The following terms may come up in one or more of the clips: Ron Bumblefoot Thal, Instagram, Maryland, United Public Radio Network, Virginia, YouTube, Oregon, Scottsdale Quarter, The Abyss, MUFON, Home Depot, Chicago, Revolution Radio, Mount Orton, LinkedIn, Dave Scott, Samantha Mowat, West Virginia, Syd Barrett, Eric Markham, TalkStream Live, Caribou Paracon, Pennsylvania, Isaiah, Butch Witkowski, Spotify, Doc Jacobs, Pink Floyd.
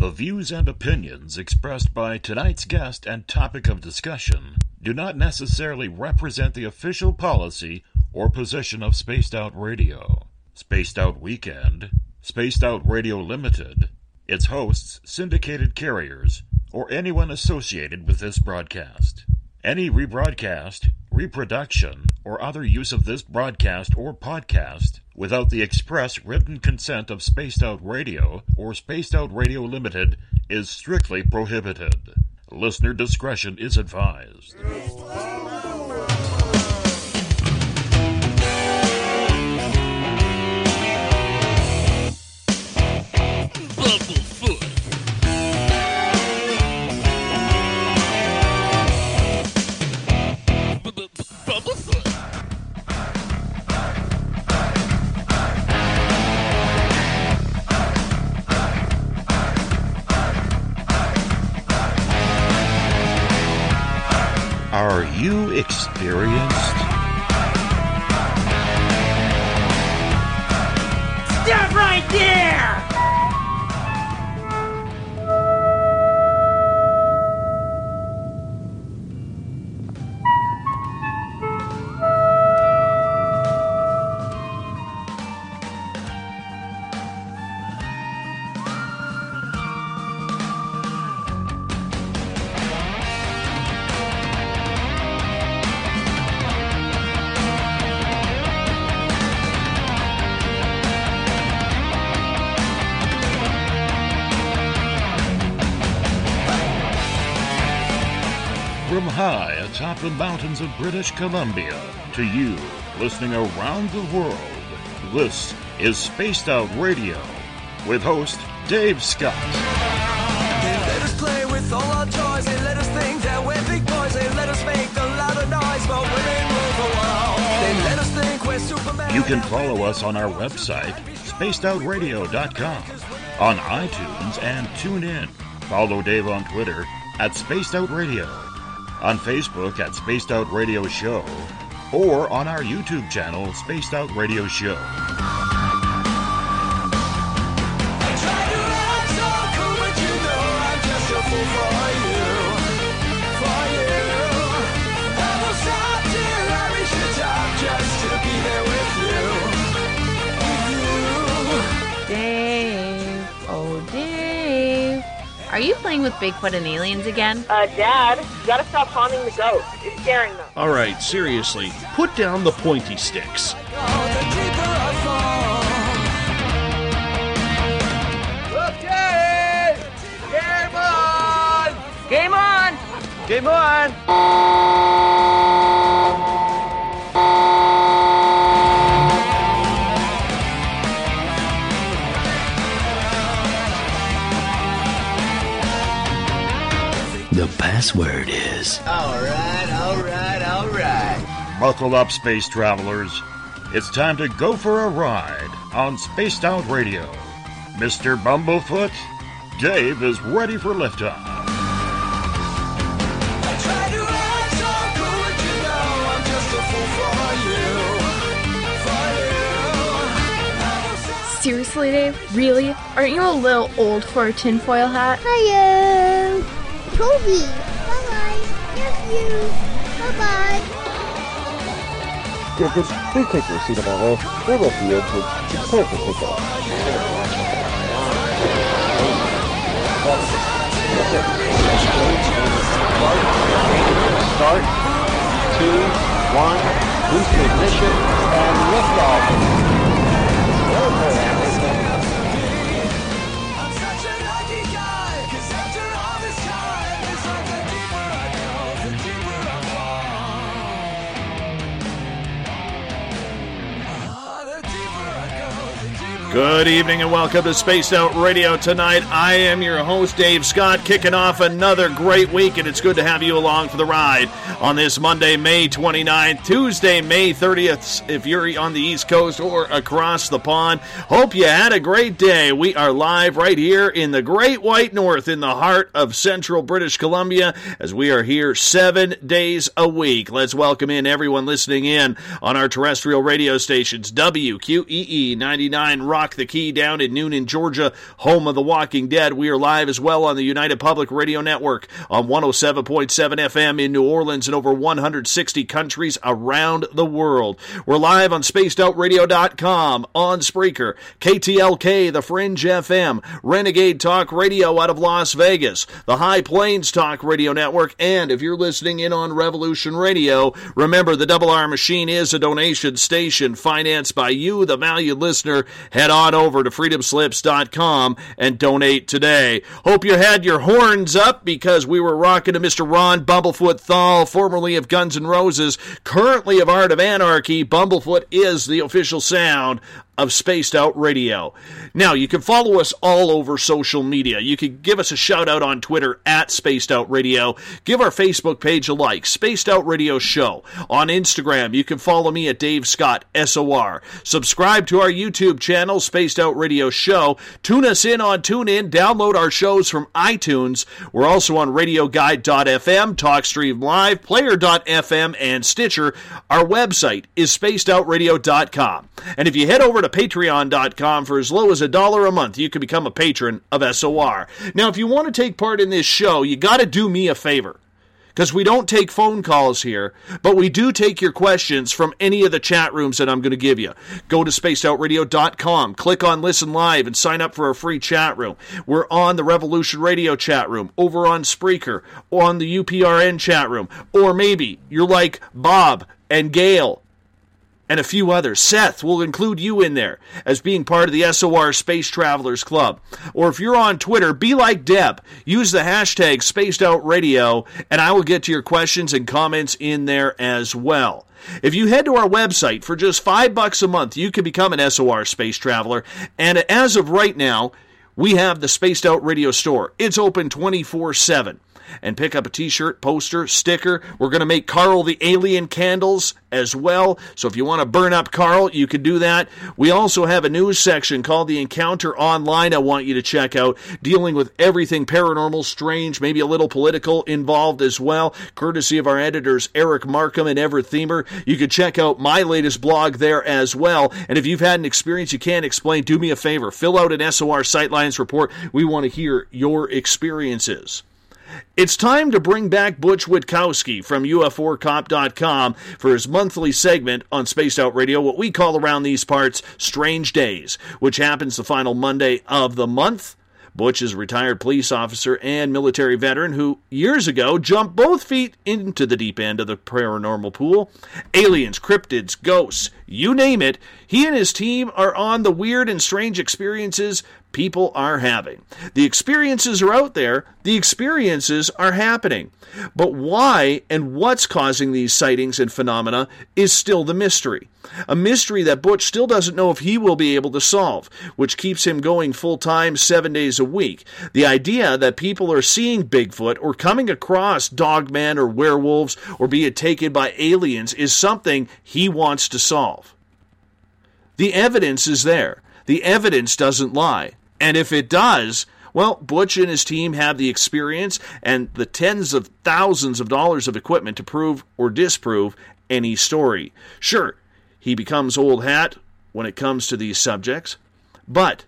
The views and opinions expressed by tonight's guest and topic of discussion do not necessarily represent the official policy or position of Spaced Out Radio, Spaced Out Weekend, Spaced Out Radio Limited, its hosts, syndicated carriers, or anyone associated with this broadcast. Any rebroadcast, reproduction, or other use of this broadcast or podcast without the express written consent of Spaced Out Radio or Spaced Out Radio Limited is strictly prohibited. Listener discretion is advised. Are you experienced? Stop right there! High atop the mountains of British Columbia, to you, listening around the world, this is Spaced Out Radio, with host Dave Scott. They let us play with all our toys, they let us think that we're big boys, they let us make a lot of noise, but we didn't move the world. They let us think we're Superman. You can follow us on our website, spacedoutradio.com, on iTunes and TuneIn. Follow Dave on Twitter at Spaced Out Radio, on Facebook at Spaced Out Radio Show, or on our YouTube channel, Spaced Out Radio Show. Dave, oh Dave. Are you playing with Bigfoot and aliens again? Dad, you gotta stop haunting the goat. It's scaring them. Alright, seriously, put down the pointy sticks. Okay! Game on! Game on! Game on! The password is... All right. Buckle up, space travelers. It's time to go for a ride on Spaced Out Radio. Mr. Bumblefoot, Dave is ready for liftoff. Seriously, Dave? Really? Aren't you a little old for a tinfoil hat? Hiyo! Toby! Bye-bye! Nephew! Bye-bye! Kickers, please take your seat on our little field to prepare for kickoff. Start, 2, 1, boost ignition, and liftoff! Okay. Good evening and welcome to Spaced Out Radio tonight. I am your host, Dave Scott, kicking off another great week, and it's good to have you along for the ride on this Monday, May 29th, Tuesday, May 30th, if you're on the East Coast or across the pond. Hope you had a great day. We are live right here in the Great White North in the heart of central British Columbia as we are here 7 days a week. Let's welcome in everyone listening in on our terrestrial radio stations, WQEE 99 Rock, Rock, the key down at noon in Georgia, home of The Walking Dead. We are live as well on the United Public Radio Network on 107.7 FM in New Orleans and over 160 countries around the world. We're live on spacedoutradio.com, on Spreaker, KTLK, the Fringe FM, Renegade Talk Radio out of Las Vegas, the High Plains Talk Radio Network, and if you're listening in on Revolution Radio, remember the Double R Machine is a donation station financed by you, the valued listener. Head on over to freedomslips.com and donate today. Hope you had your horns up because we were rocking to Mr. Ron Bumblefoot Thal, formerly of Guns N' Roses, currently of Art of Anarchy. Bumblefoot is the official sound of Spaced Out Radio. Now, you can follow us all over social media. You can give us a shout out on Twitter at Spaced Out Radio. Give our Facebook page a like, Spaced Out Radio Show. On Instagram, you can follow me at Dave Scott, SOR. Subscribe to our YouTube channel, Spaced Out Radio Show. Tune us in on TuneIn. Download our shows from iTunes. We're also on RadioGuide.fm, TalkStream Live, Player.fm, and Stitcher. Our website is spacedoutradio.com. And if you head over to Patreon.com for as low as $1 a month, you can become a patron of SOR. Now, if you want to take part in this show, you got to do me a favor, because we don't take phone calls here, but we do take your questions from any of the chat rooms that I'm going to give you. Go to spacedoutradio.com, click on Listen Live, and sign up for a free chat room. We're on the Revolution Radio chat room, over on Spreaker, on the UPRN chat room, or maybe you're like Bob and Gail and a few others. Seth, will include you in there as being part of the SOR Space Travelers Club. Or if you're on Twitter, be like Deb. Use the hashtag #SpacedOutRadio, and I will get to your questions and comments in there as well. If you head to our website, for just $5 a month, you can become an SOR Space Traveler. And as of right now, we have the Spaced Out Radio store. It's open 24/7. And pick up a t-shirt, poster, sticker. We're going to make Carl the Alien candles as well. So if you want to burn up Carl, you can do that. We also have a news section called The Encounter Online I want you to check out, dealing with everything paranormal, strange, maybe a little political involved as well, courtesy of our editors Eric Markham and Everett Themer. You can check out my latest blog there as well. And if you've had an experience you can't explain, do me a favor. Fill out an SOR Sightlines report. We want to hear your experiences. It's time to bring back Butch Witkowski from UFOCop.com for his monthly segment on Spaced Out Radio, what we call around these parts Strange Days, which happens the final Monday of the month. Butch is a retired police officer and military veteran who, years ago, jumped both feet into the deep end of the paranormal pool. Aliens, cryptids, ghosts, you name it, he and his team are on the weird and strange experiences people are having. The experiences are out there. The experiences are happening. But why and what's causing these sightings and phenomena is still the mystery. A mystery that Butch still doesn't know if he will be able to solve, which keeps him going full-time 7 days a week. The idea that people are seeing Bigfoot or coming across dogmen or werewolves or being taken by aliens is something he wants to solve. The evidence is there. The evidence doesn't lie. And if it does, well, Butch and his team have the experience and the tens of thousands of dollars of equipment to prove or disprove any story. Sure, he becomes old hat when it comes to these subjects, but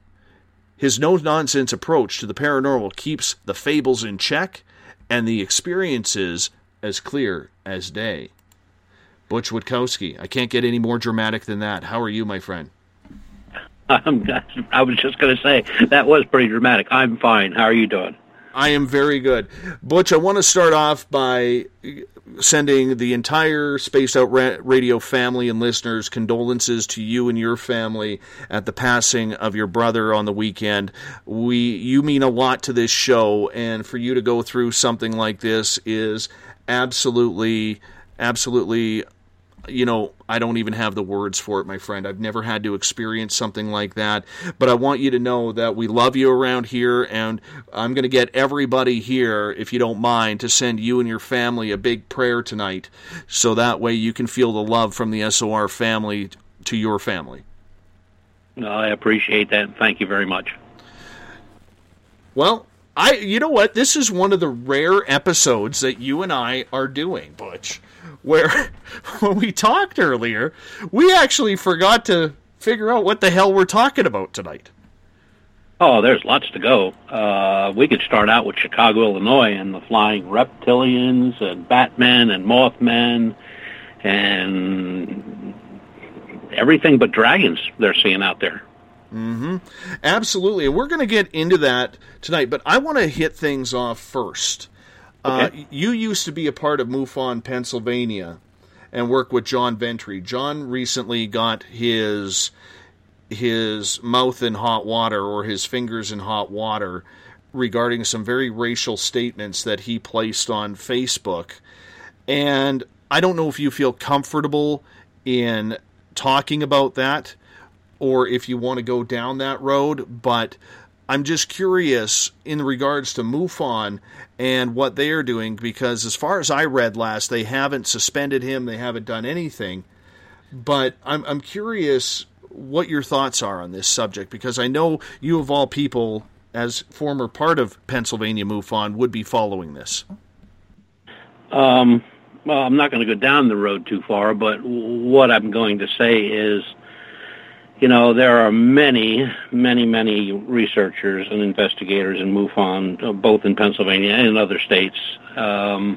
his no-nonsense approach to the paranormal keeps the fables in check and the experiences as clear as day. Butch Witkowski, I can't get any more dramatic than that. How are you, my friend? I was just going to say, that was pretty dramatic. I'm fine. How are you doing? I am very good. Butch, I want to start off by sending the entire Spaced Out Radio family and listeners condolences to you and your family at the passing of your brother on the weekend. You mean a lot to this show, and for you to go through something like this is absolutely, you know, I don't even have the words for it, my friend. I've never had to experience something like that. But I want you to know that we love you around here, and I'm going to get everybody here, if you don't mind, to send you and your family a big prayer tonight, so that way you can feel the love from the SOR family to your family. No, I appreciate that. Thank you very much. Well, you know what? This is one of the rare episodes that you and I are doing, Butch, where when we talked earlier, we actually forgot to figure out what the hell we're talking about tonight. Oh, there's lots to go. We could start out with Chicago, Illinois, and the flying reptilians and Batman and Mothman and everything but dragons they're seeing out there. Mm-hmm. Absolutely. We're going to get into that tonight, but I want to hit things off first. Okay. You used to be a part of MUFON, Pennsylvania, and work with John Ventry. John recently got his mouth in hot water, or his fingers in hot water, regarding some very racial statements that he placed on Facebook. And I don't know if you feel comfortable in talking about that or if you want to go down that road, but I'm just curious in regards to MUFON and what they are doing, because as far as I read last, they haven't suspended him, they haven't done anything. But I'm curious what your thoughts are on this subject, because I know you, of all people, as former part of Pennsylvania MUFON, would be following this. Well, I'm not going to go down the road too far, but what I'm going to say is, you know, there are many, many, many researchers and investigators in MUFON, both in Pennsylvania and in other states, that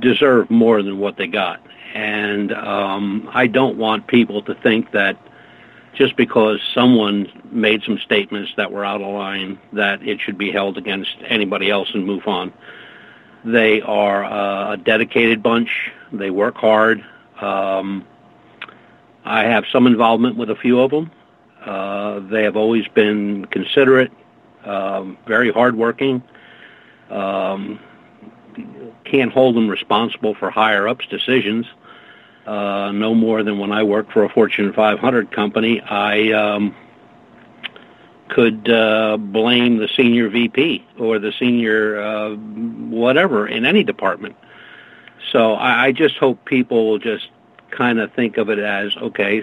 deserve more than what they got. And I don't want people to think that just because someone made some statements that were out of line, that it should be held against anybody else in MUFON. They are a dedicated bunch. They work hard. I have some involvement with a few of them. They have always been considerate, very hardworking. Can't hold them responsible for higher-ups decisions. No more than when I worked for a Fortune 500 company, I could blame the senior VP or the senior whatever in any department. So I just hope people will just kind of think of it as, okay,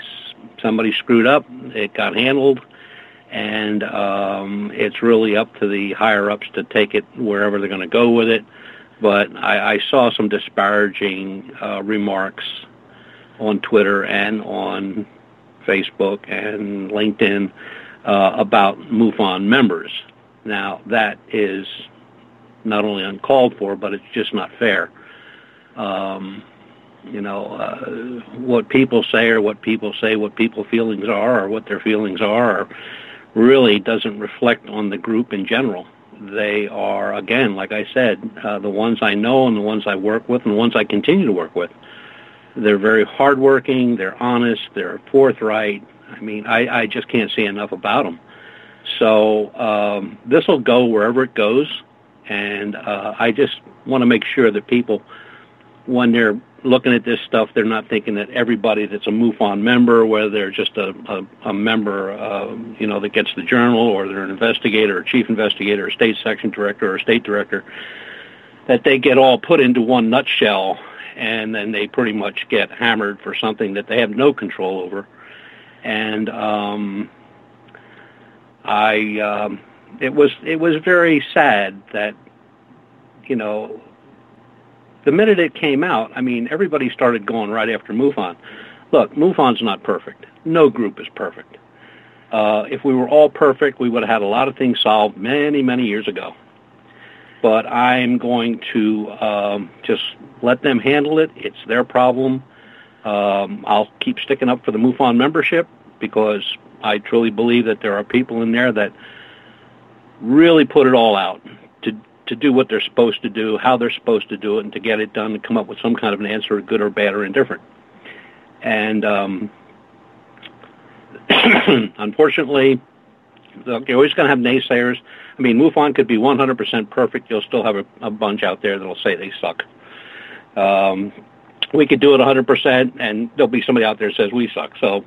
somebody screwed up, it got handled, and it's really up to the higher-ups to take it wherever they're going to go with it. But I saw some disparaging remarks on Twitter and on Facebook and LinkedIn about MUFON members. Now, that is not only uncalled for, but it's just not fair. What people say or what people's feelings are or what their feelings are really doesn't reflect on the group in general. They are, again, like I said, the ones I know and the ones I work with and the ones I continue to work with. They're very hardworking, they're honest, they're forthright. I mean, I just can't say enough about them. So this will go wherever it goes, and I just want to make sure that people, when they're looking at this stuff, they're not thinking that everybody that's a MUFON member, whether they're just a member that gets the journal, or they're an investigator or chief investigator or state section director or state director, that they get all put into one nutshell and then they pretty much get hammered for something that they have no control over. And it was very sad that, you know, the minute it came out, I mean, everybody started going right after MUFON. Look, MUFON's not perfect. No group is perfect. If we were all perfect, we would have had a lot of things solved many, many years ago. But I'm going to just let them handle it. It's their problem. I'll keep sticking up for the MUFON membership, because I truly believe that there are people in there that really put it all out to do what they're supposed to do, how they're supposed to do it, and to get it done, to come up with some kind of an answer, good or bad or indifferent. And unfortunately, you're always going to have naysayers. I mean, MUFON could be 100% perfect. You'll still have a bunch out there that'll say they suck. We could do it 100%, and there'll be somebody out there that says we suck. So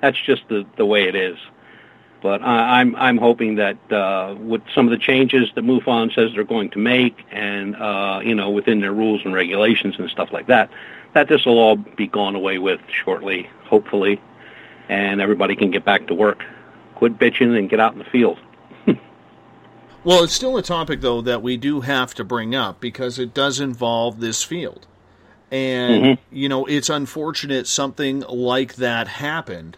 that's just the way it is. But I'm hoping that with some of the changes that MUFON says they're going to make, and within their rules and regulations and stuff like that, that this will all be gone away with shortly, hopefully, and everybody can get back to work. Quit bitching and get out in the field. Well, it's still a topic, though, that we do have to bring up, because it does involve this field. And, you know, it's unfortunate something like that happened.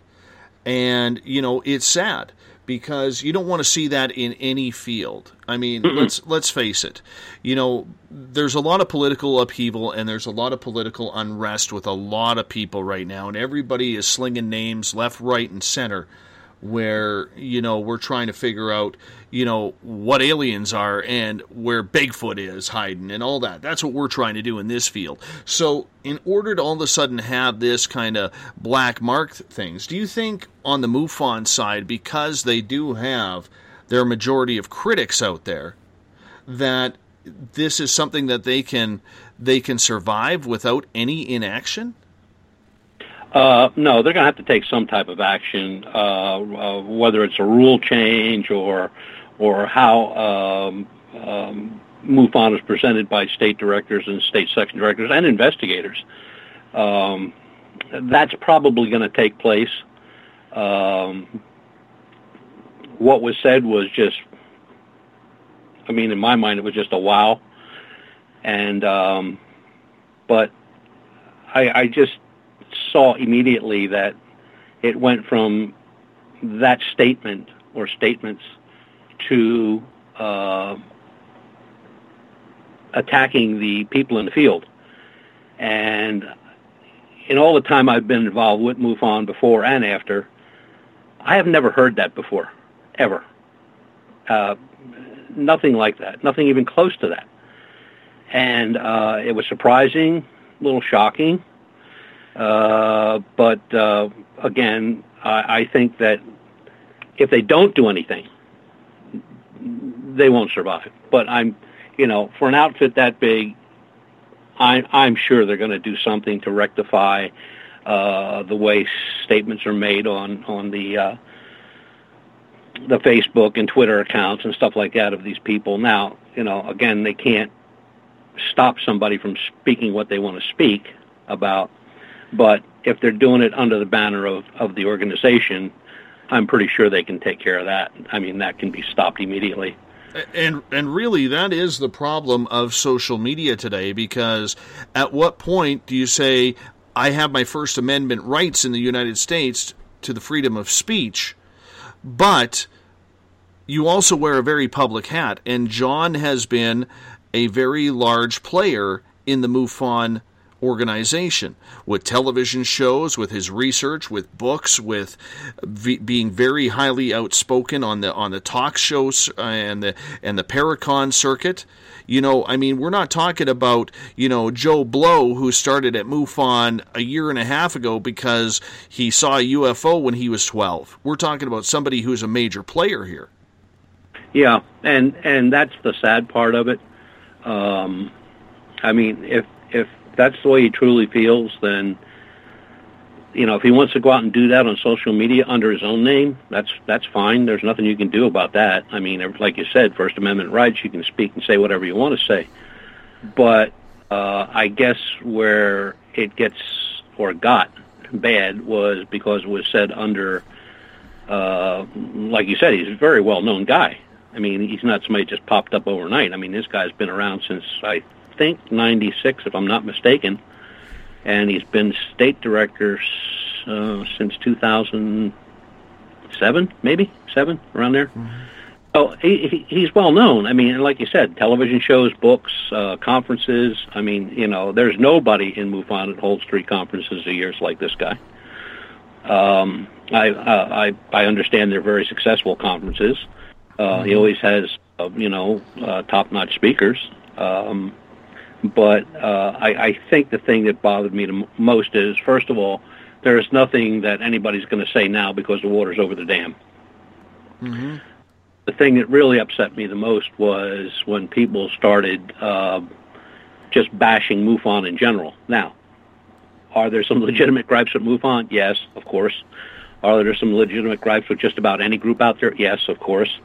And, you know, it's sad because you don't want to see that in any field. I mean, let's face it. You know, there's a lot of political upheaval and there's a lot of political unrest with a lot of people right now. And everybody is slinging names left, right, and center where, you know, we're trying to figure out, you know, what aliens are and where Bigfoot is hiding and all that. That's what we're trying to do in this field. So in order to all of a sudden have this kind of black mark things, do you think on the MUFON side, because they do have their majority of critics out there, that this is something that they can survive without any inaction? No, they're going to have to take some type of action, whether it's a rule change or how MUFON is presented by state directors and state section directors and investigators. That's probably going to take place. What was said was just, I mean, in my mind, it was just a wow. And but I just saw immediately that it went from that statement or statements to attacking the people in the field. And in all the time I've been involved with MUFON before and after, I have never heard that before, ever. Nothing like that, nothing even close to that. And it was surprising, a little shocking. But again, I think that if they don't do anything, they won't survive. But I'm, you know, for an outfit that big, I'm sure they're going to do something to rectify the way statements are made on the Facebook and Twitter accounts and stuff like that of these people. Now, you know, again, they can't stop somebody from speaking what they want to speak about. But if they're doing it under the banner of the organization, I'm pretty sure they can take care of that. I mean, that can be stopped immediately. And really, that is the problem of social media today, because at what point do you say, I have my First Amendment rights in the United States to the freedom of speech, but you also wear a very public hat? And John has been a very large player in the MUFON organization, with television shows, with his research, with books, with being very highly outspoken on the talk shows and the Paracon circuit. You know, I mean, we're not talking about, you know, Joe Blow, who started at MUFON a year and a half ago because he saw a UFO when he was 12. We're talking about somebody who's a major player here. Yeah, and that's the sad part of it. I mean, if that's the way he truly feels, then, you know, if he wants to go out and do that on social media under his own name, that's fine. There's nothing you can do about that. I mean, like you said, First Amendment rights, you can speak and say whatever you want to say. But I guess where it gets or got bad was because it was said under, like you said, he's a very well-known guy. I mean, he's not somebody just popped up overnight. I mean, this guy's been around since, I think, 96, if I'm not mistaken, and he's been state director since 2007, maybe 7, around there. Oh, he's well known. I mean, like you said, television shows, books, conferences. I mean, you know, there's nobody in MUFON that holds 3 conferences a year like this guy. I understand they're very successful conferences. He always has top-notch speakers. But I think the thing that bothered me the most is, first of all, there is nothing that anybody's going to say now because the water's over the dam. The thing that really upset me the most was when people started just bashing MUFON in general. Now, are there some legitimate gripes with MUFON? Yes, of course. Are there some legitimate gripes with just about any group out there? Yes, of course.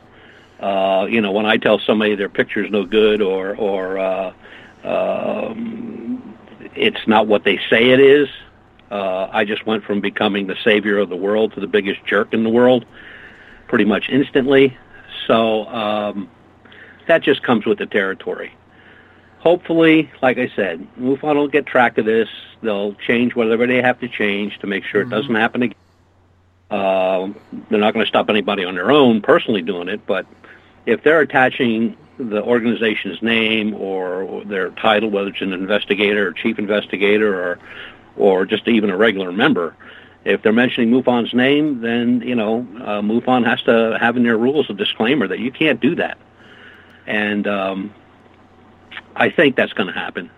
You know, when I tell somebody their picture's no good or it's not what they say it is, I just went from becoming the savior of the world to the biggest jerk in the world pretty much instantly. So that just comes with the territory. hopefully, like I said, MUFON will get track of this. They'll change whatever they have to change to make sure it doesn't happen again. They're not going to stop anybody on their own personally doing it, but if they're attaching the organization's name or their title, whether it's an investigator or chief investigator or just even a regular member, if they're mentioning MUFON's name, then, you know, MUFON has to have in their rules a disclaimer that you can't do that. And I think that's going to happen.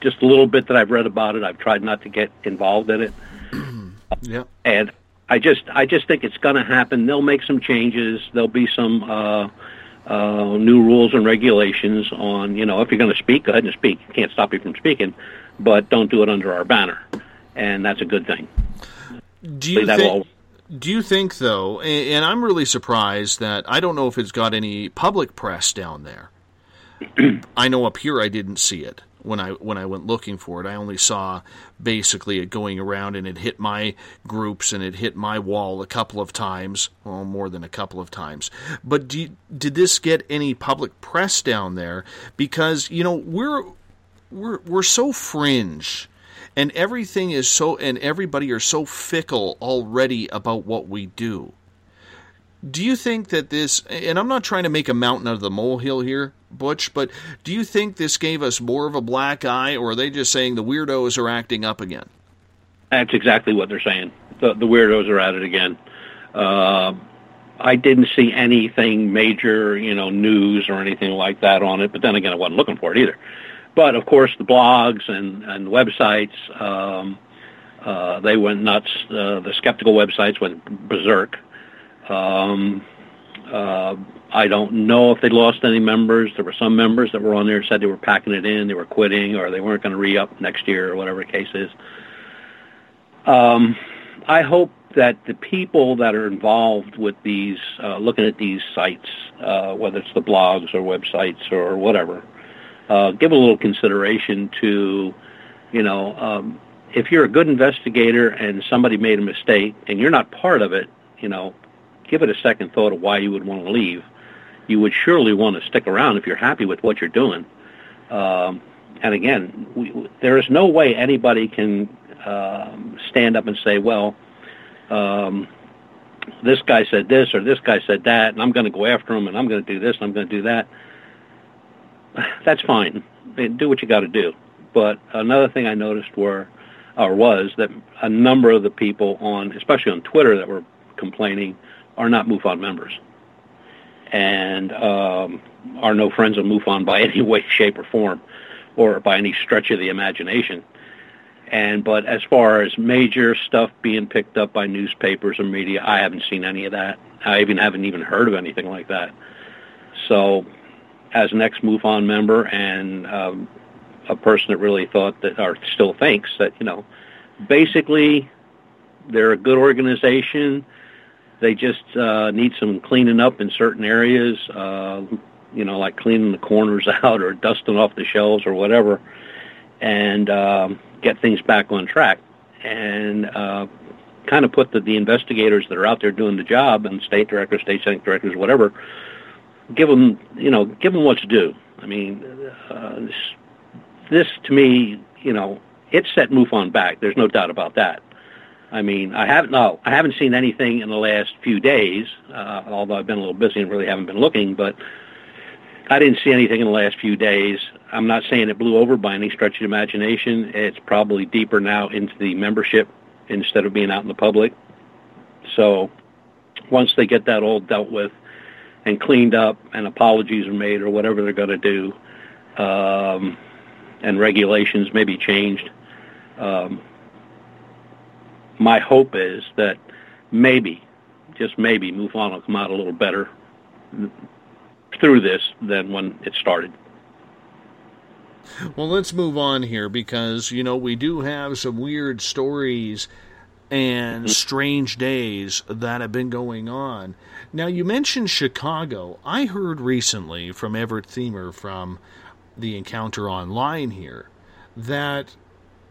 Just a little bit that I've read about it, I've tried not to get involved in it. Yeah. And I just think it's going to happen. They'll make some changes. There'll be some new rules and regulations on, you know, if you're going to speak, go ahead and speak. Can't stop you from speaking, but don't do it under our banner. And that's a good thing. Do you think, though, and I'm really surprised that I don't know if it's got any public press down there. I know up here I didn't see it. When I went looking for it, I only saw basically it going around, and it hit my groups and it hit my wall a couple of times, well, more than a couple of times. But did this get any public press down there? Because, you know, we're so fringe, and everything is so, and everybody are so fickle already about what we do. Do you think that this, and I'm not trying to make a mountain out of the molehill here, Butch, but do you think this gave us more of a black eye, or are they just saying the weirdos are acting up again? That's exactly what they're saying. The weirdos are at it again. I didn't see anything major, you know, news or anything like that on it, but then again, I wasn't looking for it either. But, of course, the blogs and websites, they went nuts. The skeptical websites went berserk. I don't know if they lost any members. There were some members that were on there said they were packing it in, they were quitting, or they weren't going to re-up next year or whatever the case is. I hope that the people that are involved with these, looking at these sites, whether it's the blogs or websites or whatever, give a little consideration to, you know, if you're a good investigator and somebody made a mistake and you're not part of it, you know, give it a second thought of why you would want to leave. You would surely want to stick around if you're happy with what you're doing. And again, there is no way anybody can stand up and say, well, this guy said this or this guy said that, and I'm going to go after him, and I'm going to do this and I'm going to do that. That's fine. Do what you got to do. But another thing I noticed was that a number of the people especially on Twitter that were complaining, are not MUFON members and are no friends of MUFON by any way, shape, or form, or by any stretch of the imagination. But as far as major stuff being picked up by newspapers or media, I haven't seen any of that. I haven't even heard of anything like that. So as an ex-MUFON member and a person that really thought that, or still thinks that, you know, basically they're a good organization. They just need some cleaning up in certain areas, you know, like cleaning the corners out or dusting off the shelves or whatever, and get things back on track. And kind of put the investigators that are out there doing the job, and state directors, state senate directors, whatever, give them what's due. I mean, this to me, you know, it set MUFON back. There's no doubt about that. I mean, I haven't seen anything in the last few days, although I've been a little busy and really haven't been looking, but I didn't see anything in the last few days. I'm not saying it blew over by any stretch of the imagination. It's probably deeper now into the membership instead of being out in the public. So once they get that all dealt with and cleaned up and apologies are made or whatever they're going to do, and regulations may be changed, my hope is that maybe, just maybe, MUFON will come out a little better through this than when it started. Well, let's move on here because, you know, we do have some weird stories and strange days that have been going on. Now, you mentioned Chicago. I heard recently from Everett Themer from The Encounter Online here that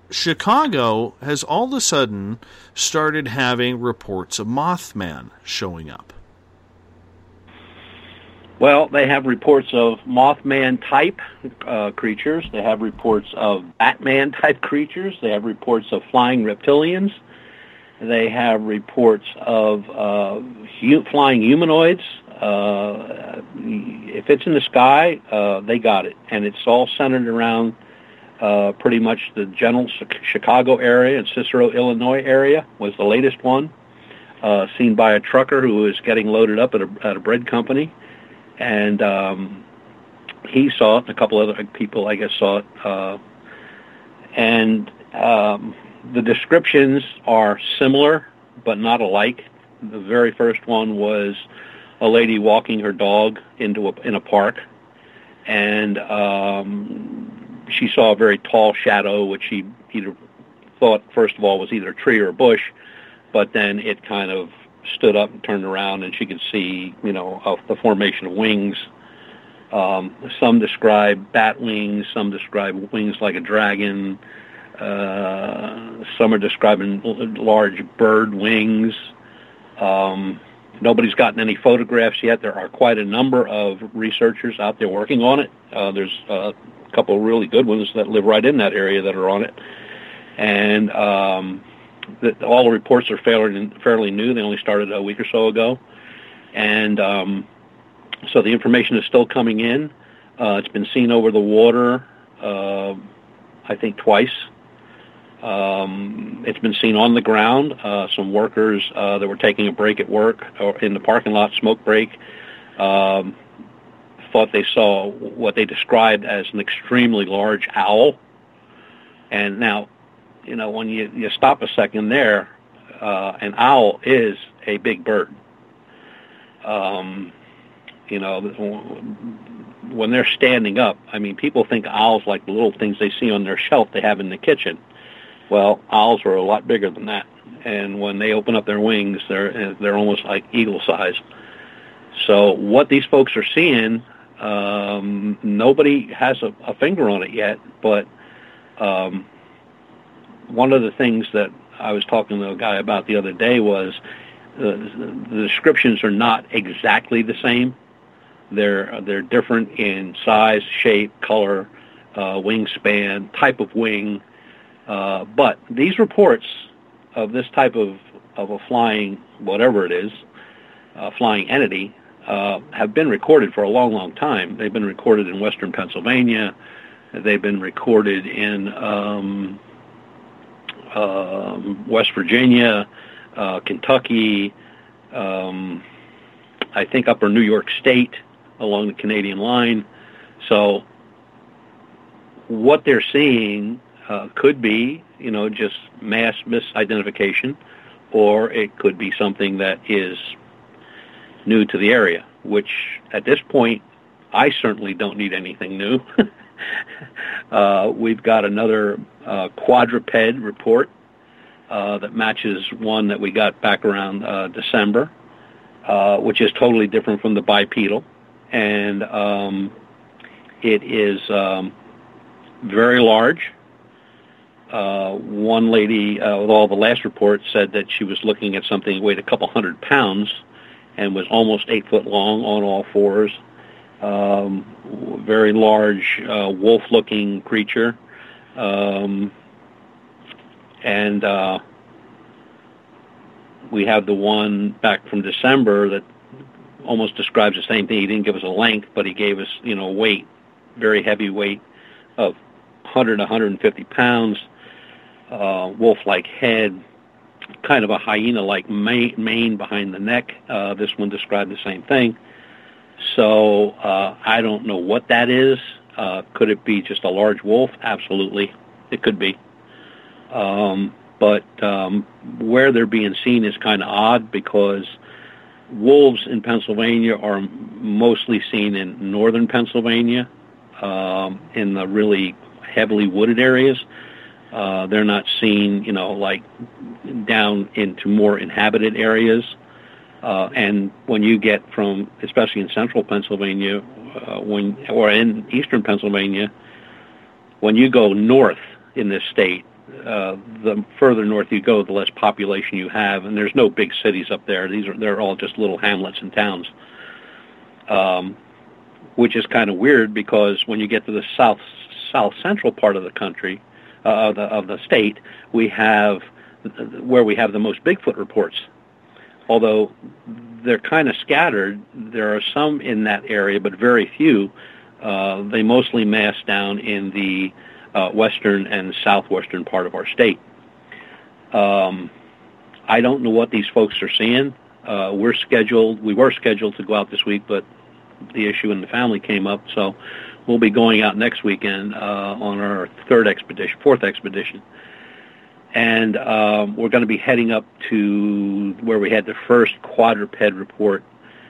Chicago has all of a sudden started having reports of Mothman showing up. Well, they have reports of Mothman-type creatures. They have reports of Batman-type creatures. They have reports of flying reptilians. They have reports of flying humanoids. If it's in the sky, they got it. And it's all centered around pretty much the general Chicago area and Cicero, Illinois area was the latest one, seen by a trucker who was getting loaded up at a bread company. And he saw it, and a couple other people, I guess, saw it. The descriptions are similar, but not alike. The very first one was a lady walking her dog in a park, and she saw a very tall shadow, which she either thought, first of all, was either a tree or a bush, but then it kind of stood up and turned around, and she could see, the formation of wings. Some describe bat wings. Some describe wings like a dragon. Some are describing large bird wings. Nobody's gotten any photographs yet. There are quite a number of researchers out there working on it. There's a couple of really good ones that live right in that area that are on it. And all the reports are fairly new. They only started a week or so ago. And so the information is still coming in. It's been seen over the water, I think, twice. It's been seen on the ground. Some workers that were taking a break at work or in the parking lot, smoke break, thought they saw what they described as an extremely large owl. And now, when you stop a second there, an owl is a big bird. When they're standing up, people think owls like the little things they see on their shelf they have in the kitchen. Well, owls are a lot bigger than that. And when they open up their wings, they're almost like eagle size. So what these folks are seeing, nobody has a finger on it yet, but one of the things that I was talking to a guy about the other day was the descriptions are not exactly the same. They're different in size, shape, color, wingspan, type of wing. But these reports of this type of a flying, whatever it is, flying entity, have been recorded for a long, long time. They've been recorded in western Pennsylvania. They've been recorded in West Virginia, Kentucky, I think upper New York State, along the Canadian line. So what they're seeing could be, just mass misidentification, or it could be something that is new to the area, which at this point, I certainly don't need anything new. We've got another quadruped report that matches one that we got back around December, which is totally different from the bipedal. And it is very large. One lady, with all the last reports, said that she was looking at something that weighed a couple 100 pounds and was almost 8 foot long on all fours. Very large wolf-looking creature. And we have the one back from December that almost describes the same thing. He didn't give us a length, but he gave us, weight, very heavy weight of 100, 150 pounds, wolf-like head, kind of a hyena-like mane behind the neck. This one described the same thing. So I don't know what that is. Could it be just a large wolf? Absolutely. It could be. But where they're being seen is kind of odd, because wolves in Pennsylvania are mostly seen in northern Pennsylvania, in the really heavily wooded areas. They're not seen, like down into more inhabited areas. And when you get from, especially in central Pennsylvania, or in eastern Pennsylvania, when you go north in this state, the further north you go, the less population you have, and there's no big cities up there. They're all just little hamlets and towns. which is kind of weird because when you get to the south central part of the country, of the state, we have where we have the most Bigfoot reports. Although they're kind of scattered, there are some in that area, but very few. They mostly mass down in the western and southwestern part of our state. I don't know what these folks are seeing. We were scheduled to go out this week, but the issue in the family came up, so we'll be going out next weekend on our fourth expedition. And we're going to be heading up to where we had the first quadruped report,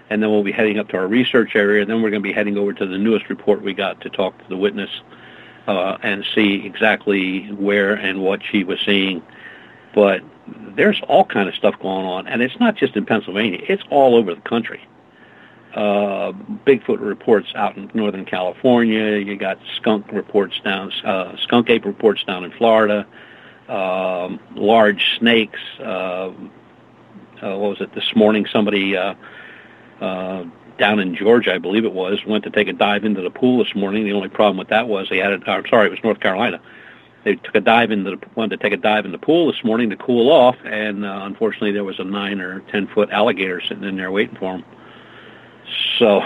and then we'll be heading up to our research area, and then we're going to be heading over to the newest report we got to talk to the witness and see exactly where and what she was seeing. But there's all kind of stuff going on, and it's not just in Pennsylvania. It's all over the country. Bigfoot reports out in Northern California. You got skunk ape reports down in Florida. Large snakes. What was it this morning? Somebody down in Georgia, I believe it was, went to take a dive into the pool this morning. The only problem with that was it was North Carolina. They wanted to take a dive in the pool this morning to cool off, and unfortunately there was a 9 or 10 foot alligator sitting in there waiting for them. So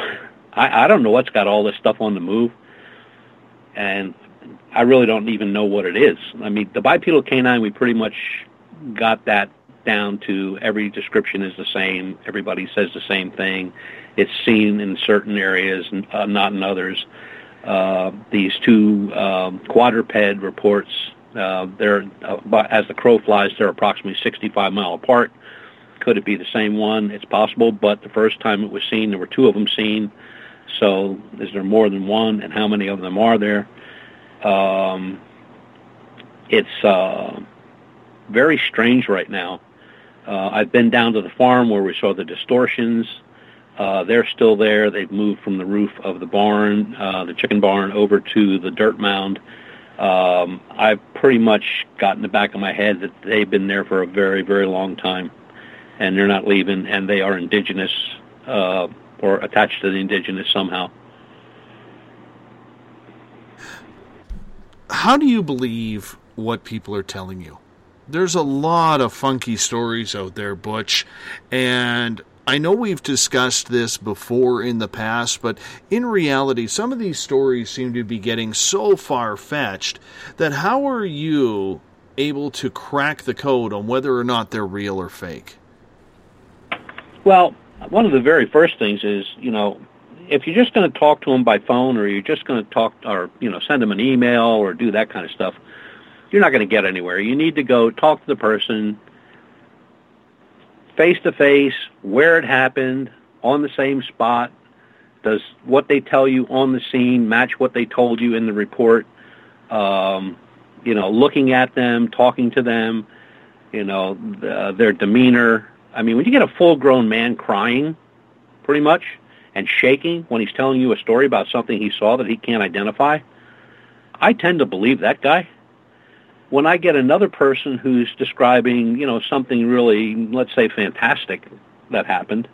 I don't know what's got all this stuff on the move, and I really don't even know what it is. I mean, the bipedal canine, we pretty much got that down to every description is the same. Everybody says the same thing. It's seen in certain areas and not in others. These two quadruped reports, as the crow flies, they're approximately 65 miles apart. Could it be the same one? It's possible, but the first time it was seen, there were two of them seen. So is there more than one, and how many of them are there? It's very strange right now. I've been down to the farm where we saw the distortions. They're still there. They've moved from the roof of the barn, the chicken barn, over to the dirt mound. I've pretty much got in the back of my head that they've been there for a very, very long time, and they're not leaving, and they are indigenous or attached to the indigenous somehow. How do you believe what people are telling you? There's a lot of funky stories out there, Butch, and I know we've discussed this before in the past, but in reality, some of these stories seem to be getting so far-fetched that how are you able to crack the code on whether or not they're real or fake? Well, one of the very first things is, if you're just going to talk to them by phone, or you're just going to talk or, send them an email or do that kind of stuff, you're not going to get anywhere. You need to go talk to the person face-to-face, where it happened, on the same spot. Does what they tell you on the scene match what they told you in the report? Looking at them, talking to them, their demeanor. I mean, when you get a full-grown man crying, pretty much, and shaking when he's telling you a story about something he saw that he can't identify, I tend to believe that guy. When I get another person who's describing, something really, let's say, fantastic that happened,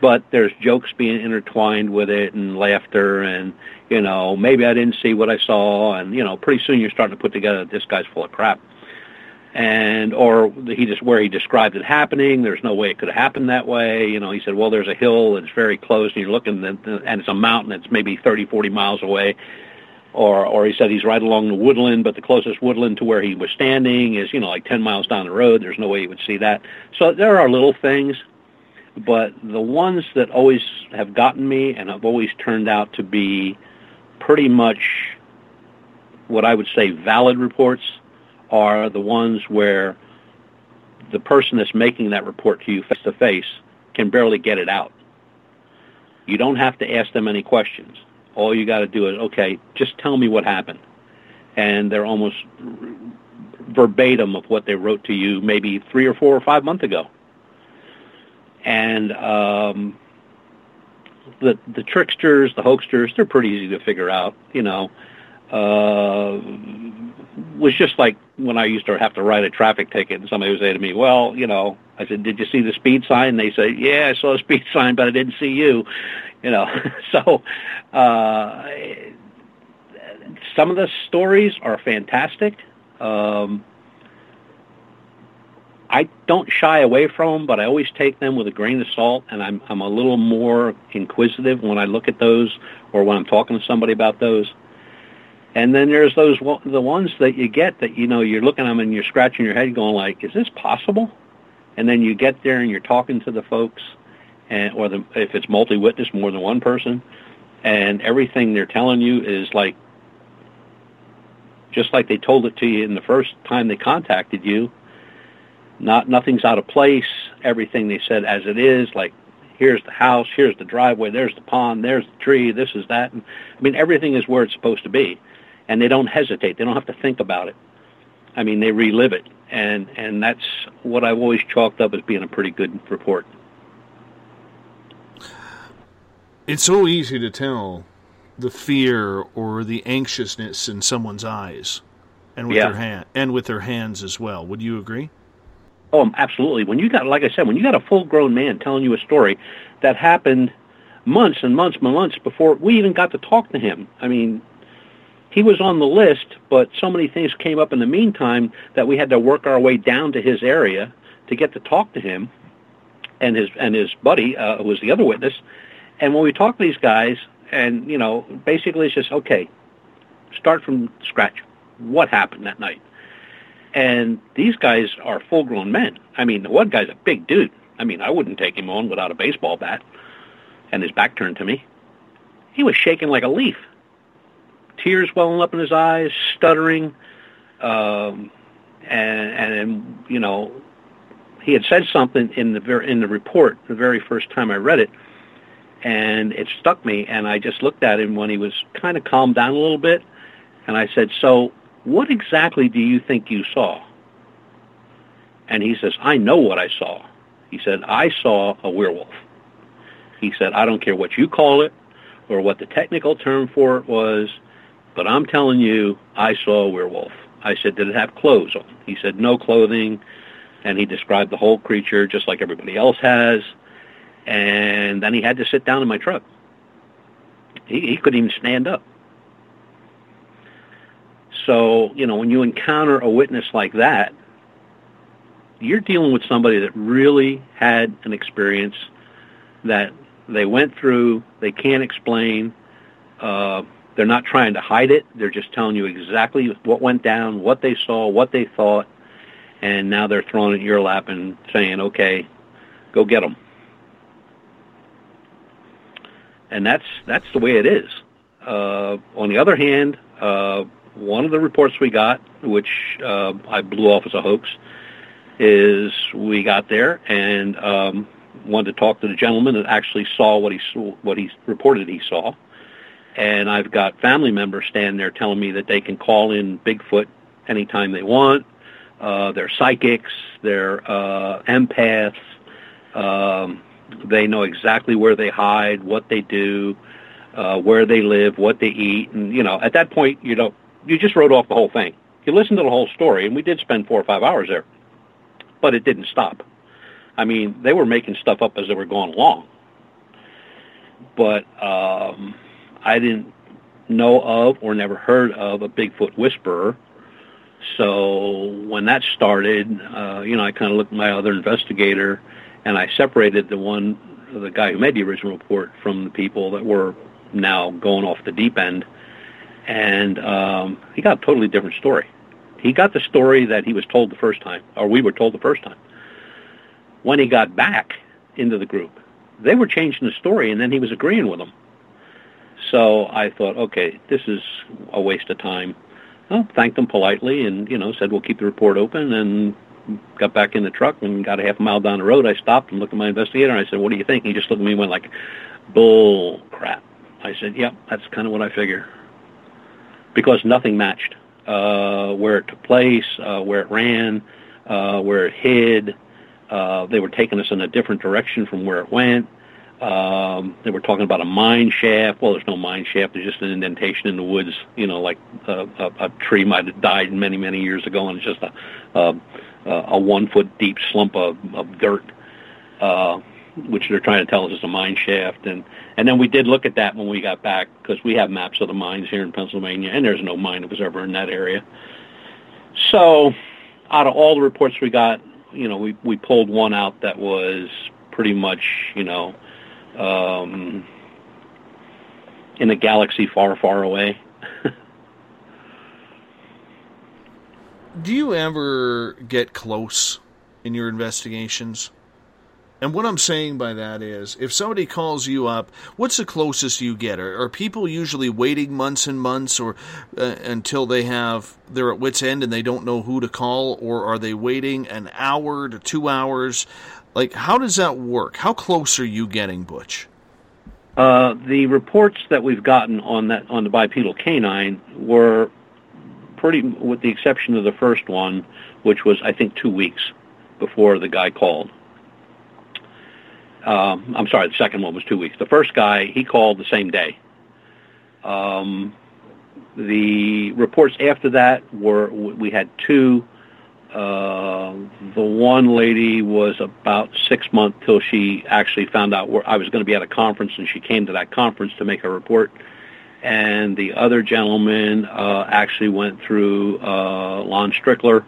but there's jokes being intertwined with it and laughter and, maybe I didn't see what I saw, and, pretty soon you're starting to put together this guy's full of crap. And or where he described it happening, there's no way it could have happened that way. He said, well, there's a hill that's very close, and you're looking, and it's a mountain that's maybe 30, 40 miles away. Or he said he's right along the woodland, but the closest woodland to where he was standing is, 10 miles down the road. There's no way he would see that. So there are little things, but the ones that always have gotten me and have always turned out to be pretty much what I would say valid reports are the ones where the person that's making that report to you face-to-face can barely get it out. You don't have to ask them any questions. All you got to do is, okay, just tell me what happened. And they're almost verbatim of what they wrote to you maybe 3 or 4 or 5 months ago. And the tricksters, the hoaxsters, they're pretty easy to figure out, was just like when I used to have to write a traffic ticket and somebody would say to me, well, I said, did you see the speed sign? And they say, yeah, I saw a speed sign, but I didn't see you. you know. So some of the stories are fantastic. I don't shy away from them, but I always take them with a grain of salt, and I'm a little more inquisitive when I look at those or when I'm talking to somebody about those. And then there's those the ones that you get that, you know, you're looking at them and you're scratching your head going like, is this possible? And then you get there and you're talking to the folks, and or the, if it's multi-witness, more than one person, and everything they're telling you is like, just like they told it to you in the first time they contacted you. Nothing's out of place. Everything they said as it is, like, here's the house, here's the driveway, there's the pond, there's the tree, this is that. And, I mean, everything is where it's supposed to be. And they don't hesitate. They don't have to think about it. I mean, they relive it. And that's what I've always chalked up as being a pretty good report. It's so easy to tell the fear or the anxiousness in someone's eyes and with their hands as well. Would you agree? Oh, absolutely. When you got, like I said, when you got a full-grown man telling you a story that happened months and months and months before we even got to talk to him. I mean, he was on the list, but so many things came up in the meantime that we had to work our way down to his area to get to talk to him and his buddy, who was the other witness. And when we talked to these guys, and, you know, basically it's just, okay, start from scratch. What happened that night? And these guys are full-grown men. I mean, the one guy's a big dude. I mean, I wouldn't take him on without a baseball bat and his back turned to me. He was shaking like a leaf, tears welling up in his eyes, stuttering. And you know, he had said something in the report the very first time I read it, and it stuck me. And I just looked at him when he was kind of calmed down a little bit, and I said, so what exactly do you think you saw? And he says, I know what I saw. He said, I saw a werewolf. He said, I don't care what you call it or what the technical term for it was, but I'm telling you, I saw a werewolf. I said, did it have clothes on? He said, no clothing. And he described the whole creature just like everybody else has. And then he had to sit down in my truck. He couldn't even stand up. So, you know, when you encounter a witness like that, you're dealing with somebody that really had an experience that they went through, they can't explain, they're not trying to hide it, they're just telling you exactly what went down, what they saw, what they thought, and now they're throwing it in your lap and saying, okay, go get them. And that's the way it is. On the other hand, one of the reports we got, which I blew off as a hoax, is we got there and wanted to talk to the gentleman that actually saw what he reported he saw. And I've got family members standing there telling me that they can call in Bigfoot anytime they want. They're psychics, they're empaths. They know exactly where they hide, what they do, where they live, what they eat. And, you know, at that point, you don't. You just wrote off the whole thing. You listened to the whole story, and we did spend 4 or 5 hours there, but it didn't stop. I mean, they were making stuff up as they were going along. But I didn't know of or never heard of a Bigfoot whisperer. So when that started, you know, I kind of looked at my other investigator, and I separated the guy who made the original report from the people that were now going off the deep end. And he got a totally different story. He got the story that he was told the first time, or we were told the first time. When he got back into the group, they were changing the story, and then he was agreeing with them. So I thought, okay, this is a waste of time. I thanked them politely and, you know, said we'll keep the report open, and got back in the truck and got a half a mile down the road. I stopped and looked at my investigator, and I said, what do you think? And he just looked at me and went like, bull crap. I said, yep, that's kind of what I figure. Because nothing matched, where it took place, where it ran, where it hid. They were taking us in a different direction from where it went. They were talking about a mine shaft. Well, there's no mine shaft. There's just an indentation in the woods, you know, like a tree might have died many, many years ago, and it's just a 1-foot deep slump of dirt. which they're trying to tell us is a mine shaft. And then we did look at that when we got back, because we have maps of the mines here in Pennsylvania, and there's no mine that was ever in that area. So out of all the reports we got, you know, we pulled one out that was pretty much, you know, in a galaxy far, far away. Do you ever get close in your investigations? And what I'm saying by that is, if somebody calls you up, what's the closest you get? Are people usually waiting months and months, or until they're at wit's end and they don't know who to call? Or are they waiting an hour to 2 hours? Like, how does that work? How close are you getting, Butch? The reports that we've gotten on the bipedal canine were pretty, with the exception of the first one, which was, I think, 2 weeks before the guy called. I'm sorry, the second one was 2 weeks. The first guy, he called the same day. The reports after that were, we had two. The one lady was about 6 months till she actually found out where I was going to be at a conference, and she came to that conference to make her report. And the other gentleman actually went through Lon Strickler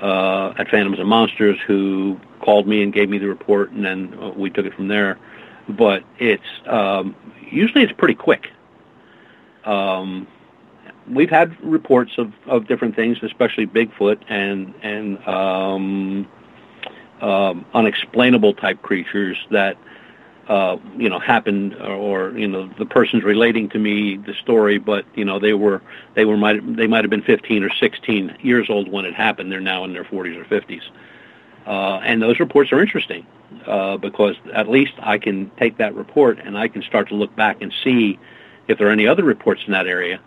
at Phantoms and Monsters, who called me and gave me the report, and then we took it from there. But it's usually it's pretty quick. We've had reports of different things, especially Bigfoot and unexplainable type creatures that you know, happened, or you know, the person's relating to me the story, but you know, they might have been 15 or 16 years old when it happened. They're now in their 40s or 50s, and those reports are interesting because at least I can take that report and I can start to look back and see if there are any other reports in that area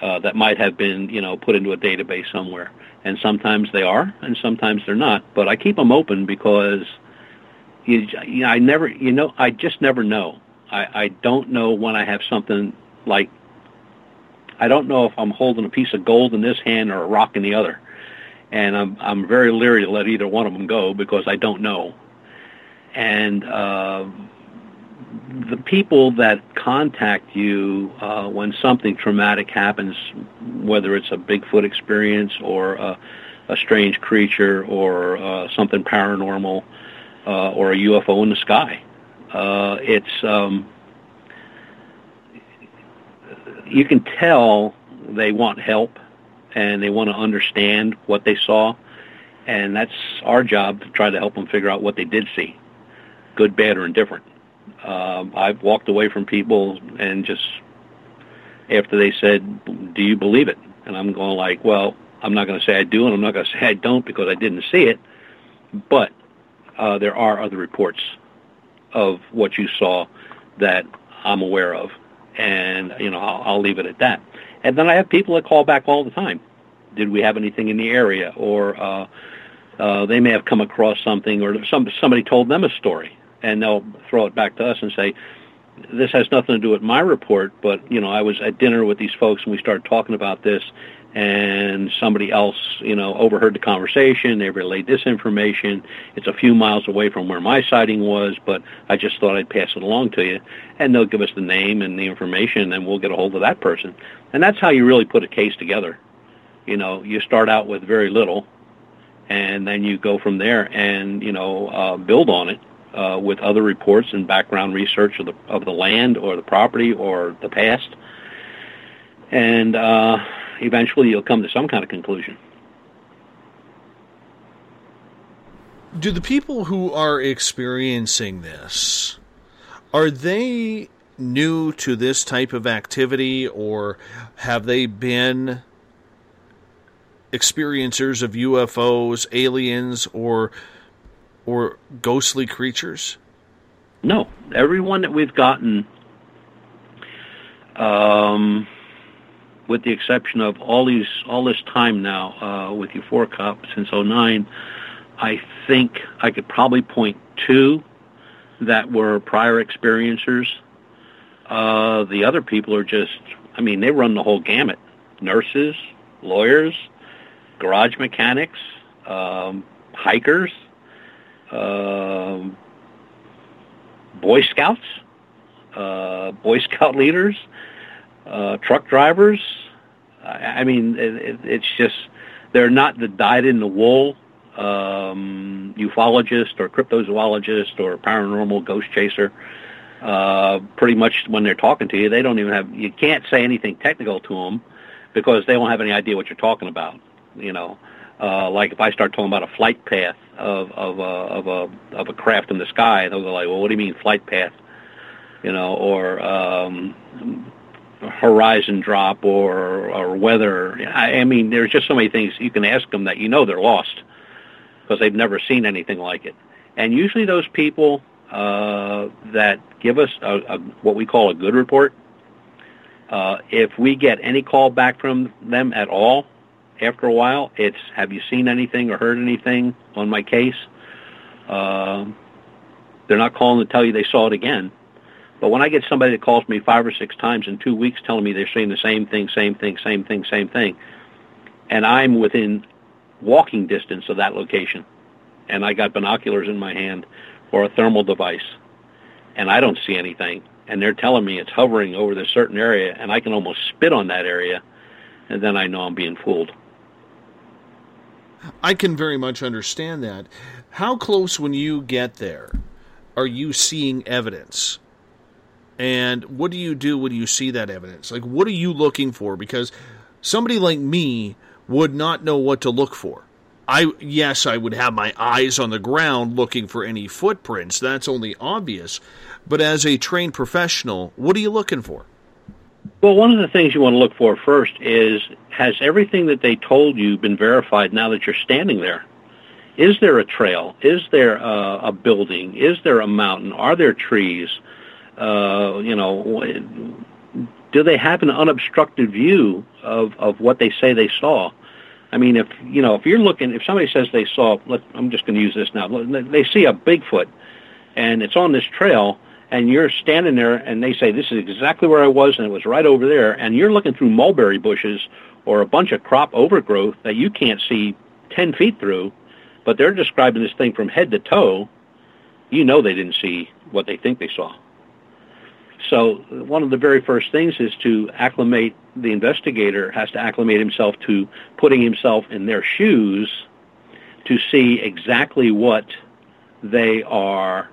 that might have been, you know, put into a database somewhere. And sometimes they are, and sometimes they're not. But I keep them open because I just never know. I don't know when I have something like, I don't know if I'm holding a piece of gold in this hand or a rock in the other. And I'm very leery to let either one of them go because I don't know. And the people that contact you when something traumatic happens, whether it's a Bigfoot experience or a strange creature or something paranormal, or a UFO in the sky. You can tell they want help and they want to understand what they saw, and that's our job, to try to help them figure out what they did see, good, bad, or indifferent. I've walked away from people and just after they said, "Do you believe it?" And I'm going like, well, I'm not going to say I do and I'm not going to say I don't because I didn't see it, but there are other reports of what you saw that I'm aware of, and you know, I'll leave it at that. And then I have people that call back all the time. Did we have anything in the area? Or they may have come across something, or somebody told them a story, and they'll throw it back to us and say, "This has nothing to do with my report, but you know, I was at dinner with these folks and we started talking about this, and somebody else, you know, overheard the conversation. They relayed this information. It's a few miles away from where my sighting was, but I just thought I'd pass it along to you." And they'll give us the name and the information, and we'll get a hold of that person. And that's how you really put a case together. You know, you start out with very little, and then you go from there and, you know, build on it with other reports and background research of the land or the property or the past. And eventually you'll come to some kind of conclusion. Do the people who are experiencing this, are they new to this type of activity, or have they been experiencers of UFOs, aliens, or ghostly creatures? No. Everyone that we've gotten, with the exception of all this time now with UFOCop since 2009, I think I could probably point two that were prior experiencers. The other people are just, I mean, they run the whole gamut. Nurses, lawyers, garage mechanics, hikers, Boy Scouts, Boy Scout leaders, truck drivers. I mean, it's just, they're not the dyed-in-the-wool ufologist or cryptozoologist or paranormal ghost chaser. Pretty much when they're talking to you, they don't even have, you can't say anything technical to them because they won't have any idea what you're talking about, you know. Like if I start talking about a flight path of a craft in the sky, they'll go like, well, what do you mean flight path? You know, or horizon drop or weather. I mean, there's just so many things you can ask them that you know they're lost because they've never seen anything like it. And usually those people that give us what we call a good report, if we get any call back from them at all, after a while, it's, have you seen anything or heard anything on my case? They're not calling to tell you they saw it again. But when I get somebody that calls me 5 or 6 times in 2 weeks telling me they're seeing the same thing, and I'm within walking distance of that location, and I got binoculars in my hand or a thermal device, and I don't see anything, and they're telling me it's hovering over this certain area, and I can almost spit on that area, and then I know I'm being fooled. I can very much understand that. How close, when you get there, are you seeing evidence? And what do you do when you see that evidence? Like, what are you looking for? Because somebody like me would not know what to look for. Yes, I would have my eyes on the ground looking for any footprints. That's only obvious. But as a trained professional, what are you looking for? Well, one of the things you want to look for first is, has everything that they told you been verified now that you're standing there? Is there a trail? Is there a building? Is there a mountain? Are there trees? You know, do they have an unobstructed view of what they say they saw? I mean, if, you know, if you're looking, if somebody says they saw, I'm just going to use this now, they see a Bigfoot and it's on this trail and you're standing there and they say, this is exactly where I was and it was right over there, and you're looking through mulberry bushes or a bunch of crop overgrowth that you can't see 10 feet through, but they're describing this thing from head to toe, you know they didn't see what they think they saw. So one of the very first things is to acclimate, the investigator has to acclimate himself to putting himself in their shoes to see exactly what they are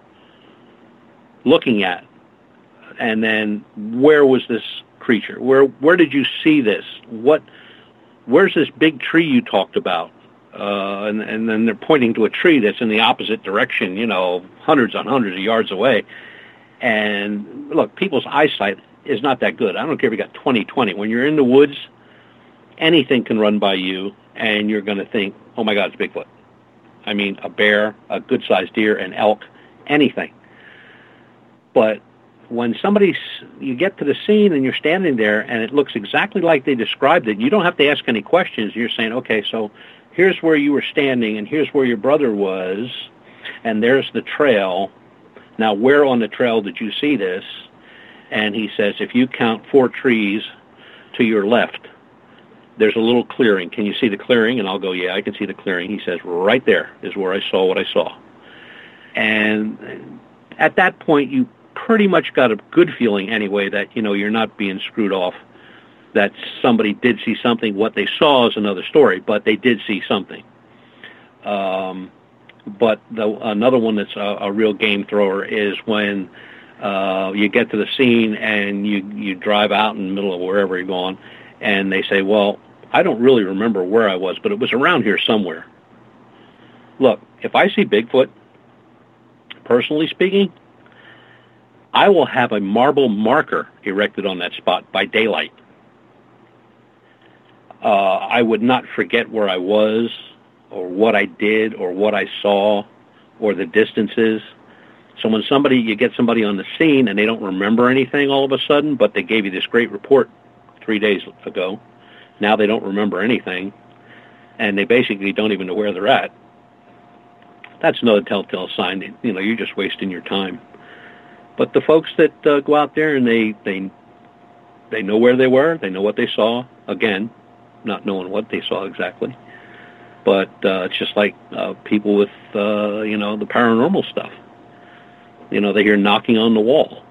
looking at. And then where was this creature? Where did you see this? Where's this big tree you talked about? And then they're pointing to a tree that's in the opposite direction, you know, hundreds on hundreds of yards away. And look, people's eyesight is not that good. I don't care if you got 20/20. When you're in the woods, anything can run by you, and you're going to think, oh, my God, it's Bigfoot. I mean, a bear, a good-sized deer, an elk, anything. But when you get to the scene and you're standing there, and it looks exactly like they described it, you don't have to ask any questions. You're saying, okay, so here's where you were standing, and here's where your brother was, and there's the trail. Now, where on the trail did you see this? And he says, if you count 4 trees to your left, there's a little clearing. Can you see the clearing? And I'll go, yeah, I can see the clearing. He says, right there is where I saw what I saw. And at that point, you pretty much got a good feeling anyway that, you know, you're not being screwed off, that somebody did see something. What they saw is another story, but they did see something. But another one that's a real game thrower is when you get to the scene and you drive out in the middle of wherever you're going, and they say, well, I don't really remember where I was, but it was around here somewhere. Look, if I see Bigfoot, personally speaking, I will have a marble marker erected on that spot by daylight. I would not forget where I was, or what I did, or what I saw, or the distances. So when you get somebody on the scene and they don't remember anything all of a sudden, but they gave you this great report 3 days ago, now they don't remember anything, and they basically don't even know where they're at. That's another telltale sign that, you know, you're just wasting your time. But the folks that go out there and they know where they were, they know what they saw, again, not knowing what they saw exactly. But it's just like people with, you know, the paranormal stuff. you know, they hear knocking on the wall.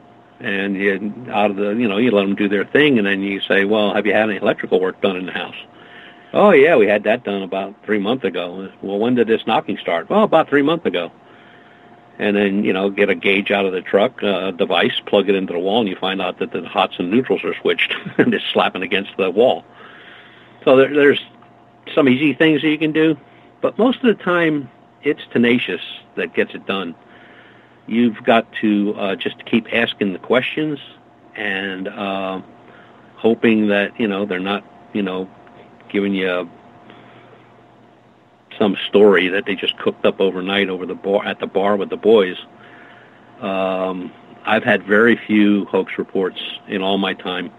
And you, out of the, you know, you let them do their thing, and then you say, well, have you had any electrical work done in the house? Oh, yeah, we had that done about 3 months ago. Well, when did this knocking start? Well, about 3 months ago. And then, you know, get a gauge out of the truck, device, plug it into the wall, and you find out that the hots and neutrals are switched, and it's slapping against the wall. So there's some easy things that you can do, but most of the time it's tenacious that gets it done. You've got to just keep asking the questions and hoping that, you know, they're not, you know, giving you some story that they just cooked up overnight over the bar, at the bar with the boys. I've had very few hoax reports in all my time.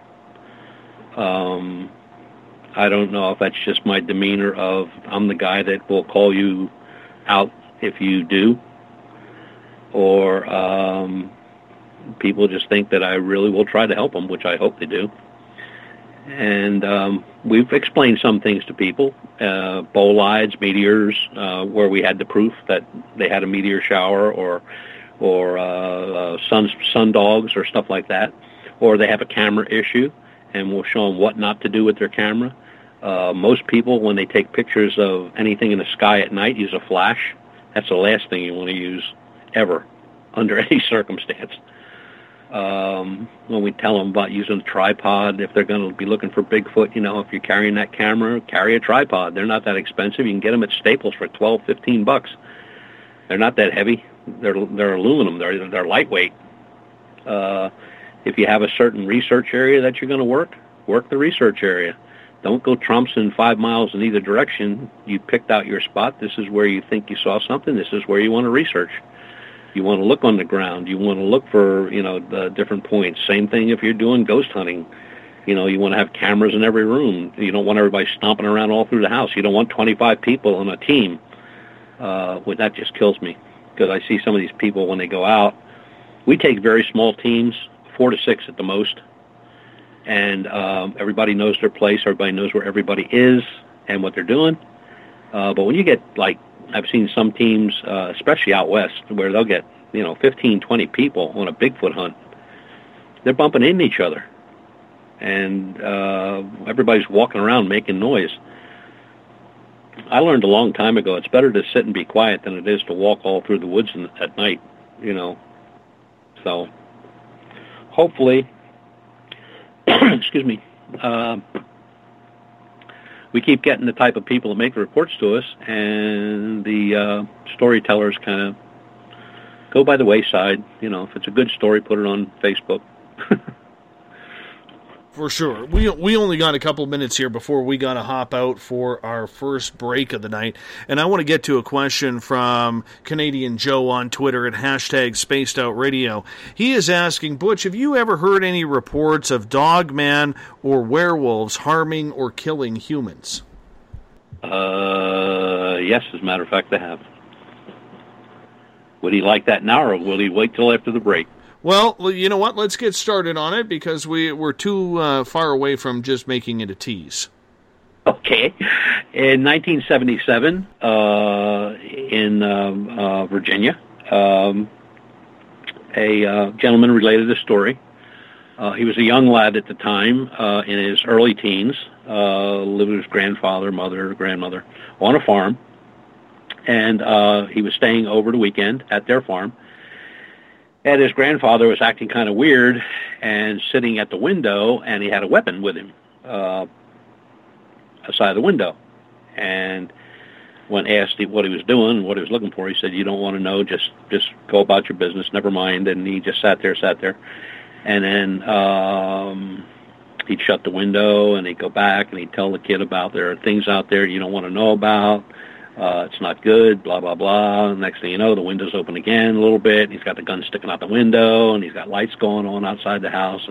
I don't know if that's just my demeanor of I'm the guy that will call you out if you do, or people just think that I really will try to help them, which I hope they do. And we've explained some things to people, bolides, meteors, where we had the proof that they had a meteor shower, or sundogs or stuff like that, or they have a camera issue, and we'll show them what not to do with their camera. Most people, when they take pictures of anything in the sky at night, use a flash. That's the last thing you want to use ever, under any circumstance. When we tell them about using a tripod, if they're going to be looking for Bigfoot, you know, if you're carrying that camera, carry a tripod. They're not that expensive. You can get them at Staples for $12, $15. They're not that heavy. They're aluminum. They're lightweight. If you have a certain research area that you're going to work the research area. Don't go trompsing 5 miles in either direction. You picked out your spot. This is where you think you saw something. This is where you want to research. You want to look on the ground. You want to look for, you know, the different points. Same thing if you're doing ghost hunting. You know, you want to have cameras in every room. You don't want everybody stomping around all through the house. You don't want 25 people on a team. Well, that just kills me, because I see some of these people when they go out. We take very small teams, 4 to 6 at the most, and everybody knows their place. Everybody knows where everybody is and what they're doing. But when you get, like, I've seen some teams, especially out west, where they'll get, you know, 15, 20 people on a Bigfoot hunt. They're bumping into each other, and everybody's walking around making noise. I learned a long time ago, it's better to sit and be quiet than it is to walk all through the woods at night, you know. So hopefully, excuse me, we keep getting the type of people that make the reports to us, and the storytellers kind of go by the wayside. You know, if it's a good story, put it on Facebook. For sure. We only got a couple minutes here before we got to hop out for our first break of the night. And I want to get to a question from Canadian Joe on Twitter at #SpacedOutRadio. He is asking, Butch, have you ever heard any reports of dogman or werewolves harming or killing humans? Yes, as a matter of fact, I have. Would he like that now, or will he wait till after the break? Well, you know what? Let's get started on it, because we're too far away from just making it a tease. Okay. In 1977, in Virginia, a gentleman related a story. He was a young lad at the time, in his early teens, lived with his grandfather, mother, grandmother, on a farm. And he was staying over the weekend at their farm. And his grandfather was acting kind of weird and sitting at the window, and he had a weapon with him outside the window. And when asked what he was doing, what he was looking for, he said, you don't want to know, just go about your business, never mind. And he just sat there. And then he'd shut the window, and he'd go back, and he'd tell the kid about there are things out there you don't want to know about. It's not good, blah, blah, blah. Next thing you know, the window's open again a little bit. And he's got the gun sticking out the window, and he's got lights going on outside the house.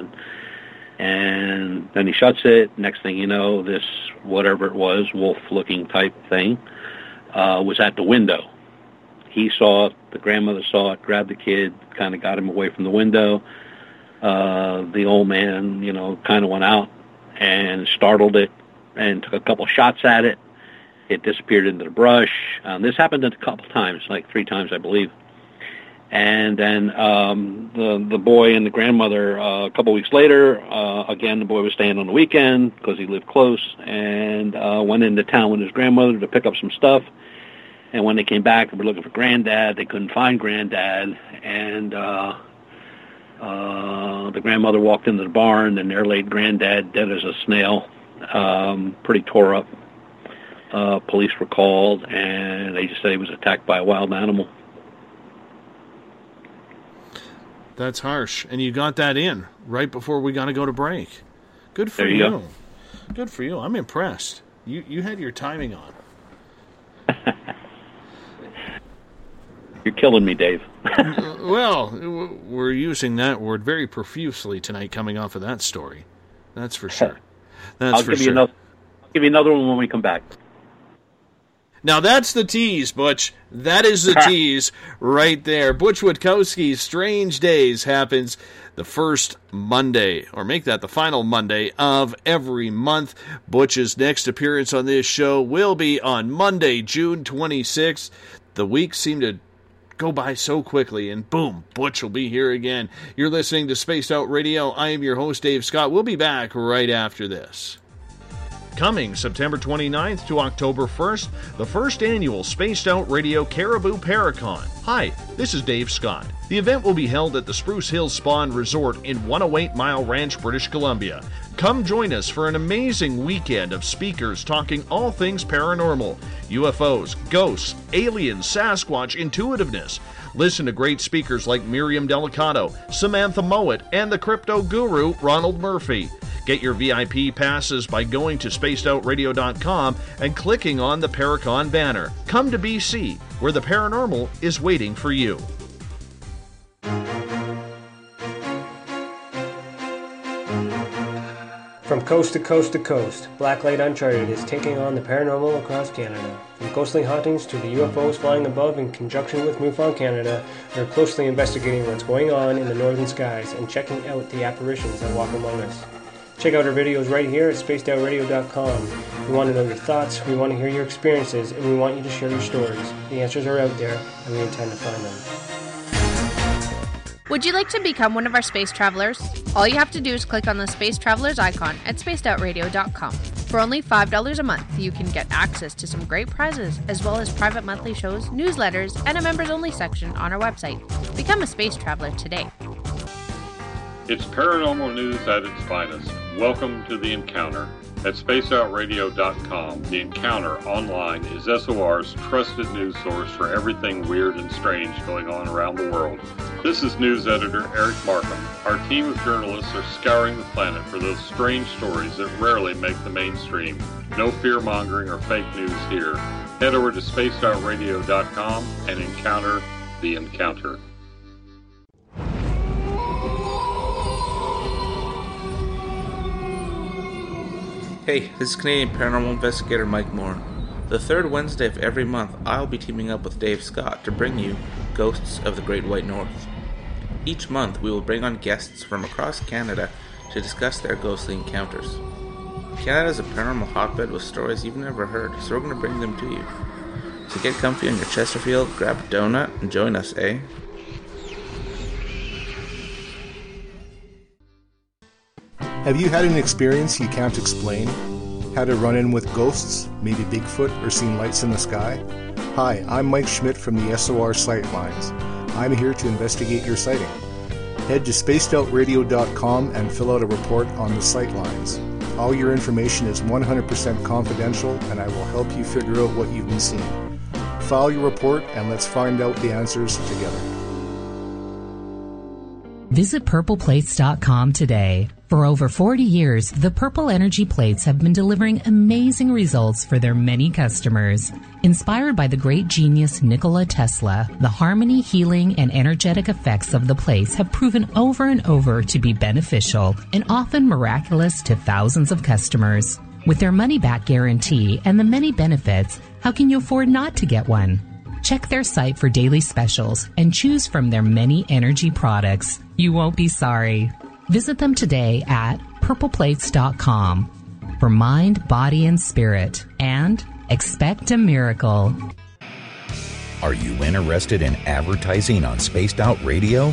And then he shuts it. Next thing you know, this whatever it was, wolf-looking type thing, was at the window. He saw it. The grandmother saw it, grabbed the kid, kind of got him away from the window. The old man, you know, kind of went out and startled it and took a couple shots at it. It disappeared into the brush. This happened a couple times, like 3 times, I believe. And then the boy and the grandmother, a couple weeks later, again, the boy was staying on the weekend because he lived close, and went into town with his grandmother to pick up some stuff. And when they came back, they were looking for Granddad. They couldn't find Granddad. And the grandmother walked into the barn, and there laid Granddad, dead as a snail, pretty tore up. Police were called, and they just said he was attacked by a wild animal. That's harsh. And you got that in right before we got to go to break. Good for you. Go. Good for you. I'm impressed. You had your timing on. You're killing me, Dave. Well, we're using that word very profusely tonight coming off of that story. That's for sure. I'll give you another one when we come back. Now that's the tease, Butch. That is the tease right there. Butch Witkowski's Strange Days happens the first Monday, or make that the final Monday of every month. Butch's next appearance on this show will be on Monday, June 26th. The weeks seem to go by so quickly, and boom, Butch will be here again. You're listening to Spaced Out Radio. I am your host, Dave Scott. We'll be back right after this. Coming September 29th to October 1st, the first annual Spaced Out Radio Caribou Paracon. Hi, this is Dave Scott. The event will be held at the Spruce Hills Spa and Resort in 108 Mile Ranch, British Columbia. Come join us for an amazing weekend of speakers talking all things paranormal, UFOs, ghosts, aliens, Sasquatch, intuitiveness. Listen to great speakers like Miriam Delicato, Samantha Mowat, and the crypto guru Ronald Murphy. Get your VIP passes by going to spacedoutradio.com and clicking on the Paracon banner. Come to BC, where the paranormal is waiting for you. From coast to coast to coast, Blacklight Uncharted is taking on the paranormal across Canada. From ghostly hauntings to the UFOs flying above in conjunction with MUFON Canada, we are closely investigating what's going on in the northern skies and checking out the apparitions that walk among us. Check out our videos right here at spacedoutradio.com. We want to know your thoughts, we want to hear your experiences, and we want you to share your stories. The answers are out there, and we intend to find them. Would you like to become one of our space travelers? All you have to do is click on the Space Travelers icon at spacedoutradio.com. For only $5 a month, you can get access to some great prizes, as well as private monthly shows, newsletters, and a members-only section on our website. Become a space traveler today. It's paranormal news at its finest. Welcome to The Encounter. At spacedoutradio.com, The Encounter Online is SOR's trusted news source for everything weird and strange going on around the world. This is news editor Eric Markham. Our team of journalists are scouring the planet for those strange stories that rarely make the mainstream. No fear-mongering or fake news here. Head over to spacedoutradio.com and encounter The Encounter. Hey, this is Canadian Paranormal Investigator Mike Moore. The third Wednesday of every month, I'll be teaming up with Dave Scott to bring you Ghosts of the Great White North. Each month, we will bring on guests from across Canada to discuss their ghostly encounters. Canada is a paranormal hotbed with stories you've never heard, so we're going to bring them to you. So get comfy on your Chesterfield, grab a donut, and join us, eh? Have you had an experience you can't explain? Had a run-in with ghosts, maybe Bigfoot, or seen lights in the sky? Hi, I'm Mike Schmidt from the SOR Sightlines. I'm here to investigate your sighting. Head to spacedoutradio.com and fill out a report on the Sightlines. All your information is 100% confidential, and I will help you figure out what you've been seeing. File your report, and let's find out the answers together. Visit purpleplates.com today. For over 40 years, the Purple Energy Plates have been delivering amazing results for their many customers. Inspired by the great genius Nikola Tesla, the harmony, healing, and energetic effects of the plates have proven over and over to be beneficial and often miraculous to thousands of customers. With their money-back guarantee and the many benefits, how can you afford not to get one? Check their site for daily specials and choose from their many energy products. You won't be sorry. Visit them today at purpleplates.com for mind, body, and spirit, and expect a miracle. Are you interested in advertising on Spaced Out Radio?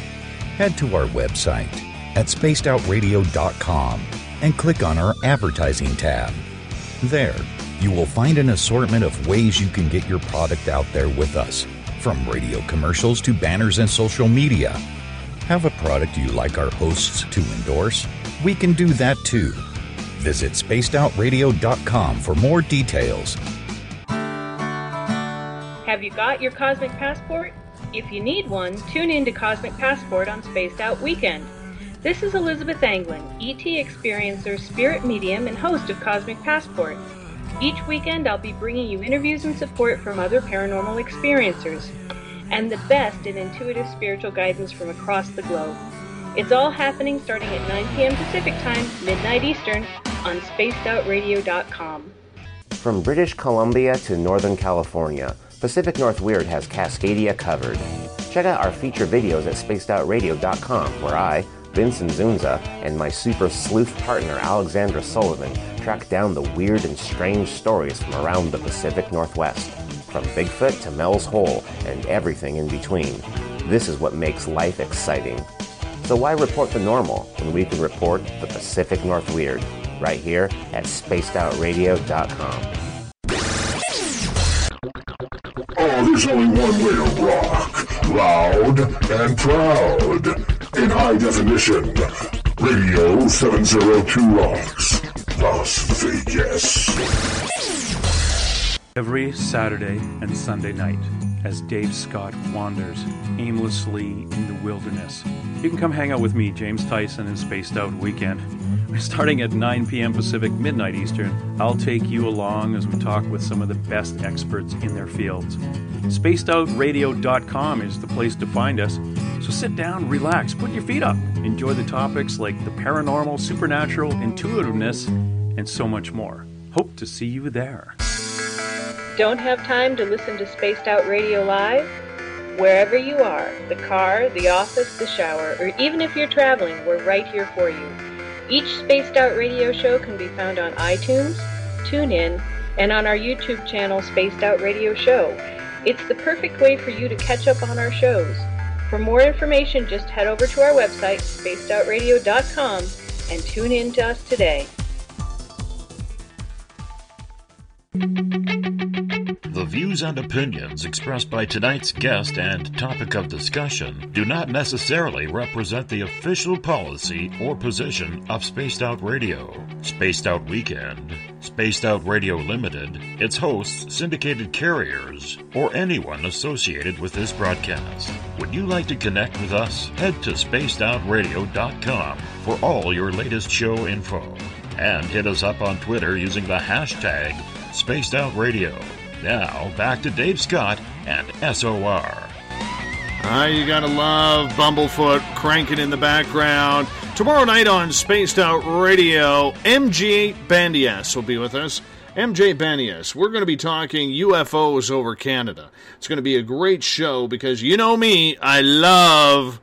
Head to our website at spacedoutradio.com and click on our advertising tab. There, you will find an assortment of ways you can get your product out there with us, from radio commercials to banners and social media. Have a product you'd like our hosts to endorse? We can do that too. Visit spacedoutradio.com for more details. Have you got your Cosmic Passport? If you need one, tune in to Cosmic Passport on Spaced Out Weekend. This is Elizabeth Anglin, ET experiencer, spirit medium, and host of Cosmic Passport. Each weekend, I'll be bringing you interviews and support from other paranormal experiencers, and the best in intuitive spiritual guidance from across the globe. It's all happening starting at 9 p.m. Pacific Time, midnight Eastern, on spacedoutradio.com. From British Columbia to Northern California, Pacific North Weird has Cascadia covered. Check out our feature videos at spacedoutradio.com, where I, Vincent Zunza, and my super sleuth partner Alexandra Sullivan track down the weird and strange stories from around the Pacific Northwest, from Bigfoot to Mel's Hole and everything in between. This is what makes life exciting. So why report the normal when we can report the Pacific North Weird right here at spacedoutradio.com. Oh, there's only one way to rock, loud and proud, in high definition. Radio 702 Rocks, Las Vegas. Every Saturday and Sunday night, as Dave Scott wanders aimlessly in the wilderness, you can come hang out with me, James Tyson, in Spaced Out Weekend. Starting at 9 p.m. Pacific, midnight Eastern, I'll take you along as we talk with some of the best experts in their fields. SpacedOutRadio.com is the place to find us, so sit down, relax, put your feet up, enjoy the topics like the paranormal, supernatural, intuitiveness, and so much more. Hope to see you there. Don't have time to listen to Spaced Out Radio live? Wherever you are, the car, the office, the shower, or even if you're traveling, we're right here for you. Each Spaced Out Radio show can be found on iTunes, TuneIn, and on our YouTube channel, Spaced Out Radio Show. It's the perfect way for you to catch up on our shows. For more information, just head over to our website, spacedoutradio.com, and tune in to us today. The views and opinions expressed by tonight's guest and topic of discussion do not necessarily represent the official policy or position of Spaced Out Radio, Spaced Out Weekend, Spaced Out Radio Limited, its hosts, syndicated carriers, or anyone associated with this broadcast. Would you like to connect with us? Head to spacedoutradio.com for all your latest show info. And hit us up on Twitter using the hashtag #SpacedOutRadio. Now, back to Dave Scott and SOR. You gotta love Bumblefoot cranking in the background. Tomorrow night on Spaced Out Radio, MJ Bandias will be with us. MJ Bandias, we're going to be talking UFOs over Canada. It's going to be a great show because, you know me, I love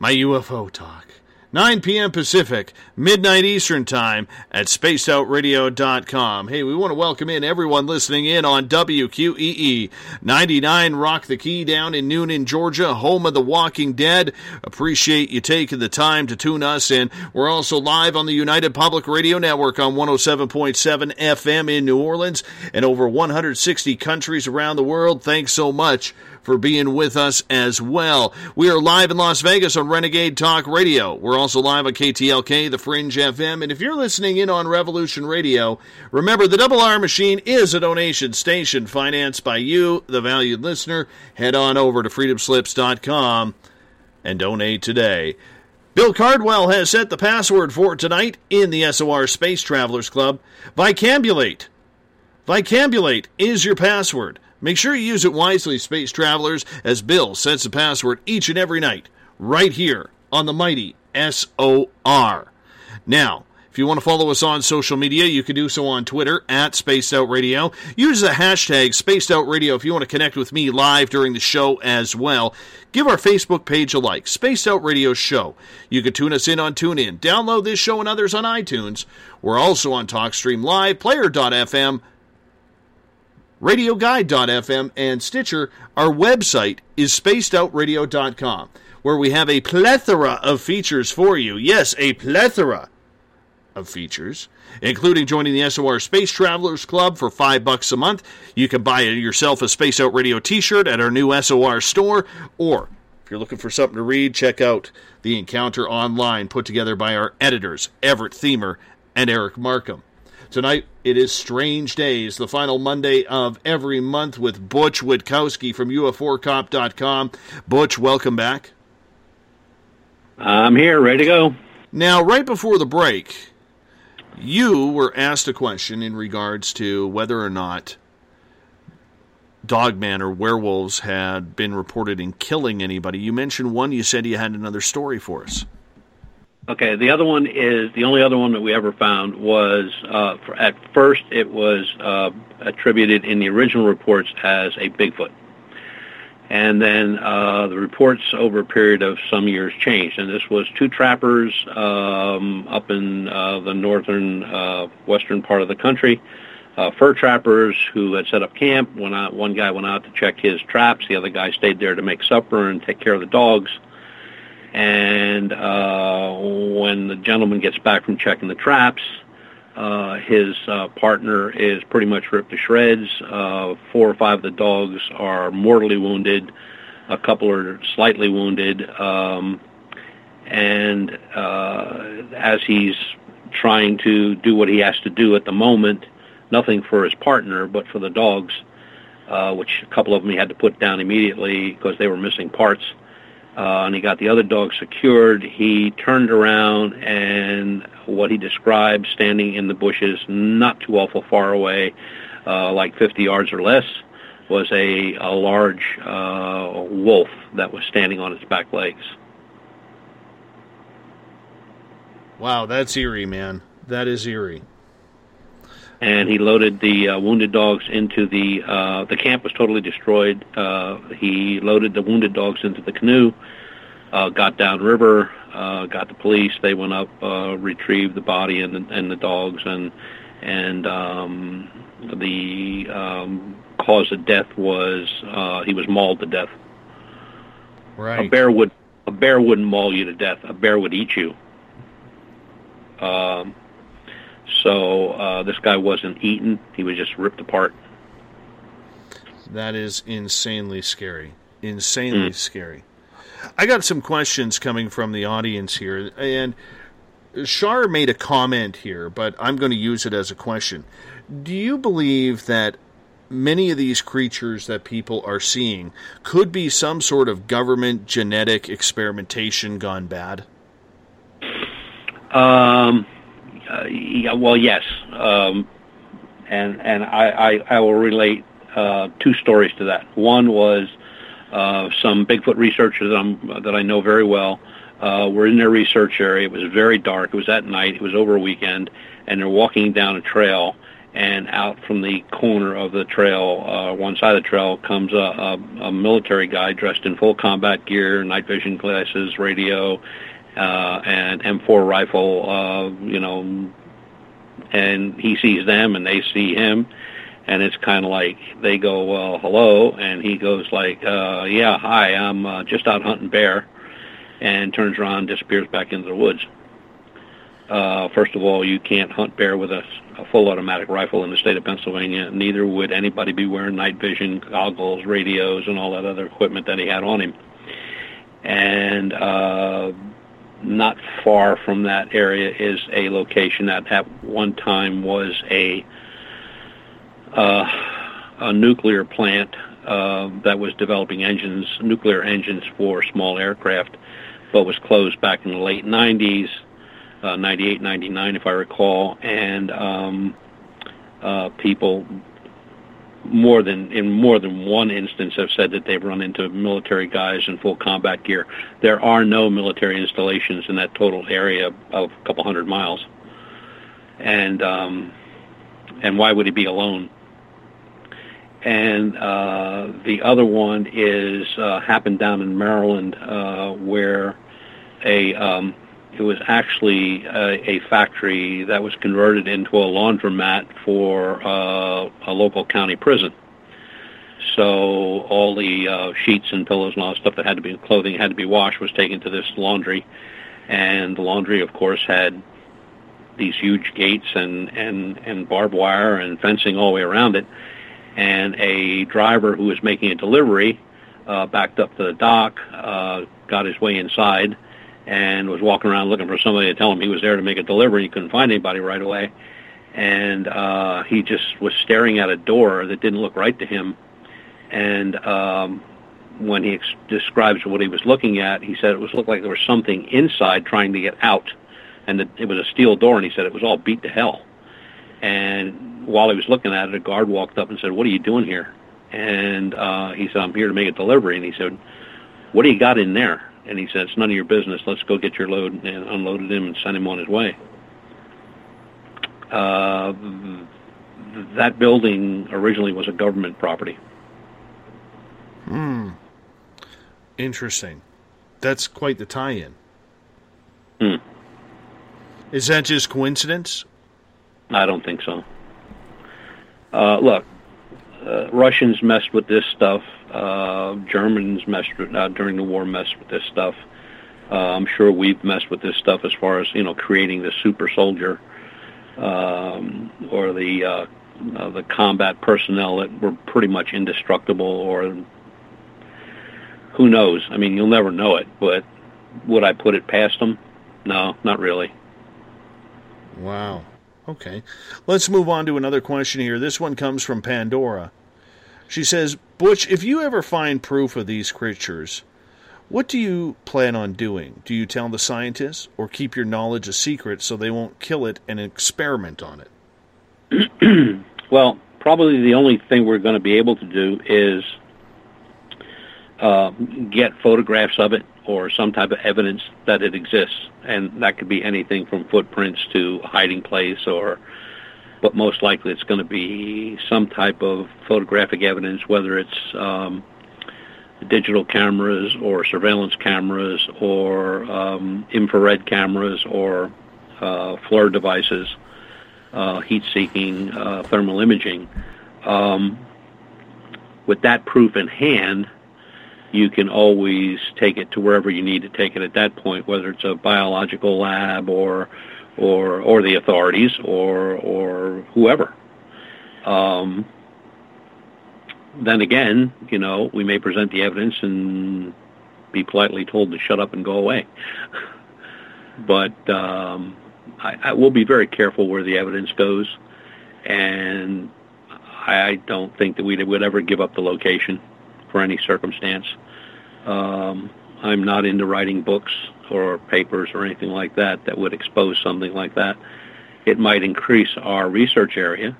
my UFO talk. 9 p.m. Pacific, midnight Eastern Time at spacedoutradio.com. Hey, we want to welcome in everyone listening in on WQEE 99 Rock, the Key down in Newnan, Georgia, home of the Walking Dead. Appreciate you taking the time to tune us in. We're also live on the United Public Radio Network on 107.7 FM in New Orleans and over 160 countries around the world. Thanks so much for being with us as well. We are live in Las Vegas on Renegade Talk Radio. We're also live on KTLK, the Fringe FM. And if you're listening in on Revolution Radio, remember the Double R Machine is a donation station financed by you, the valued listener. Head on over to freedomslips.com and donate today. Bill Cardwell has set the password for tonight in the SOR Space Travelers Club. Vicambulate. Vicambulate is your password. Make sure you use it wisely, Space Travelers, as Bill sets the password each and every night, right here on the mighty SOR. Now, if you want to follow us on social media, you can do so on Twitter, at Spaced Out Radio. Use the hashtag Spaced Out Radio if you want to connect with me live during the show as well. Give our Facebook page a like, Spaced Out Radio Show. You can tune us in on TuneIn. Download this show and others on iTunes. We're also on TalkStream Live, Player.fm, RadioGuide.fm, and Stitcher. Our website is spacedoutradio.com, where we have a plethora of features for you. Yes, a plethora of features, including joining the SOR Space Travelers Club for $5 a month. You can buy yourself a Space Out Radio t-shirt at our new SOR store, or if you're looking for something to read, check out The Encounter Online, put together by our editors, Everett Themer and Eric Markham. Tonight, it is Strange Days, the final Monday of every month, with Butch Witkowski from UFOCop.com. Butch, welcome back. I'm here, ready to go. Now, right before the break, you were asked a question in regards to whether or not dogman or werewolves had been reported in killing anybody. You mentioned one. You said you had another story for us. Okay, the other one is, the only other one that we ever found was, at first it was attributed in the original reports as a Bigfoot. And then the reports over a period of some years changed. And this was two trappers up in the northern, western part of the country, fur trappers who had set up camp. One guy went out to check his traps. The other guy stayed there to make supper and take care of the dogs. And when the gentleman gets back from checking the traps, his partner is pretty much ripped to shreds. 4 or 5 of the dogs are mortally wounded. A couple are slightly wounded. As he's trying to do what he has to do at the moment, nothing for his partner, but for the dogs, which a couple of them he had to put down immediately because they were missing parts. And he got the other dog secured. He turned around, and what he described standing in the bushes, not too awful far away, like 50 yards or less, was a large wolf that was standing on its back legs. Wow, that's eerie, man. That is eerie. And he loaded the wounded dogs into the camp was totally destroyed. He loaded the wounded dogs into the canoe, got downriver, got the police. They went up, retrieved the body and the dogs, and the cause of death was he was mauled to death. Right. A bear wouldn't maul you to death. A bear would eat you. So this guy wasn't eaten. He was just ripped apart. That is insanely scary. Insanely scary. I got some questions coming from the audience here. And Shar made a comment here, but I'm going to use it as a question. Do you believe that many of these creatures that people are seeing could be some sort of government genetic experimentation gone bad? Yeah, well, yes, and I will relate 2 stories to that. One was some Bigfoot researchers that I know very well were in their research area. It was very dark. It was at night. It was over a weekend, and they're walking down a trail, and out from the corner of the trail, one side of the trail, comes a military guy dressed in full combat gear, night vision glasses, radio, and M4 rifle, and he sees them and they see him, and it's kind of like they go, well, hello, and he goes like, yeah, hi, I'm just out hunting bear, and turns around and disappears back into the woods. First of all, you can't hunt bear with a full automatic rifle in the state of Pennsylvania. Neither would anybody be wearing night vision goggles, radios, and all that other equipment that he had on him. And not far from that area is a location that at one time was a nuclear plant that was developing nuclear engines for small aircraft, but was closed back in the late 90s, 98, 99 if I recall, and people in more than one instance have said that they've run into military guys in full combat gear. There are no military installations in that total area of a couple hundred miles. And why would he be alone? And the other one is happened down in Maryland where it was actually a factory that was converted into a laundromat for a local county prison. So all the sheets and pillows and all that stuff that had to be clothing had to be washed was taken to this laundry, and the laundry, of course, had these huge gates and barbed wire and fencing all the way around it. And a driver who was making a delivery backed up to the dock, got his way inside, and was walking around looking for somebody to tell him he was there to make a delivery. He couldn't find anybody right away, and he just was staring at a door that didn't look right to him. And when he describes what he was looking at, he said it was looked like there was something inside trying to get out, and it was a steel door, and he said it was all beat to hell. And while he was looking at it, a guard walked up and said, "What are you doing here?" And he said, "I'm here to make a delivery." And he said, "What do you got in there?" And he said, "It's none of your business. Let's go get your load," and unloaded him and sent him on his way. That building originally was a government property. Hmm. Interesting. That's quite the tie-in. Hmm. Is that just coincidence? I don't think so. Look, Russians messed with this stuff. Germans messed during the war messed with this stuff. I'm sure we've messed with this stuff as far as, you know, creating the super soldier or the combat personnel that were pretty much indestructible, or who knows? I mean, you'll never know it, but would I put it past them? No, not really. Wow. Okay. Let's move on to another question here. This one comes from Pandora. She says, "Butch, if you ever find proof of these creatures, what do you plan on doing? Do you tell the scientists or keep your knowledge a secret so they won't kill it and experiment on it?" Well, probably the only thing we're going to be able to do is get photographs of it or some type of evidence that it exists, and that could be anything from footprints to hiding place, or, but most likely it's going to be some type of photographic evidence, whether it's digital cameras or surveillance cameras or infrared cameras or FLIR devices, heat-seeking, thermal imaging. With that proof in hand, you can always take it to wherever you need to take it at that point, whether it's a biological lab or the authorities or whoever. Then again, you know, we may present the evidence and be politely told to shut up and go away. But I will be very careful where the evidence goes, and I don't think that we would ever give up the location for any circumstance. I'm not into writing books or papers or anything like that that would expose something like that. It might increase our research area,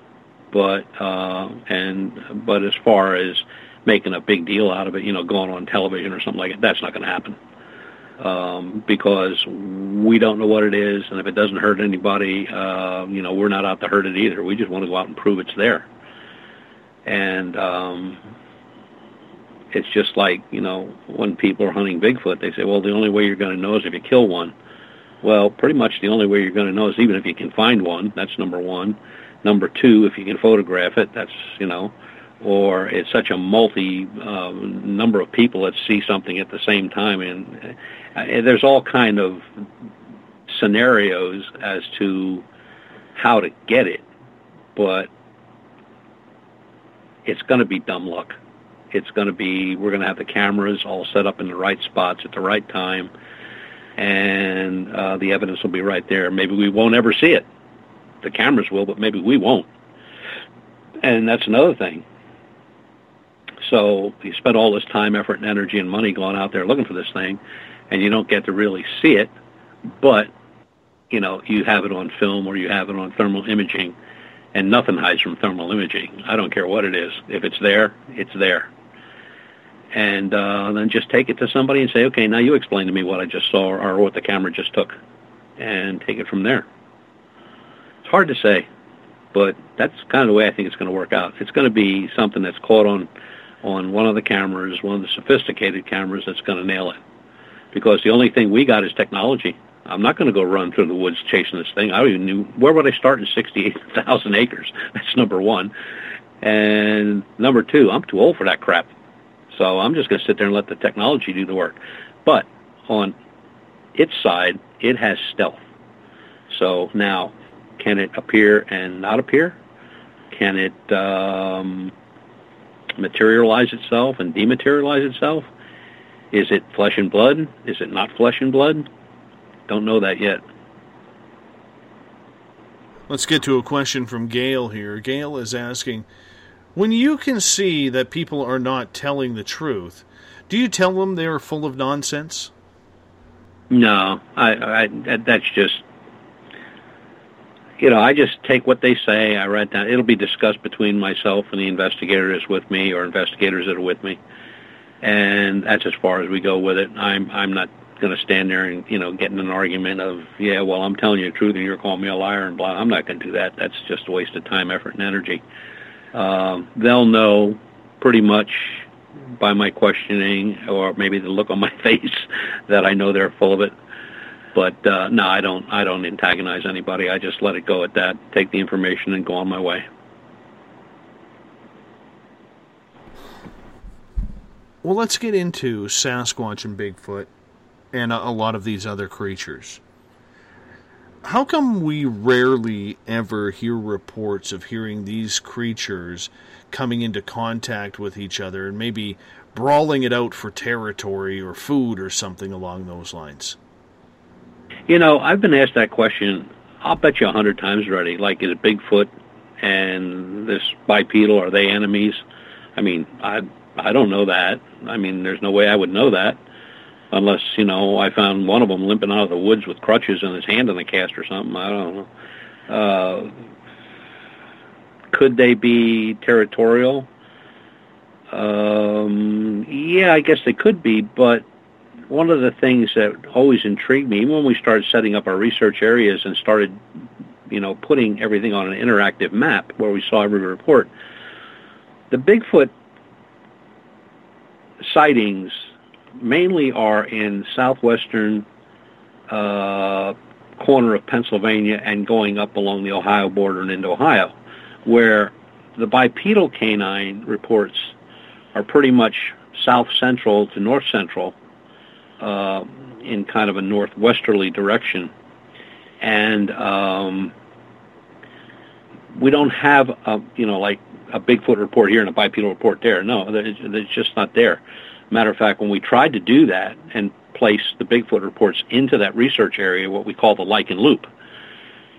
but as far as making a big deal out of it, you know, going on television or something like that, that's not going to happen, because we don't know what it is, and if it doesn't hurt anybody, you know, we're not out to hurt it either. We just want to go out and prove it's there. And it's just like, you know, when people are hunting Bigfoot, they say, well, the only way you're going to know is if you kill one. Well, pretty much the only way you're going to know is even if you can find one. That's number one. Number two, if you can photograph it, that's, you know, or it's such a number of people that see something at the same time. And there's all kind of scenarios as to how to get it, but it's going to be dumb luck. It's going to be, we're going to have the cameras all set up in the right spots at the right time, and the evidence will be right there. Maybe we won't ever see it. The cameras will, but maybe we won't. And that's another thing. So you spend all this time, effort, and energy and money going out there looking for this thing, and you don't get to really see it, but, you know, you have it on film or you have it on thermal imaging, and nothing hides from thermal imaging. I don't care what it is. If it's there, it's there. And then just take it to somebody and say, okay, now you explain to me what I just saw or what the camera just took, and take it from there. It's hard to say, but that's kind of the way I think it's going to work out. It's going to be something that's caught on one of the cameras, one of the sophisticated cameras that's going to nail it, because the only thing we got is technology. I'm not going to go run through the woods chasing this thing. I don't even know where would I start in 68,000 acres. That's number one. And number two, I'm too old for that crap. So I'm just going to sit there and let the technology do the work. But on its side, it has stealth. So now, can it appear and not appear? Can it materialize itself and dematerialize itself? Is it flesh and blood? Is it not flesh and blood? Don't know that yet. Let's get to a question from Gail here. Gail is asking, when you can see that people are not telling the truth, do you tell them they are full of nonsense? No, that's just, you know, I just take what they say, I write down. It'll be discussed between myself and the investigator that's with me or investigators that are with me. And that's as far as we go with it. I'm not going to stand there and, you know, get in an argument of, yeah, well, I'm telling you the truth and you're calling me a liar and blah. I'm not going to do that. That's just a waste of time, effort, and energy. They'll know pretty much by my questioning or maybe the look on my face that I know they're full of it. But no, I don't antagonize anybody. I just let it go at that, take the information and go on my way. Well, let's get into Sasquatch and Bigfoot and a lot of these other creatures. How come we rarely ever hear reports of hearing these creatures coming into contact with each other and maybe brawling it out for territory or food or something along those lines? You know, I've been asked that question, I'll bet you 100 times already, like, is Bigfoot and this bipedal, are they enemies? I mean, I don't know that. I mean, there's no way I would know that unless, you know, I found one of them limping out of the woods with crutches and his hand in a cast or something. I don't know. Could they be territorial? Yeah, I guess they could be, but one of the things that always intrigued me, even when we started setting up our research areas and started, you know, putting everything on an interactive map where we saw every report, the Bigfoot sightings mainly are in southwestern corner of Pennsylvania and going up along the Ohio border and into Ohio, where the bipedal canine reports are pretty much south central to north central in kind of a northwesterly direction. And we don't have, like a Bigfoot report here and a bipedal report there. No, it's just not there. Matter of fact, when we tried to do that and place the Bigfoot reports into that research area, what we call the Lichen Loop,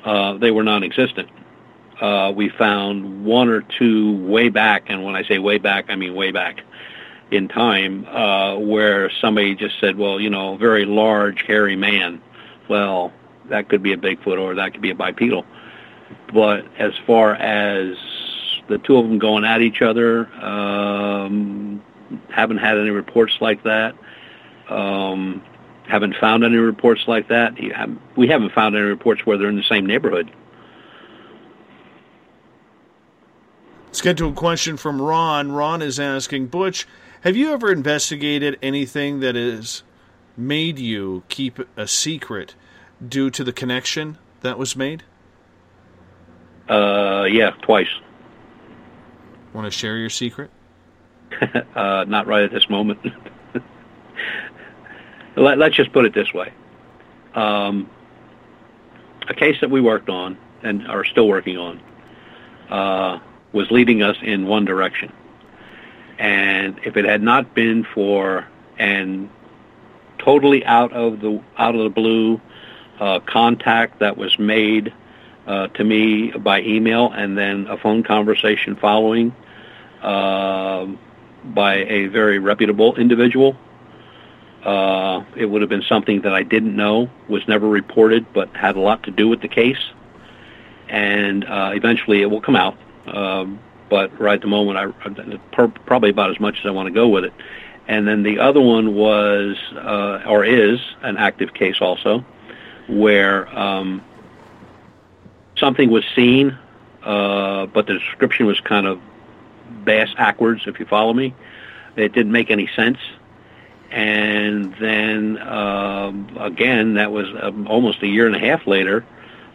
they were non-existent. We found one or two way back, and when I say way back, I mean way back in time, where somebody just said, well, you know, very large, hairy man. Well, that could be a Bigfoot or that could be a bipedal. But as far as the two of them going at each other, haven't had any reports like that. Haven't found any reports like that. We haven't found any reports where they're in the same neighborhood. Let's get to a question from Ron. Ron is asking, Butch, have you ever investigated anything that has made you keep a secret due to the connection that was made? Yeah, twice. Want to share your secret? Not right at this moment. Let's just put it this way. A case that we worked on and are still working on was leading us in one direction. And if it had not been for an totally out of the blue contact that was made to me by email and then a phone conversation following by a very reputable individual, it would have been something that I didn't know, was never reported, but had a lot to do with the case. And eventually it will come out. But right at the moment, probably about as much as I want to go with it. And then the other one was, or is, an active case also, where something was seen, but the description was kind of bass-ackwards, if you follow me. It didn't make any sense. And then, again, that was almost a year and a half later,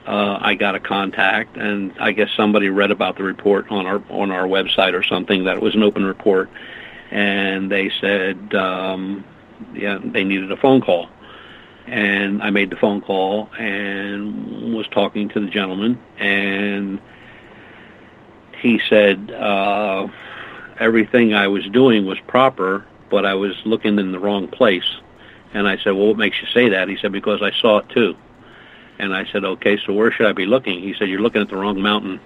I got a contact, and I guess somebody read about the report on our website or something, that it was an open report, and they said, yeah, they needed a phone call. And I made the phone call and was talking to the gentleman, and he said everything I was doing was proper, but I was looking in the wrong place. And I said, well, what makes you say that? He said, because I saw it too. And I said, okay, so where should I be looking? He said, you're looking at the wrong mountain.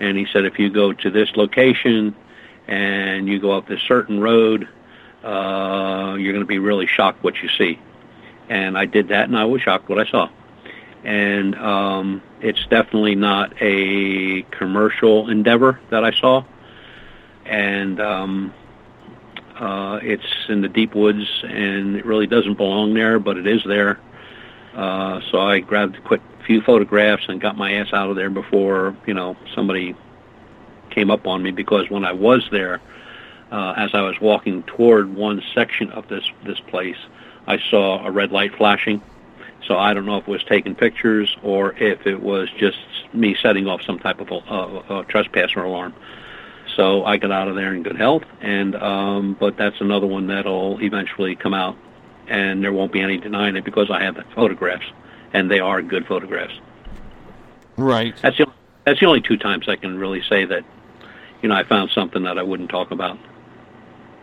And he said, if you go to this location and you go up this certain road, you're going to be really shocked what you see. And I did that, and I was shocked what I saw. And it's definitely not a commercial endeavor that I saw. And it's in the deep woods, and it really doesn't belong there, but it is there. So I grabbed a quick few photographs and got my ass out of there before, you know, somebody came up on me, because when I was there, as I was walking toward one section of this place, I saw a red light flashing. So I don't know if it was taking pictures or if it was just me setting off some type of a trespasser alarm. So I got out of there in good health, and but that's another one that'll eventually come out, and there won't be any denying it because I have the photographs, and they are good photographs. Right. That's the only two times I can really say that, you know, I found something that I wouldn't talk about.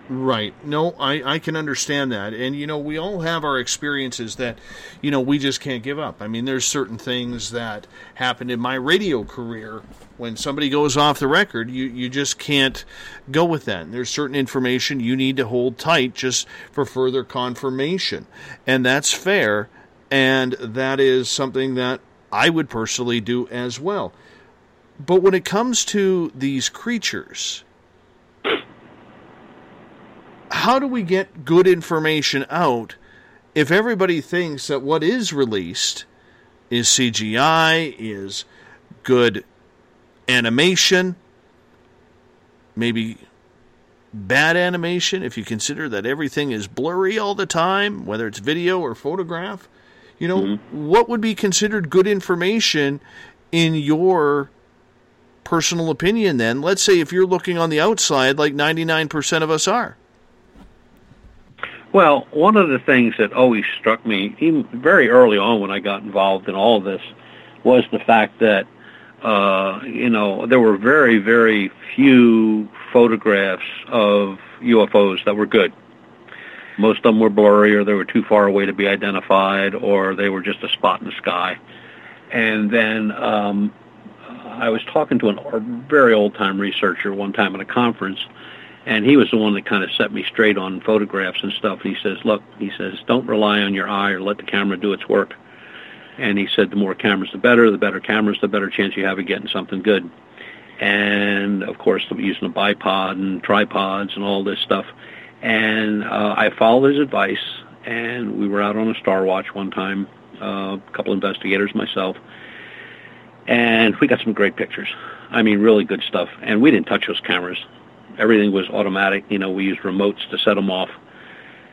Right. No, I can understand that. And, you know, we all have our experiences that, you know, we just can't give up. I mean, there's certain things that happened in my radio career. When somebody goes off the record, you just can't go with that. And there's certain information you need to hold tight just for further confirmation. And that's fair. And that is something that I would personally do as well. But when it comes to these creatures, how do we get good information out if everybody thinks that what is released is CGI, is good animation, maybe bad animation, if you consider that everything is blurry all the time, whether it's video or photograph? You know, what would be considered good information in your personal opinion then? Let's say if you're looking on the outside like 99% of us are. Well, one of the things that always struck me, even very early on when I got involved in all of this, was the fact that, you know, there were very, very few photographs of UFOs that were good. Most of them were blurry, or they were too far away to be identified, or they were just a spot in the sky. And then I was talking to a very old-time researcher one time at a conference, and he was the one that kind of set me straight on photographs and stuff. And he says, look, he says, don't rely on your eye or let the camera do its work. And he said, the more cameras, the better cameras, the better chance you have of getting something good. And, of course, using a bipod and tripods and all this stuff. And I followed his advice, and we were out on a star watch one time, a couple investigators, myself. And we got some great pictures. I mean, really good stuff. And we didn't touch those cameras. Everything was automatic. You know, we used remotes to set them off.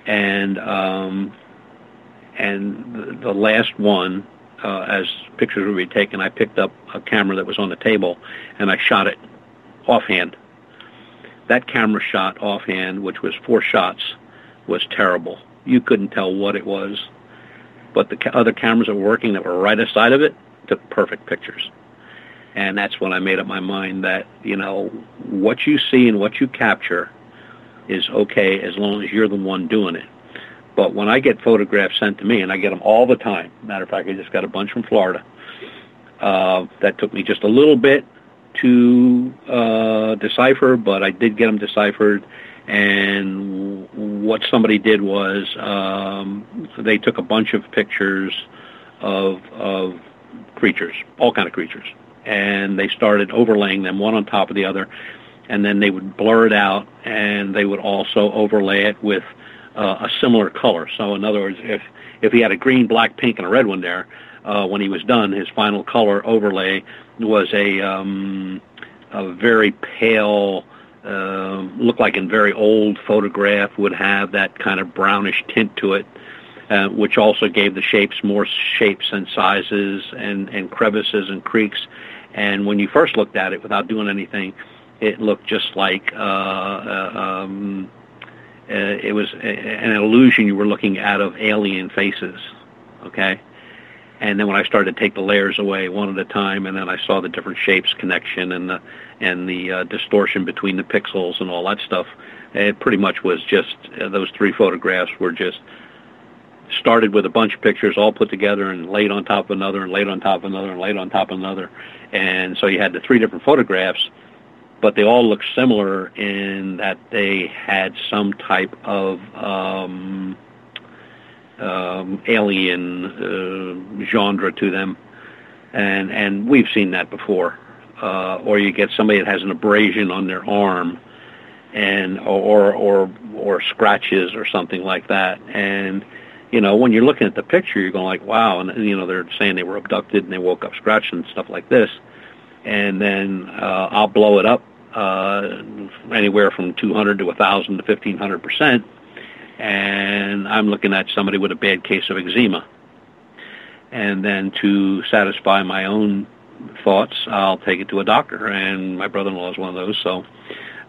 And the last one, as pictures were being taken, I picked up a camera that was on the table, and I shot it offhand. That camera shot offhand, which was 4 shots, was terrible. You couldn't tell what it was. But the other cameras that were working that were right aside of it took perfect pictures. And that's when I made up my mind that, you know, what you see and what you capture is okay as long as you're the one doing it. But when I get photographs sent to me, and I get them all the time, matter of fact, I just got a bunch from Florida, that took me just a little bit to decipher, but I did get them deciphered. And what somebody did was they took a bunch of pictures of creatures, all kind of creatures. And they started overlaying them one on top of the other, and then they would blur it out, and they would also overlay it with a similar color. So in other words, if he had a green, black, pink, and a red one there, when he was done, his final color overlay was a very pale, looked like a very old photograph would have that kind of brownish tint to it. which also gave the shapes more shapes and sizes and crevices and creeks. And when you first looked at it without doing anything, it looked just like it was an illusion you were looking at of alien faces, okay? And then when I started to take the layers away one at a time, and then I saw the different shapes connection and the distortion between the pixels and all that stuff, it pretty much was just those three photographs were just started with a bunch of pictures all put together and laid on top of another and laid on top of another and laid on top of another. And so you had the three different photographs, but they all looked similar in that they had some type of alien genre to them. And we've seen that before. Or you get somebody that has an abrasion on their arm and or scratches or something like that. And you know, when you're looking at the picture, you're going like, wow, and you know, they're saying they were abducted and they woke up scratching and stuff like this. And then I'll blow it up anywhere from 200 to 1,000 to 1,500%, and I'm looking at somebody with a bad case of eczema. And then to satisfy my own thoughts, I'll take it to a doctor, and my brother-in-law is one of those, so...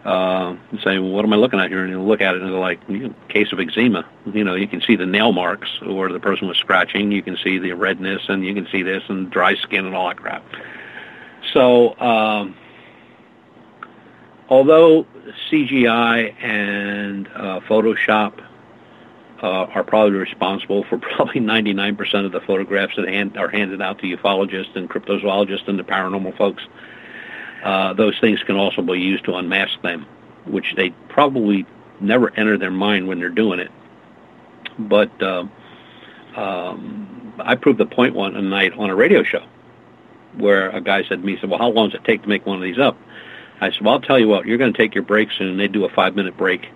and say, well, what am I looking at here? And you'll look at it and they're like, case of eczema. You know, you can see the nail marks or the person was scratching. You can see the redness and you can see this and dry skin and all that crap. So although CGI and Photoshop are probably responsible for probably 99% of the photographs that are handed out to ufologists and cryptozoologists and the paranormal folks, those things can also be used to unmask them, which they probably never enter their mind when they're doing it. But I proved the point one night on a radio show where a guy said to me, he said, well, how long does it take to make one of these up? I said, well, I'll tell you what, you're going to take your break soon. And they do a 5-minute break.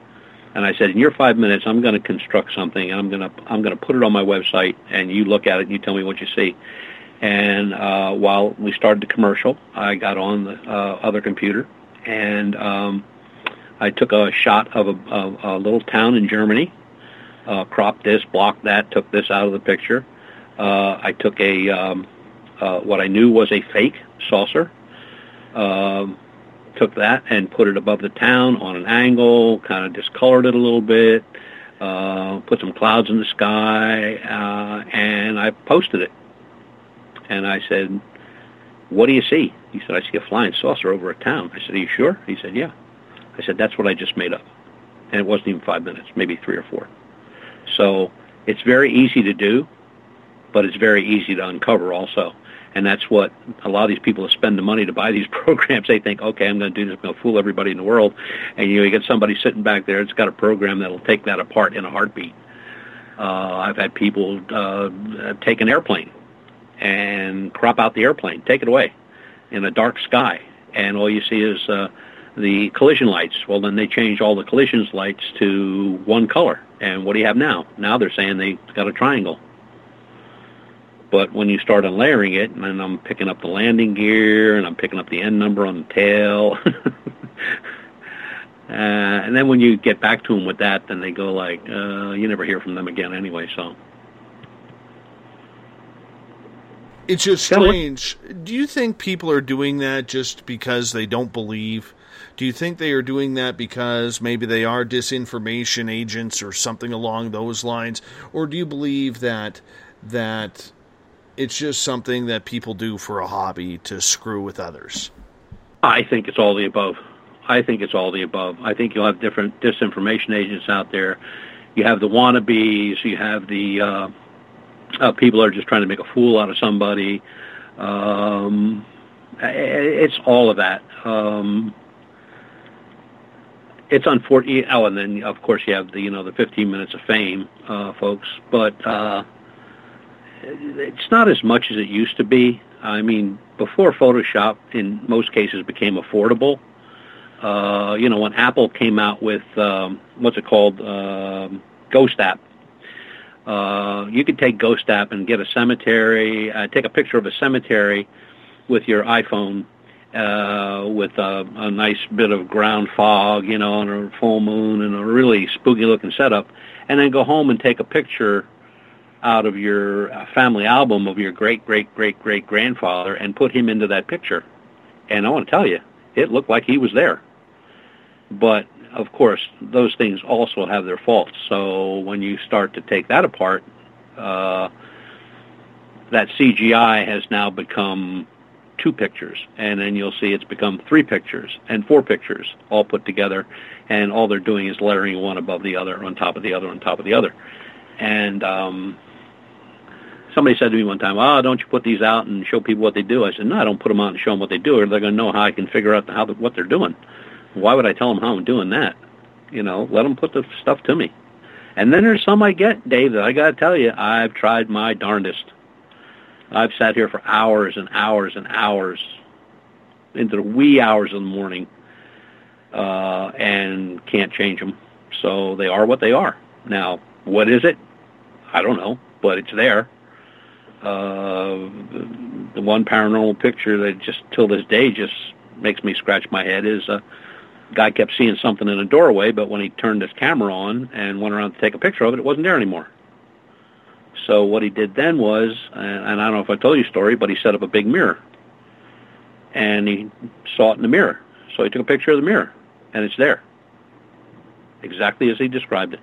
And I said, in your 5 minutes, I'm going to construct something, and I'm going to put it on my website, and you look at it and you tell me what you see. And while we started the commercial, I got on the other computer, and I took a shot of a little town in Germany, cropped this, blocked that, took this out of the picture. I took a what I knew was a fake saucer, took that and put it above the town on an angle, kind of discolored it a little bit, put some clouds in the sky, and I posted it. And I said, what do you see? He said, I see a flying saucer over a town. I said, are you sure? He said, yeah. I said, that's what I just made up. And it wasn't even 5 minutes, maybe 3 or 4. So it's very easy to do, but it's very easy to uncover also. And that's what a lot of these people that spend the money to buy these programs, they think, okay, I'm going to do this, I'm going to fool everybody in the world. And you know, you get somebody sitting back there, it's got a program that'll take that apart in a heartbeat. I've had people take an airplane and crop out the airplane, take it away in a dark sky, and all you see is the collision lights. Well, then they change all the collisions lights to one color, and what do you have now? Now they're saying they got a triangle. But when you start unlayering it, and I'm picking up the landing gear, and I'm picking up the end number on the tail, and then when you get back to them with that, then they go like, you never hear from them again anyway, so... It's just strange. Do you think people are doing that just because they don't believe? Do you think they are doing that because maybe they are disinformation agents or something along those lines? Or do you believe that it's just something that people do for a hobby to screw with others? I think it's all the above. I think you'll have different disinformation agents out there. You have the wannabes. You have the... people are just trying to make a fool out of somebody. It's all of that. It's unfortunate. Oh, and then of course you have the 15 minutes of fame, folks. But it's not as much as it used to be. I mean, before Photoshop, in most cases, became affordable. When Apple came out with Ghost App. You could take Ghost App and get a cemetery, take a picture of a cemetery with your iPhone with a nice bit of ground fog, on a full moon and a really spooky looking setup, and then go home and take a picture out of your family album of your great-great-great-great-grandfather and put him into that picture. And I want to tell you, it looked like he was there. But, of course, those things also have their faults. So when you start to take that apart, that CGI has now become 2 pictures, and then you'll see it's become 3 pictures and 4 pictures all put together, and all they're doing is lettering one above the other, on top of the other, on top of the other. And somebody said to me one time, "Oh, don't you put these out and show people what they do?" I said, "No, I don't put them out and show them what they do, or they're going to know how I can figure out what they're doing. Why would I tell them how I'm doing that? You know, let them put the stuff to me." And then there's some I get, Dave, that I got to tell you, I've tried my darndest. I've sat here for hours and hours and hours, into the wee hours of the morning, and can't change them. So they are what they are. Now, what is it? I don't know, but it's there. The one paranormal picture that just till this day just makes me scratch my head is a guy kept seeing something in a doorway, but when he turned his camera on and went around to take a picture of it, it wasn't there anymore. So what he did then was, and I don't know if I told you the story, but he set up a big mirror. And he saw it in the mirror. So he took a picture of the mirror, and it's there. Exactly as he described it.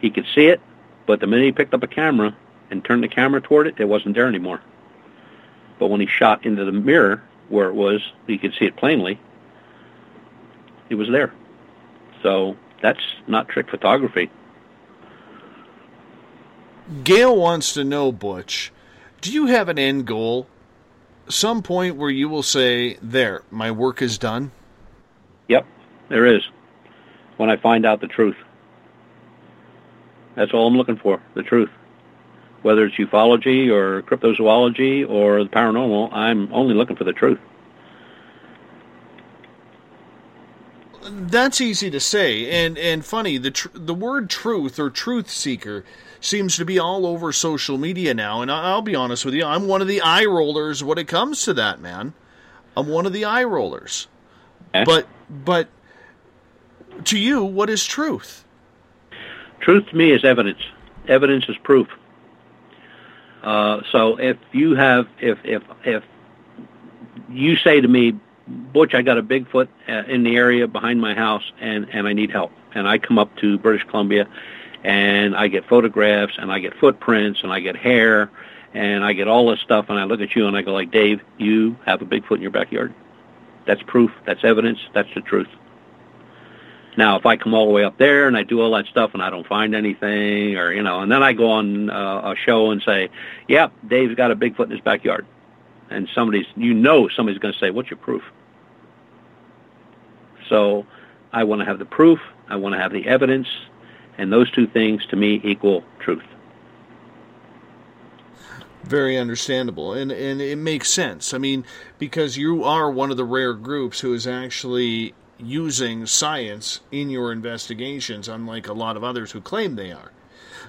He could see it, but the minute he picked up a camera and turned the camera toward it, it wasn't there anymore. But when he shot into the mirror where it was, he could see it plainly. It was there. So that's not trick photography. Gail wants to know, Butch, do you have an end goal? Some point where you will say, there, my work is done? Yep, there is. When I find out the truth. That's all I'm looking for, the truth. Whether it's ufology or cryptozoology or the paranormal, I'm only looking for the truth. That's easy to say, and funny, the word truth or truth seeker seems to be all over social media now, and I'll be honest with you, I'm one of the eye rollers when it comes to that, man. I'm one of the eye rollers. Okay. But to you, what is truth? Truth to me is evidence. Evidence is proof. So if you have, if you say to me, Butch, I got a Bigfoot in the area behind my house, and I need help. And I come up to British Columbia, and I get photographs, and I get footprints, and I get hair, and I get all this stuff, and I look at you, and I go like, Dave, you have a Bigfoot in your backyard. That's proof. That's evidence. That's the truth. Now, if I come all the way up there, and I do all that stuff, and I don't find anything, or, you know, and then I go on a show and say, yeah, Dave's got a Bigfoot in his backyard. And somebody's going to say, what's your proof? So I want to have the proof, I want to have the evidence, and those two things to me equal truth. Very understandable, and it makes sense. I mean, because you are one of the rare groups who is actually using science in your investigations, unlike a lot of others who claim they are.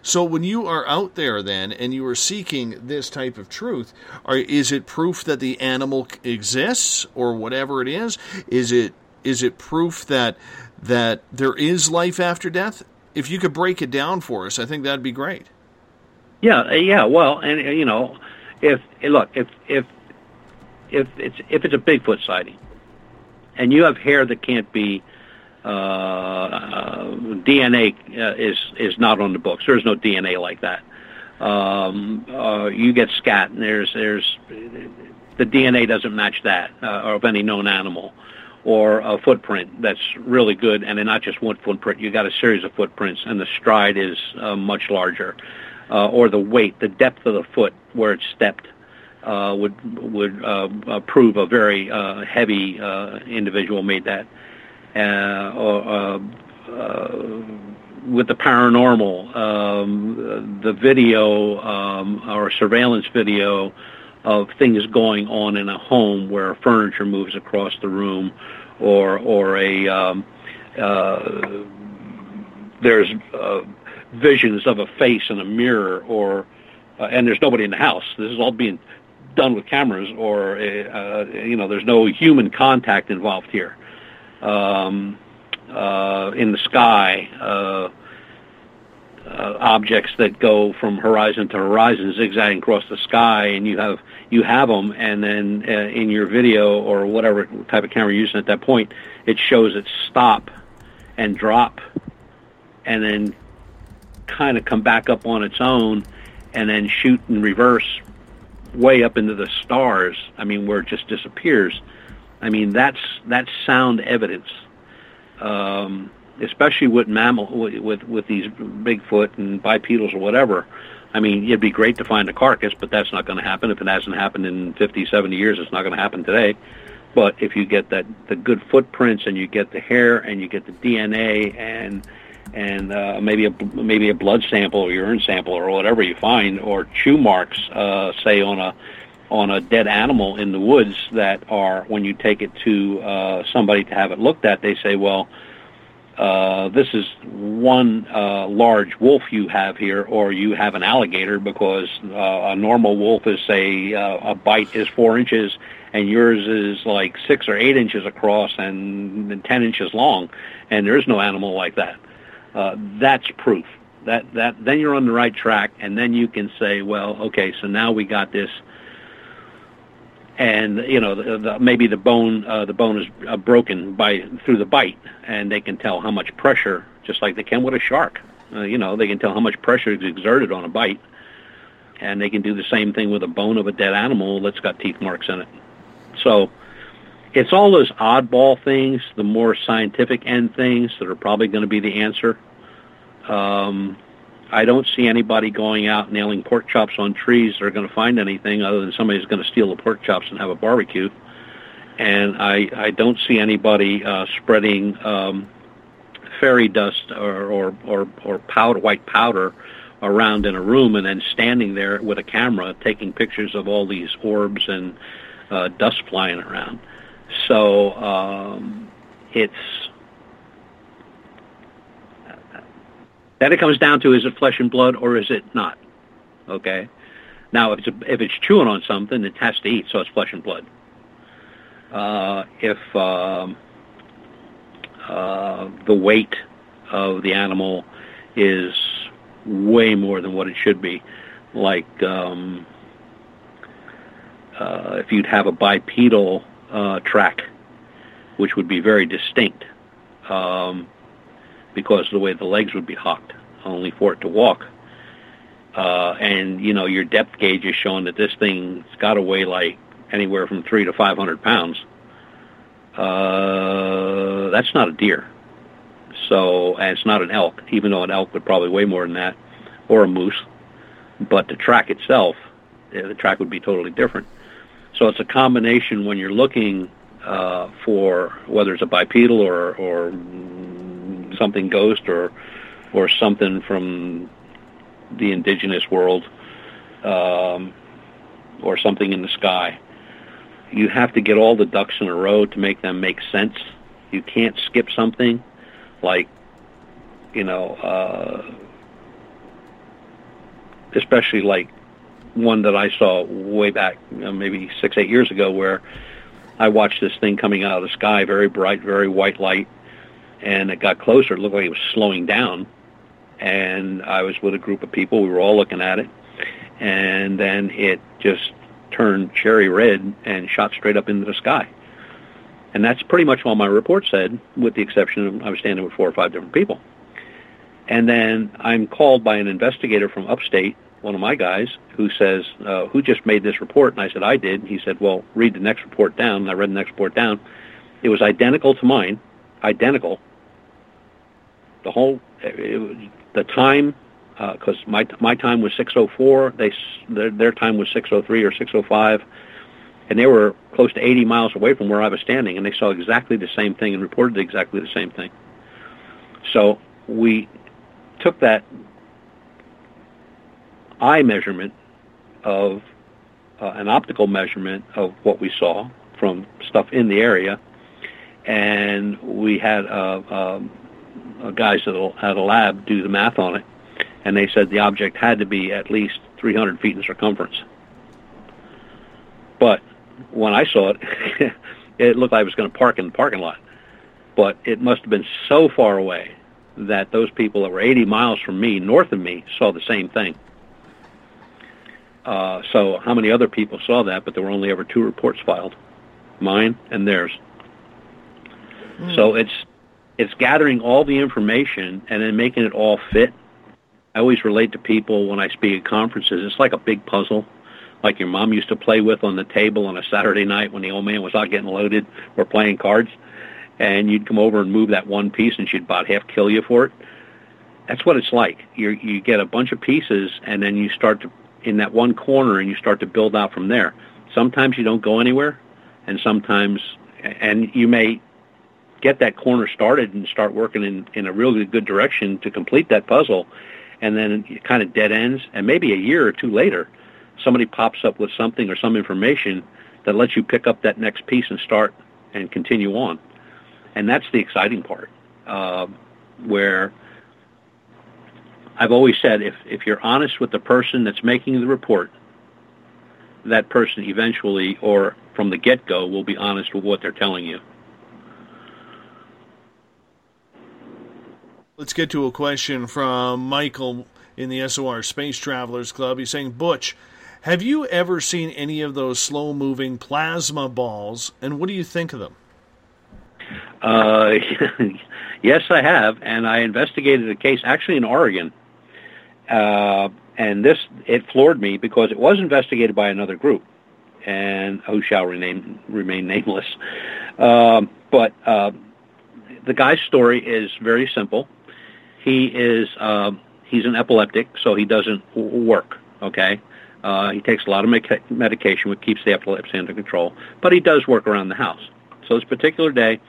So when you are out there then and you are seeking this type of truth, is it proof that the animal exists or whatever it is? Is it proof that there is life after death? If you could break it down for us, I think that'd be great. Yeah. Well, and you know, if it's a Bigfoot sighting, and you have hair that can't be. DNA is not on the books. There's no DNA like that. You get scat, and there's the DNA doesn't match that of any known animal, or a footprint that's really good, and not just one footprint. You got a series of footprints, and the stride is much larger, or the weight, the depth of the foot where it's stepped would prove a very heavy individual made that. With the paranormal, the video or surveillance video of things going on in a home where furniture moves across the room, or there's visions of a face in a mirror, and there's nobody in the house. This is all being done with cameras, or there's no human contact involved here. In the sky, objects that go from horizon to horizon, zigzagging across the sky, and you have them, and then in your video or whatever type of camera you're using at that point, it shows it stop and drop, and then kind of come back up on its own, and then shoot in reverse way up into the stars. I mean, where it just disappears. I mean, that's sound evidence. Especially with mammal, with these Bigfoot and bipedals or whatever. I mean, it'd be great to find a carcass, but that's not going to happen. If it hasn't happened in 50, 70 years, it's not going to happen today. But if you get the good footprints, and you get the hair, and you get the DNA, and maybe a blood sample or urine sample or whatever you find, or chew marks, say on a dead animal in the woods, that are, when you take it to somebody to have it looked at, they say, well, this is one large wolf you have here, or you have an alligator, because a normal wolf is, say, a bite is 4 inches, and yours is like 6 or 8 inches across and 10 inches long, and there is no animal like that. That's proof. That then you're on the right track, and then you can say, well, okay, so now we got this. And you know, maybe the bone is broken through the bite, and they can tell how much pressure, just like they can with a shark. They can tell how much pressure is exerted on a bite, and they can do the same thing with a bone of a dead animal that's got teeth marks in it. So it's all those oddball things, the more scientific end things, that are probably going to be the answer. I don't see anybody going out nailing pork chops on trees that are going to find anything, other than somebody's going to steal the pork chops and have a barbecue. And I don't see anybody spreading fairy dust or powder, white powder, around in a room, and then standing there with a camera taking pictures of all these orbs and dust flying around. So it's... Then it comes down to, is it flesh and blood, or is it not? Okay. Now, if it's chewing on something, it has to eat, so it's flesh and blood. If the weight of the animal is way more than what it should be, like if you'd have a bipedal track, which would be very distinct, because of the way the legs would be hocked, only for it to walk. And, you know, your depth gauge is showing that this thing's got to weigh, like, anywhere from 300 to 500 pounds. That's not a deer. So, and it's not an elk, even though an elk would probably weigh more than that, or a moose. But the track itself, the track would be totally different. So it's a combination when you're looking for whether it's a bipedal or something ghost or something from the indigenous world, or something in the sky. You have to get all the ducks in a row to make them make sense. You can't skip something, like, you know, especially like one that I saw way back, maybe 6-8 years ago, where I watched this thing coming out of the sky, very bright, very white light. And it got closer. It looked like it was slowing down. And I was with a group of people. We were all looking at it. And then it just turned cherry red and shot straight up into the sky. And that's pretty much all my report said, with the exception of I was standing with 4 or 5 different people. And then I'm called by an investigator from upstate, one of my guys, who says, who just made this report? And I said, I did. And he said, well, read the next report down. And I read the next report down. It was identical to mine. Identical. The whole, the time, because my time was 6:04. Their time was 6:03 or 6:05, and they were close to 80 miles away from where I was standing, and they saw exactly the same thing and reported exactly the same thing. So we took that eye measurement of an optical measurement of what we saw from stuff in the area. And we had guys at a lab do the math on it, and they said the object had to be at least 300 feet in circumference. But when I saw it, it looked like it was going to park in the parking lot. But it must have been so far away that those people that were 80 miles from me, north of me, saw the same thing. So how many other people saw that, but there were only ever two reports filed, mine and theirs. Mm. So it's gathering all the information and then making it all fit. I always relate to people when I speak at conferences, it's like a big puzzle, like your mom used to play with on the table on a Saturday night when the old man was out getting loaded or playing cards, and you'd come over and move that one piece and she'd about half kill you for it. That's what it's like. You get a bunch of pieces, and then you start to, in that one corner, and you start to build out from there. Sometimes you don't go anywhere, and sometimes, and you may get that corner started and start working in a really good direction to complete that puzzle, and then it kind of dead ends, and maybe a year or two later, somebody pops up with something or some information that lets you pick up that next piece and start and continue on. And that's the exciting part, where I've always said if you're honest with the person that's making the report, that person eventually or from the get-go will be honest with what they're telling you. Let's get to a question from Michael in the SOR Space Travelers Club. He's saying, Butch, have you ever seen any of those slow-moving plasma balls, and what do you think of them? Yes, I have, and I investigated a case actually in Oregon, and it floored me because it was investigated by another group, and who shall remain nameless. But the guy's story is very simple. He's an epileptic, so he doesn't work, okay? He takes a lot of medication, which keeps the epilepsy under control, but he does work around the house. So this particular day,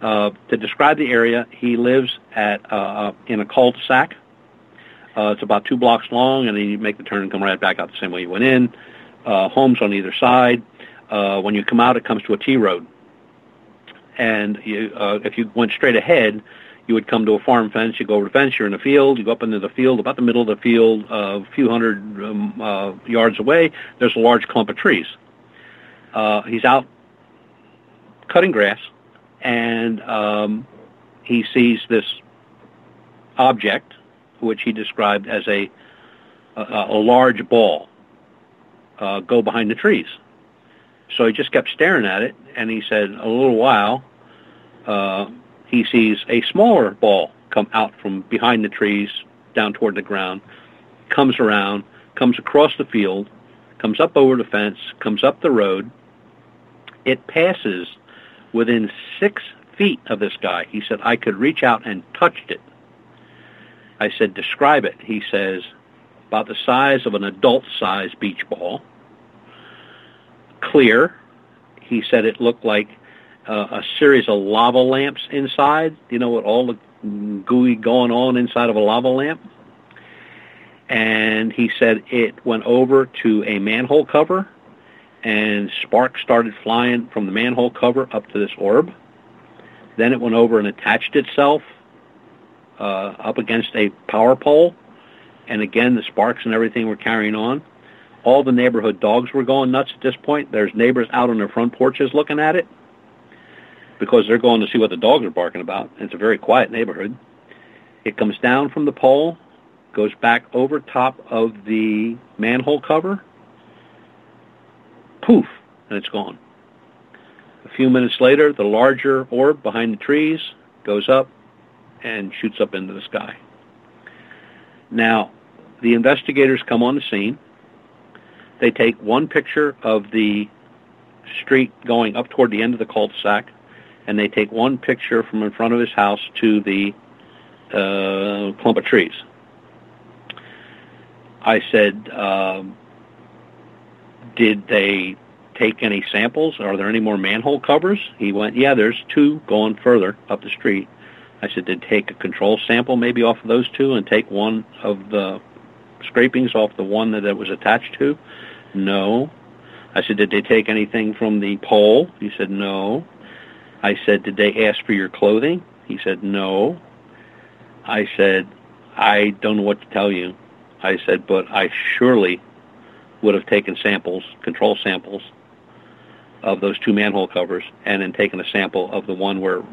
to describe the area, he lives in a cul-de-sac. It's about 2 blocks long, and then you make the turn and come right back out the same way you went in. Homes on either side. When you come out, it comes to a T-road. And if you went straight ahead, you would come to a farm fence. You go over the fence, you're in a field. You go up into the field, about the middle of the field, a few hundred yards away, there's a large clump of trees. He's out cutting grass, and he sees this object, which he described as a large ball, go behind the trees. So he just kept staring at it, and he said, a little while, he sees a smaller ball come out from behind the trees down toward the ground, comes around, comes across the field, comes up over the fence, comes up the road. It passes within 6 feet of this guy. He said, I could reach out and touched it. I said, describe it. He says, about the size of an adult-sized beach ball. Clear. He said it looked like a series of lava lamps inside, you know, with all the gooey going on inside of a lava lamp. And he said it went over to a manhole cover, and sparks started flying from the manhole cover up to this orb. Then it went over and attached itself up against a power pole, and again the sparks and everything were carrying on. All the neighborhood dogs were going nuts at this point. There's neighbors out on their front porches looking at it because they're going to see what the dogs are barking about. It's a very quiet neighborhood. It comes down from the pole, goes back over top of the manhole cover, poof, and it's gone. A few minutes later, the larger orb behind the trees goes up and shoots up into the sky. Now, the investigators come on the scene. They take one picture of the street going up toward the end of the cul-de-sac, and they take one picture from in front of his house to the clump of trees. I said, did they take any samples? Are there any more manhole covers? He went, yeah, there's two going further up the street. I said, did they take a control sample maybe off of those two and take one of the scrapings off the one that it was attached to? No. I said, did they take anything from the pole? He said, no. I said, did they ask for your clothing? He said, no. I said, I don't know what to tell you. I said, but I surely would have taken samples, control samples, of those two manhole covers, and then taken a sample of the one where it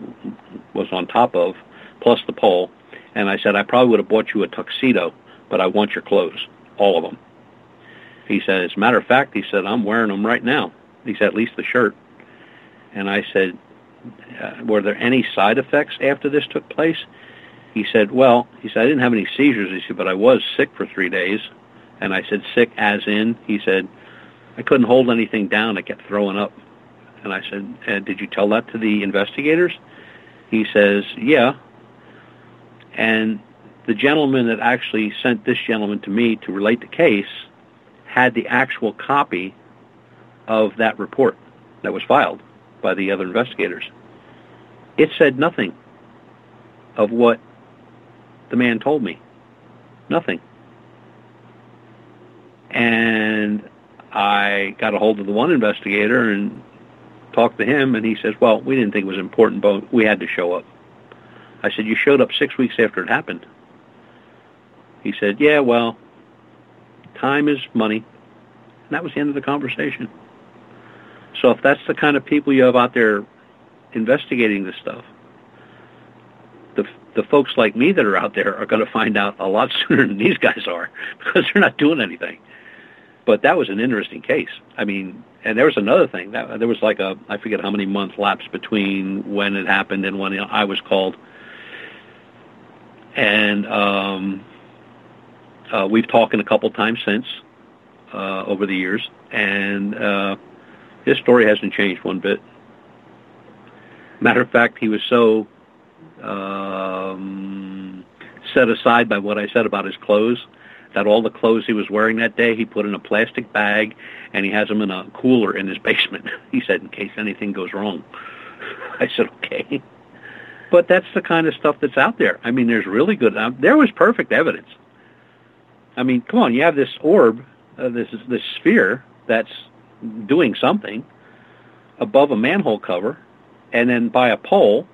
was on top of, plus the pole, And I said, I probably would have bought you a tuxedo, but I want your clothes, all of them. He said, as a matter of fact, he said, I'm wearing them right now. He said, at least the shirt. And I said, were there any side effects after this took place? He said, well, he said, I didn't have any seizures. He said, but I was sick for 3 days. And I said, sick as in? He said, I couldn't hold anything down. I kept throwing up. And I said, did you tell that to the investigators? He says, yeah. And the gentleman that actually sent this gentleman to me to relate the case had the actual copy of that report that was filed by the other investigators. It said nothing of what the man told me. Nothing. And I got a hold of the one investigator and talked to him, and he says, well, we didn't think it was important, but we had to show up. I said, you showed up 6 weeks after it happened. He said, yeah, well, time is money. And that was the end of the conversation. So if that's the kind of people you have out there investigating this stuff, the folks like me that are out there are going to find out a lot sooner than these guys are, because they're not doing anything. But that was an interesting case. I mean, and there was another thing. There was like a, I forget how many months lapse between when it happened and when I was called. And we've talked a couple times since over the years. And his story hasn't changed one bit. Matter of fact, he was so set aside by what I said about his clothes that all the clothes he was wearing that day, he put in a plastic bag, and he has them in a cooler in his basement. He said, in case anything goes wrong. I said, okay. But that's the kind of stuff that's out there. I mean, there's really good... there was perfect evidence. I mean, come on, you have this orb, this sphere that's doing something above a manhole cover, and then by a pole,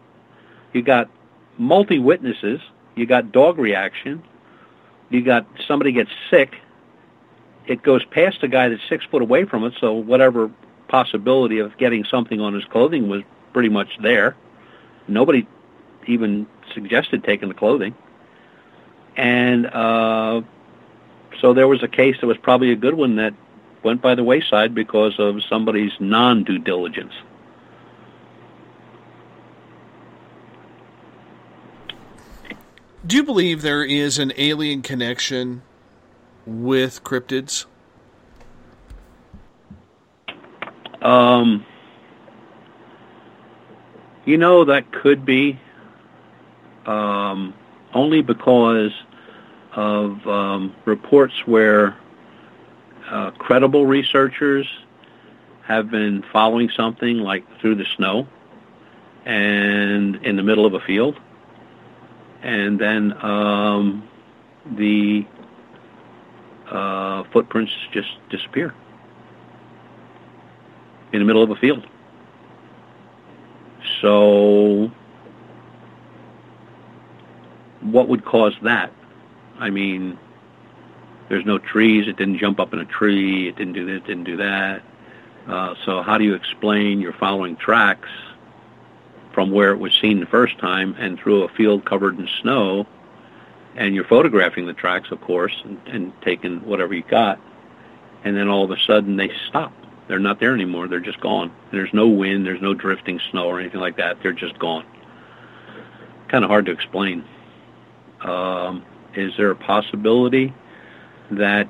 you got multi-witnesses, you got dog reaction, you got somebody gets sick, it goes past a guy that's 6 foot away from it, so whatever possibility of getting something on his clothing was pretty much there. Nobody even suggested taking the clothing. And so there was a case that was probably a good one that went by the wayside because of somebody's non-due diligence. Do you believe there is an alien connection with cryptids? You know, that could be only because of reports where credible researchers have been following something like through the snow and in the middle of a field. And then the footprints just disappear in the middle of a field. So what would cause that? I mean, there's no trees. It didn't jump up in a tree. It didn't do this, it didn't do that. So how do you explain you're following tracks from where it was seen the first time and through a field covered in snow, and you're photographing the tracks, of course, and taking whatever you got, and then all of a sudden they stop. They're not there anymore. They're just gone. There's no wind. There's no drifting snow or anything like that. They're just gone. Kind of hard to explain. Is there a possibility that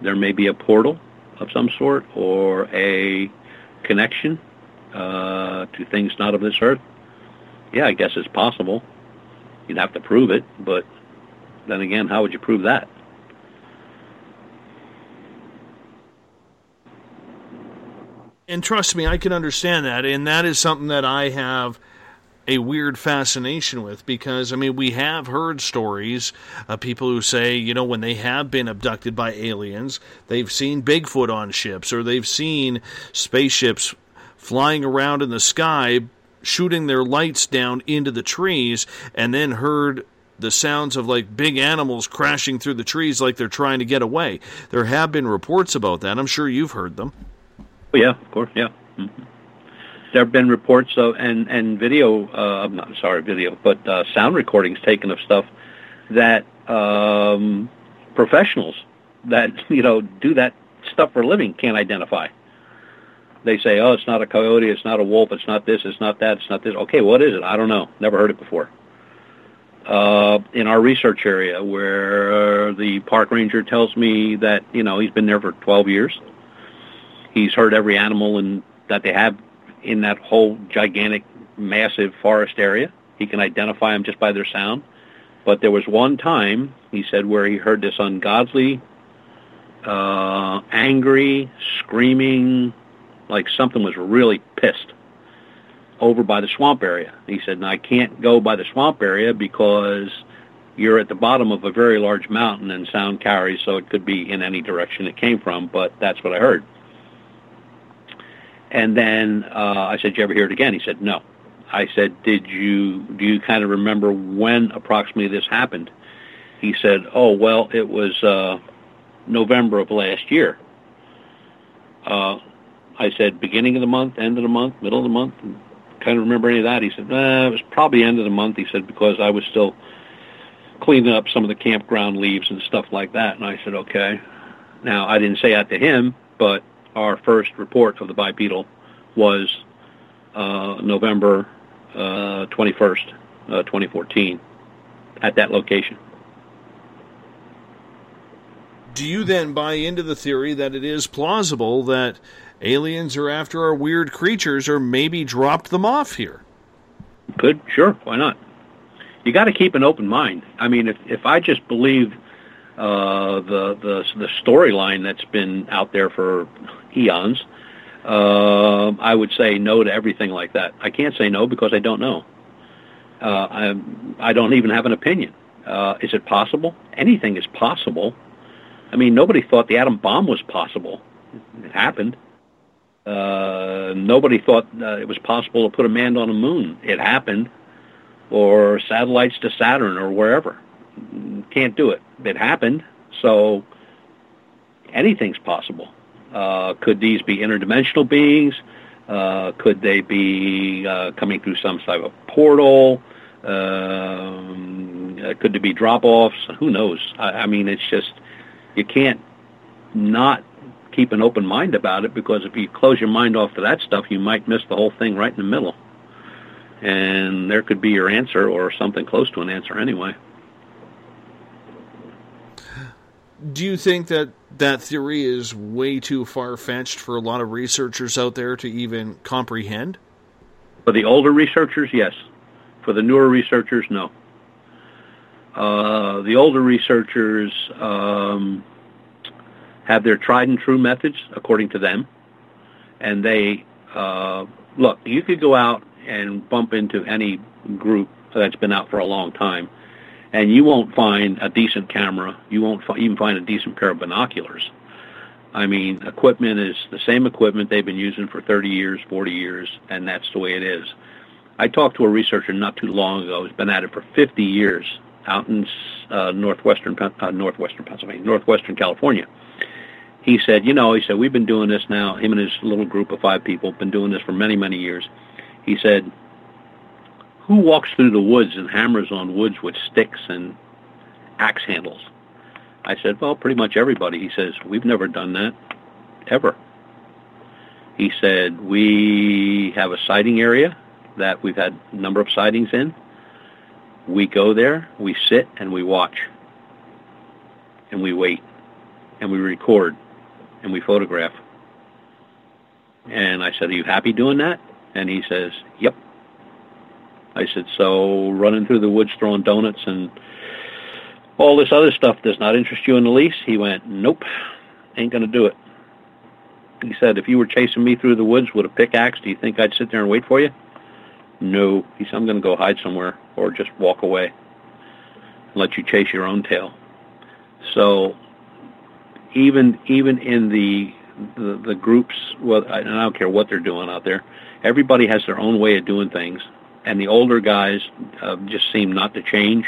there may be a portal of some sort or a connection to things not of this earth? Yeah, I guess it's possible. You'd have to prove it, but then again, how would you prove that? And trust me, I can understand that, and that is something that I have a weird fascination with, because, I mean, we have heard stories of people who say, you know, when they have been abducted by aliens, they've seen Bigfoot on ships, or they've seen spaceships flying around in the sky, shooting their lights down into the trees, and then heard the sounds of, like, big animals crashing through the trees like they're trying to get away. There have been reports about that. I'm sure you've heard them. Oh, yeah, of course, yeah. Mm-hmm. there have been reports of, and video, I'm sorry, video, but sound recordings taken of stuff that professionals that, you know, do that stuff for a living can't identify. They say, oh, it's not a coyote, it's not a wolf, it's not this, it's not that, it's not this. Okay, what is it? I don't know. Never heard it before. In our research area where the park ranger tells me that, you know, he's been there for 12 years. He's heard every animal in, that they have in that whole gigantic, massive forest area. He can identify them just by their sound. But there was one time, he said, where he heard this ungodly, angry, screaming, like something was really pissed over by the swamp area. He said, now I can't go by the swamp area because you're at the bottom of a very large mountain and sound carries, so it could be in any direction it came from, but that's what I heard. And then I said, did you ever hear it again? He said, no. I said, do you kind of remember when approximately this happened? He said, oh, well, it was November of last year. I said, beginning of the month, end of the month, middle of the month, kind of remember any of that. He said, it was probably end of the month, he said, because I was still cleaning up some of the campground leaves and stuff like that. And I said, okay. Now, I didn't say that to him, but our first report of the bipedal was November 21st, 2014, at that location. Do you then buy into the theory that it is plausible that aliens are after our weird creatures or maybe dropped them off here? Good, sure, why not? You got to keep an open mind. I mean, if I just believe the storyline that's been out there for eons, I would say no to everything like that. I can't say no because I don't know. I don't even have an opinion. Is it possible? Anything is possible. I mean, nobody thought the atom bomb was possible. It happened. Nobody thought it was possible to put a man on the moon. It happened. Or satellites to Saturn or wherever. Can't do it. It happened. So anything's possible. Could these be interdimensional beings? Could they be coming through some type of portal? Could there be drop-offs? Who knows? I mean, it's just, you can't not keep an open mind about it, because if you close your mind off to that stuff, you might miss the whole thing right in the middle. And there could be your answer, or something close to an answer anyway. Do you think that that theory is way too far-fetched for a lot of researchers out there to even comprehend? For the older researchers, yes. For the newer researchers, no. The older researchers have their tried and true methods, according to them. And they, look, you could go out and bump into any group that's been out for a long time, and you won't find a decent camera. You won't even find a decent pair of binoculars. I mean, equipment is the same equipment they've been using for 30 years, 40 years, and that's the way it is. I talked to a researcher not too long ago who's been at it for 50 years out in northwestern California. He said, we've been doing this now, him and his little group of 5 people have been doing this for many, many years. He said, who walks through the woods and hammers on woods with sticks and axe handles? I said, well, pretty much everybody. He says, we've never done that, ever. He said, we have a sighting area that we've had a number of sightings in. We go there, we sit, and we watch, and we wait, and we record, and we photograph. And I said, are you happy doing that? And he says, yep. I said, so running through the woods, throwing donuts and all this other stuff does not interest you in the least? He went, nope, ain't going to do it. He said, if you were chasing me through the woods with a pickaxe, do you think I'd sit there and wait for you? No. He said, I'm going to go hide somewhere or just walk away and let you chase your own tail. So even in the groups, well, I don't care what they're doing out there, everybody has their own way of doing things, and the older guys just seem not to change.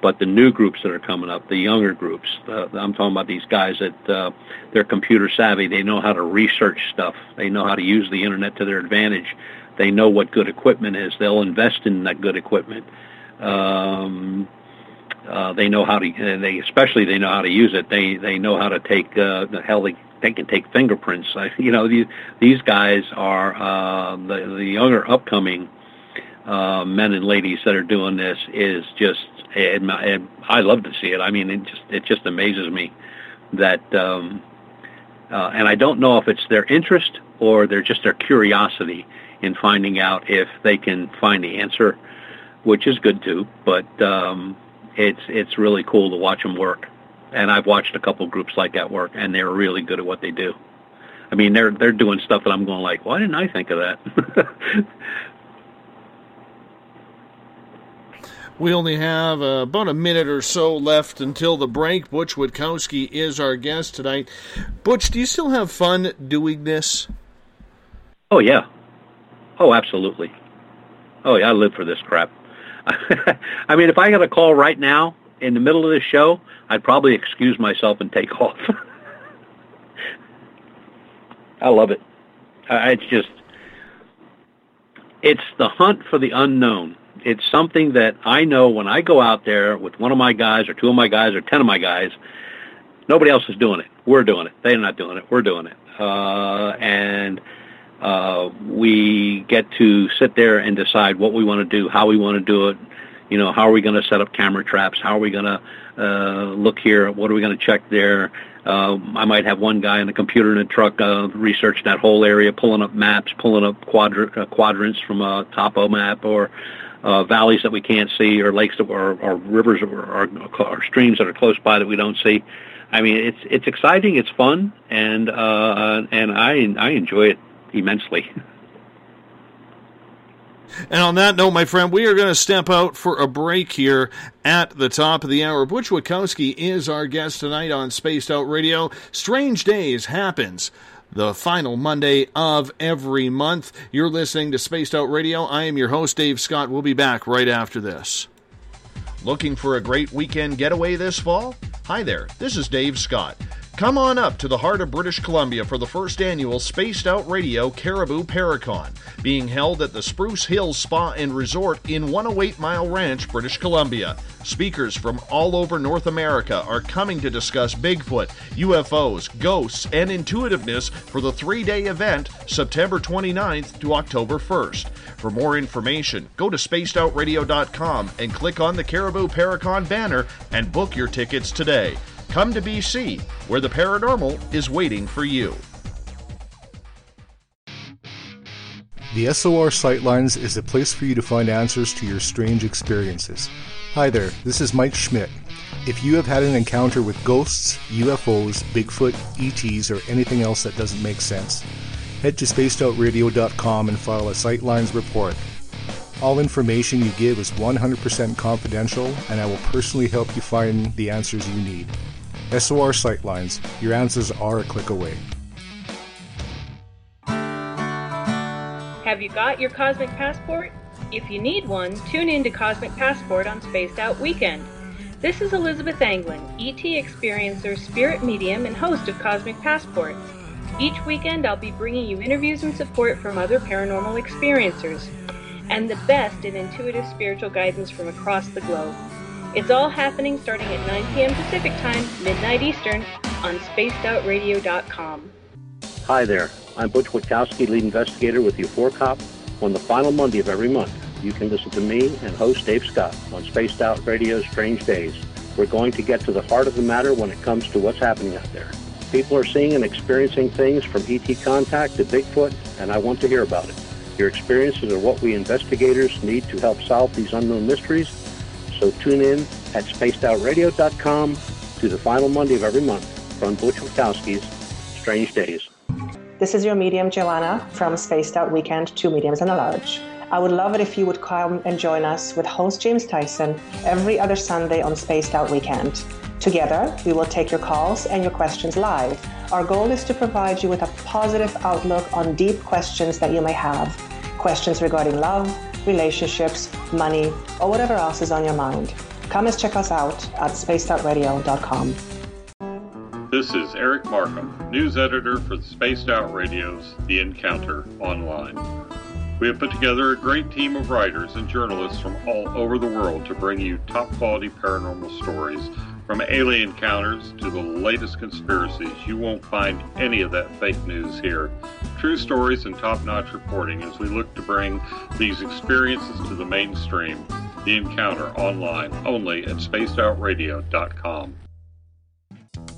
But the new groups that are coming up, the younger groups, I'm talking about these guys that they're computer savvy. They know how to research stuff. They know how to use the internet to their advantage. They know what good equipment is. They'll invest in that good equipment. They know how to. They know how to use it. They know how to take They can take fingerprints. These guys are the younger upcoming men and ladies that are doing this is just. I love to see it. I mean, it just amazes me that. And I don't know if it's their interest or they're just their curiosity in finding out if they can find the answer, which is good too. But it's really cool to watch them work. And I've watched a couple groups like that work, and they're really good at what they do. I mean, they're doing stuff that I'm going like, why didn't I think of that? We only have about a minute or so left until the break. Butch Witkowski is our guest tonight. Butch, do you still have fun doing this? Oh, yeah. Oh, absolutely. Oh, yeah, I live for this crap. I mean, if I got a call right now, in the middle of this show, I'd probably excuse myself and take off. I love it. It's the hunt for the unknown. It's something that I know when I go out there with one of my guys or two of my guys or 10 of my guys, nobody else is doing it. We're doing it. They're not doing it. We're doing it. We get to sit there and decide what we want to do, how we want to do it. You know, how are we going to set up camera traps? How are we going to look here? What are we going to check there? I might have one guy on a computer in a truck researching that whole area, pulling up maps, pulling up quadrants from a topo map or valleys that we can't see or lakes that or rivers or streams that are close by that we don't see. I mean, it's exciting, it's fun, and I enjoy it immensely. And on that note, my friend, we are going to step out for a break here at the top of the hour. Butch Witkowski is our guest tonight on Spaced Out Radio. Strange Days happens the final Monday of every month. You're listening to Spaced Out Radio. I am your host, Dave Scott. We'll be back right after this. Looking for a great weekend getaway this fall? Hi there, this is Dave Scott. Come on up to the heart of British Columbia for the first annual Spaced Out Radio Caribou Paracon, being held at the Spruce Hills Spa and Resort in 108 Mile Ranch, British Columbia. Speakers from all over North America are coming to discuss Bigfoot, UFOs, ghosts, and intuitiveness for the three-day event, September 29th to October 1st. For more information, go to spacedoutradio.com and click on the Caribou Paracon banner and book your tickets today. Come to BC, where the paranormal is waiting for you. The SOR Sightlines is a place for you to find answers to your strange experiences. Hi there, this is Mike Schmidt. If you have had an encounter with ghosts, UFOs, Bigfoot, ETs, or anything else that doesn't make sense, head to spacedoutradio.com and file a Sightlines report. All information you give is 100% confidential, and I will personally help you find the answers you need. SOR Sightlines, your answers are a click away. Have you got your Cosmic Passport? If you need one, tune in to Cosmic Passport on Spaced Out Weekend. This is Elizabeth Anglin, ET experiencer, spirit medium, and host of Cosmic Passport. Each weekend I'll be bringing you interviews and support from other paranormal experiencers, and the best in intuitive spiritual guidance from across the globe. It's all happening starting at 9 p.m. Pacific Time, midnight Eastern, on spacedoutradio.com. Hi there, I'm Butch Witkowski, lead investigator with UFOCop. On the final Monday of every month, you can listen to me and host Dave Scott on Spaced Out Radio's Strange Days. We're going to get to the heart of the matter when it comes to what's happening out there. People are seeing and experiencing things from ET contact to Bigfoot, and I want to hear about it. Your experiences are what we investigators need to help solve these unknown mysteries. So tune in at spacedoutradio.com to the final Monday of every month from Butch Witkowski's Strange Days. This is your medium, Joanna, from Spaced Out Weekend, Two Mediums and a Large. I would love it if you would come and join us with host James Tyson every other Sunday on Spaced Out Weekend. Together, we will take your calls and your questions live. Our goal is to provide you with a positive outlook on deep questions that you may have. Questions regarding love, relationships, money, or whatever else is on your mind. Come and check us out at spacedoutradio.com. This is Eric Markham, news editor for Spaced Out Radio's The Encounter Online. We have put together a great team of writers and journalists from all over the world to bring you top-quality paranormal stories, from alien encounters to the latest conspiracies. You won't find any of that fake news here. True stories and top-notch reporting as we look to bring these experiences to the mainstream. The Encounter Online, only at spacedoutradio.com.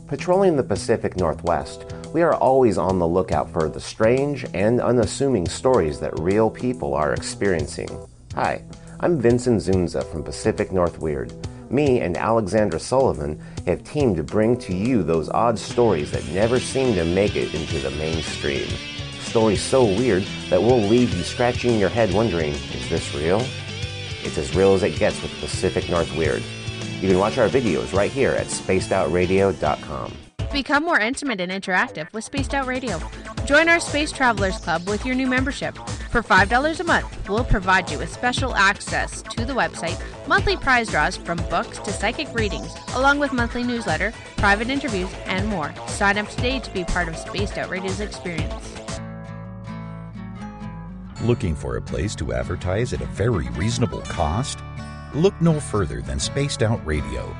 Patrolling the Pacific Northwest, we are always on the lookout for the strange and unassuming stories that real people are experiencing. Hi, I'm Vincent Zunza from Pacific North Weird. Me and Alexandra Sullivan have teamed to bring to you those odd stories that never seem to make it into the mainstream. Stories so weird that will leave you scratching your head wondering, is this real? It's as real as it gets with Pacific North Weird. You can watch our videos right here at spacedoutradio.com. Become more intimate and interactive with Spaced Out Radio. Join our Space Travelers Club with your new membership. For $5 a month, we'll provide you with special access to the website, monthly prize draws from books to psychic readings, along with monthly newsletter, private interviews, and more. Sign up today to be part of Spaced Out Radio's experience. Looking for a place to advertise at a very reasonable cost? Look no further than Spaced Out Radio.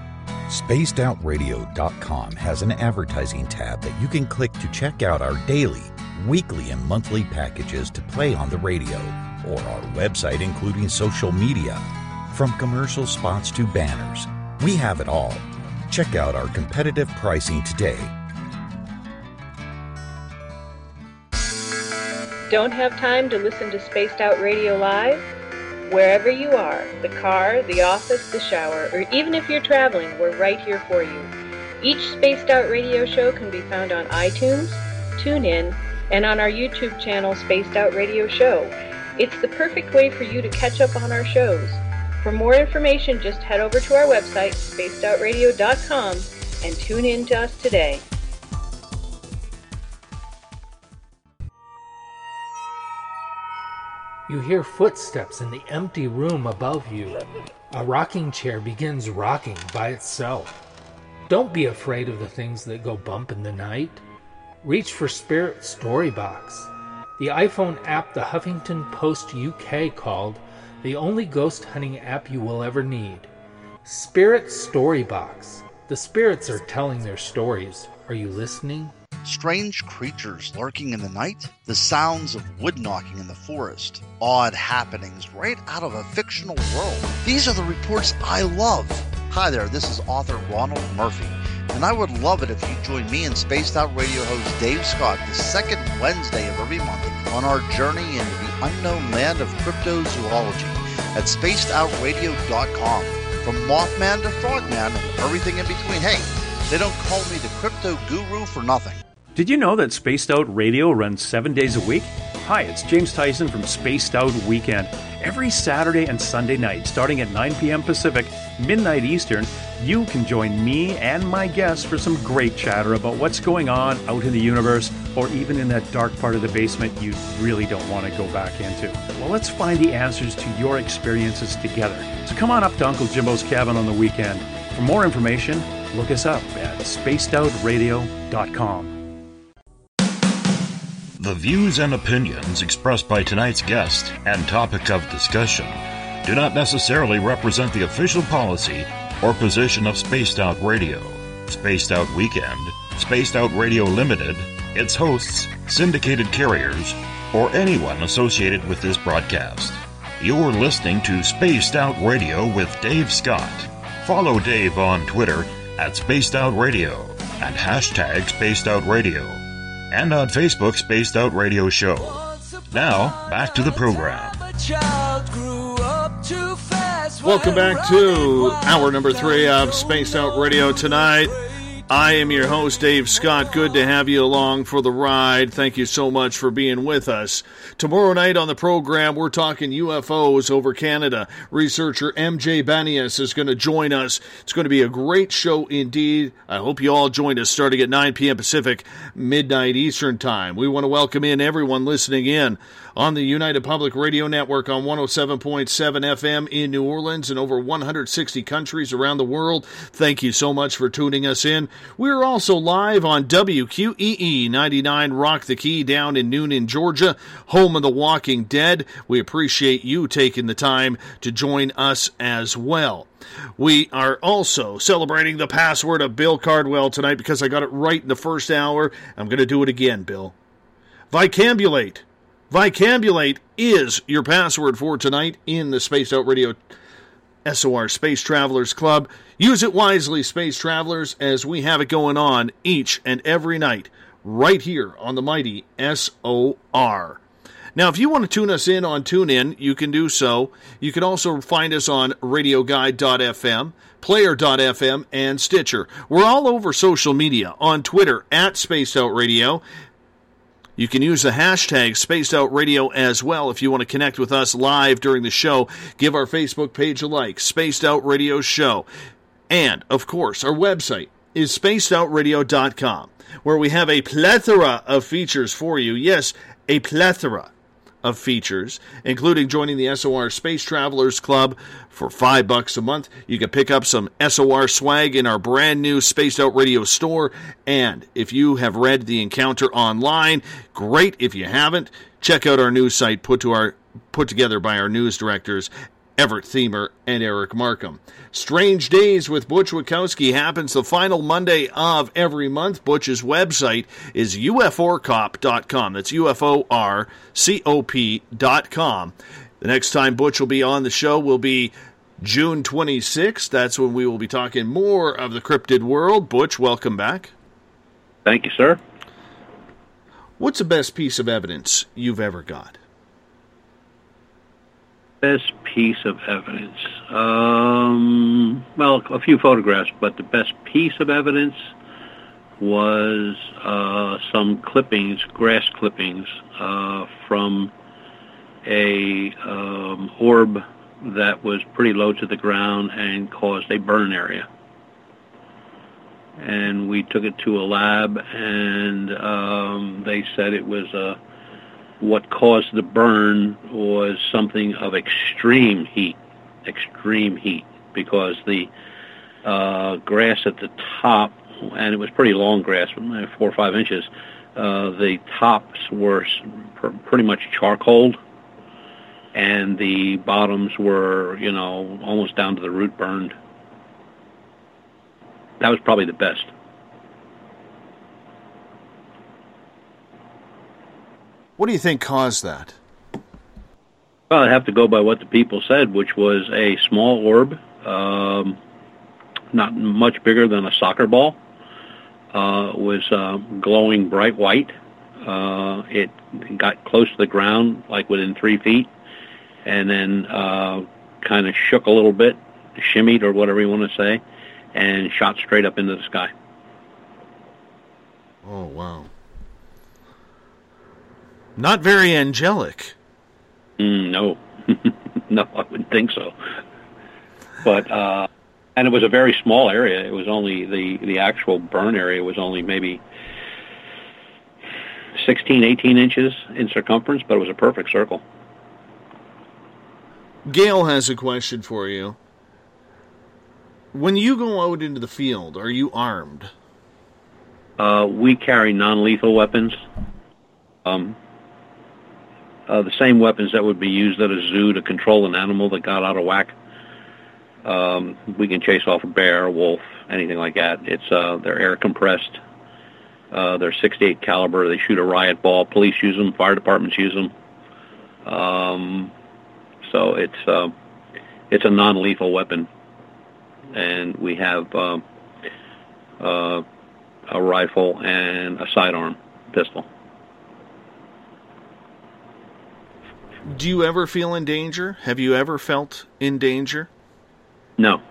SpacedOutRadio.com has an advertising tab that you can click to check out our daily, weekly, and monthly packages to play on the radio, or our website including social media. From commercial spots to banners, we have it all. Check out our competitive pricing today. Don't have time to listen to Spaced Out Radio live? Wherever you are, the car, the office, the shower, or even if you're traveling, we're right here for you. Each Spaced Out Radio show can be found on iTunes, TuneIn, and on our YouTube channel, Spaced Out Radio Show. It's the perfect way for you to catch up on our shows. For more information, just head over to our website, spacedoutradio.com, and tune in to us today. You hear footsteps in the empty room above you. A rocking chair begins rocking by itself. Don't be afraid of the things that go bump in the night. Reach for Spirit Storybox, the iPhone app the Huffington Post UK called the only ghost hunting app you will ever need. Spirit Storybox. The spirits are telling their stories. Are you listening? Strange creatures lurking in the night, the sounds of wood knocking in the forest, odd happenings right out of a fictional world. These are the reports I love. Hi there, this is author Ronald Murphy, and I would love it if you join me and Spaced Out Radio host Dave Scott the second Wednesday of every month on our journey into the unknown land of cryptozoology at spacedoutradio.com. From Mothman to Frogman and everything in between. Hey, they don't call me the crypto guru for nothing. Did you know that Spaced Out Radio runs 7 days a week? Hi, it's James Tyson from Spaced Out Weekend. Every Saturday and Sunday night, starting at 9 p.m. Pacific, midnight Eastern, you can join me and my guests for some great chatter about what's going on out in the universe, or even in that dark part of the basement you really don't want to go back into. Well, let's find the answers to your experiences together. So come on up to Uncle Jimbo's cabin on the weekend. For more information, look us up at spacedoutradio.com. The views and opinions expressed by tonight's guest and topic of discussion do not necessarily represent the official policy or position of Spaced Out Radio, Spaced Out Weekend, Spaced Out Radio Limited, its hosts, syndicated carriers, or anyone associated with this broadcast. You're listening to Spaced Out Radio with Dave Scott. Follow Dave on Twitter at Spaced Out Radio and hashtag Spaced Out Radio, and on Facebook, Spaced Out Radio Show. Now, back to the program. Welcome back to hour number 3 of Spaced Out Radio tonight. I am your host, Dave Scott. Good to have you along for the ride. Thank you so much for being with us. Tomorrow night on the program, we're talking UFOs over Canada. Researcher MJ Banias is going to join us. It's going to be a great show indeed. I hope you all join us starting at 9 p.m. Pacific, midnight Eastern time. We want to welcome in everyone listening in on the United Public Radio Network on 107.7 FM in New Orleans and over 160 countries around the world. Thank you so much for tuning us in. We're also live on WQEE 99 Rock, the Key, down in Newnan in Georgia, home of The Walking Dead. We appreciate you taking the time to join us as well. We are also celebrating the password of Bill Cardwell tonight because I got it right in the first hour. I'm going to do it again, Bill. Vicambulate. Vicambulate is your password for tonight in the Spaced Out Radio SOR Space Travelers Club. Use it wisely, Space Travelers, as we have it going on each and every night right here on the mighty SOR. Now, if you want to tune us in on TuneIn, you can do so. You can also find us on RadioGuide.fm, Player.fm, and Stitcher. We're all over social media, on Twitter, at Spaced Out Radio. You can use the hashtag Spaced Out Radio as well if you want to connect with us live during the show. Give our Facebook page a like, Spaced Out Radio Show. And, of course, our website is spacedoutradio.com, where we have a plethora of features for you. Yes, a plethora of features, including joining the SOR Space Travelers Club for $5 a month. You can pick up some SOR swag in our brand new Spaced Out Radio store. And if you have read The Encounter Online, great. If you haven't, check out our news site put together by our news directors, Everett Themer and Eric Markham. Strange Days with Butch Witkowski happens the final Monday of every month. Butch's website is UFOCop.com. That's UFORCOP.com. The next time Butch will be on the show will be June 26th. That's when we will be talking more of the cryptid world. Butch, welcome back. Thank you, sir. What's the best piece of evidence you've ever got? Best piece of evidence? Well, a few photographs, but the best piece of evidence was some clippings, grass clippings, from a orb that was pretty low to the ground and caused a burn area. And we took it to a lab, and they said it was a what caused the burn was something of extreme heat, because the grass at the top, and it was pretty long grass, 4 or 5 inches, the tops were pretty much charcoaled, and the bottoms were, almost down to the root burned. That was probably the best. What do you think caused that? Well, I'd have to go by what the people said, which was a small orb, not much bigger than a soccer ball. It was glowing bright white. It got close to the ground, like within 3 feet, and then kind of shook a little bit, shimmied or whatever you want to say, and shot straight up into the sky. Oh, wow. Not very angelic. No. No, I wouldn't think so. But, and it was a very small area. It was only, the actual burn area was only maybe 16, 18 inches in circumference, but it was a perfect circle. Gail has a question for you. When you go out into the field, are you armed? We carry non-lethal weapons. The same weapons that would be used at a zoo to control an animal that got out of whack. We can chase off a bear, a wolf, anything like that. They're air compressed. They're .68 caliber. They shoot a riot ball. Police use them. Fire departments use them. So it's a non-lethal weapon, and we have a rifle and a sidearm pistol. Do you ever feel in danger? Have you ever felt in danger? No.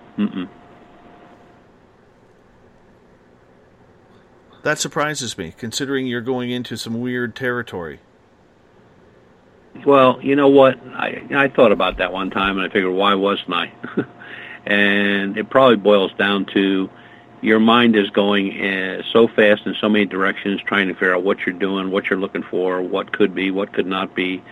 That surprises me, considering you're going into some weird territory. Well, you know what? I thought about that one time, and I figured, why wasn't I? And it probably boils down to your mind is going so fast in so many directions, trying to figure out what you're doing, what you're looking for, what could be, what could not be.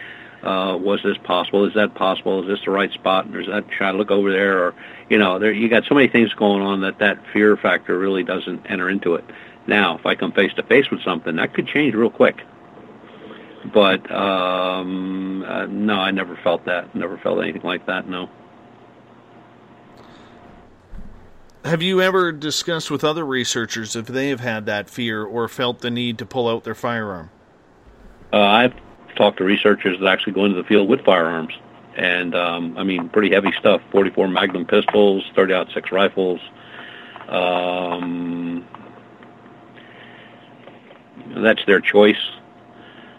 Was this possible? Is that possible? Is this the right spot? Or is that, should I look over there? Or, you know, there, you got so many things going on that fear factor really doesn't enter into it. Now, if I come face-to-face with something, that could change real quick. But, no, I never felt that. Never felt anything like that, no. Have you ever discussed with other researchers if they have had that fear or felt the need to pull out their firearm? I've talked to researchers that actually go into the field with firearms. And, I mean, pretty heavy stuff, 44 Magnum pistols, 30-06 rifles, that's their choice.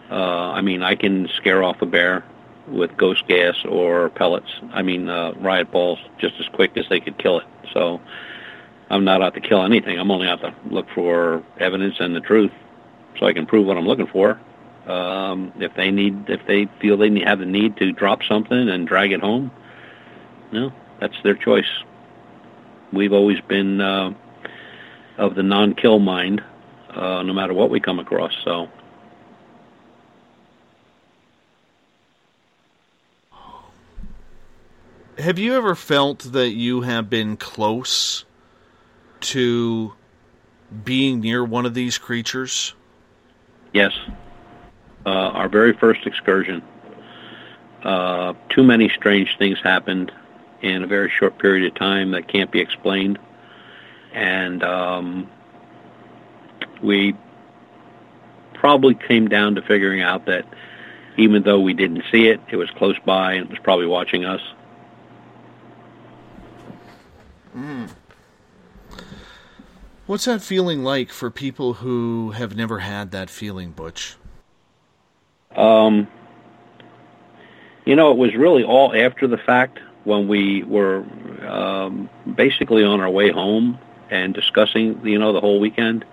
I mean, I can scare off a bear with ghost gas or pellets. I mean, riot balls, just as quick as they could kill it. So I'm not out to kill anything. I'm only out to look for evidence and the truth so I can prove what I'm looking for. If they feel they have the need to drop something and drag it home, no, that's their choice. We've always been of the non-kill mind. No matter what we come across, so. Have you ever felt that you have been close to being near one of these creatures? Yes. Our very first excursion. Too many strange things happened in a very short period of time that can't be explained. And, we probably came down to figuring out that even though we didn't see it, it was close by and it was probably watching us. Mm. What's that feeling like for people who have never had that feeling, Butch? You know, it was really all after the fact when we were basically on our way home and discussing, you know, the whole weekend.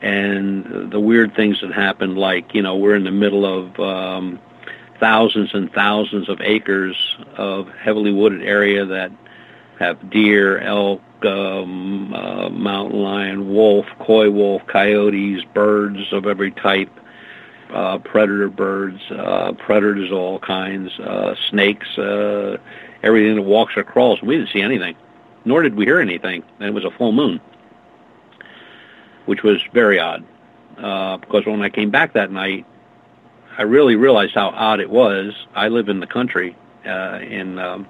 And the weird things that happened, like, you know, we're in the middle of thousands and thousands of acres of heavily wooded area that have deer, elk, mountain lion, wolf, coy wolf, coyotes, birds of every type, predator birds, predators of all kinds, snakes, everything that walks or crawls. We didn't see anything, nor did we hear anything, and it was a full moon, which was very odd, because when I came back that night, I really realized how odd it was. I live in the country, in the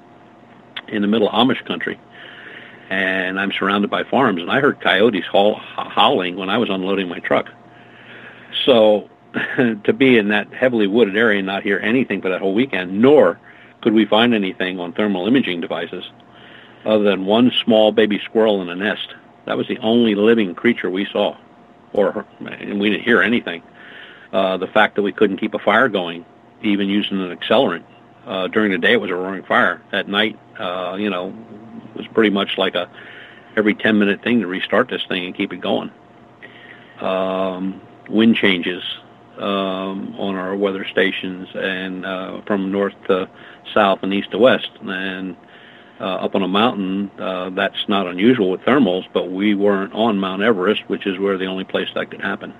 middle of Amish country, and I'm surrounded by farms, and I heard coyotes howling when I was unloading my truck. So to be in that heavily wooded area and not hear anything for that whole weekend, nor could we find anything on thermal imaging devices other than one small baby squirrel in a nest. That was the only living creature we saw, and we didn't hear anything. The fact that we couldn't keep a fire going, even using an accelerant. During the day, it was a roaring fire. At night, you know, it was pretty much like a every 10-minute thing to restart this thing and keep it going. Wind changes on our weather stations and from north to south and east to west, and up on a mountain, that's not unusual with thermals, but we weren't on Mount Everest, which is where the only place that could happen.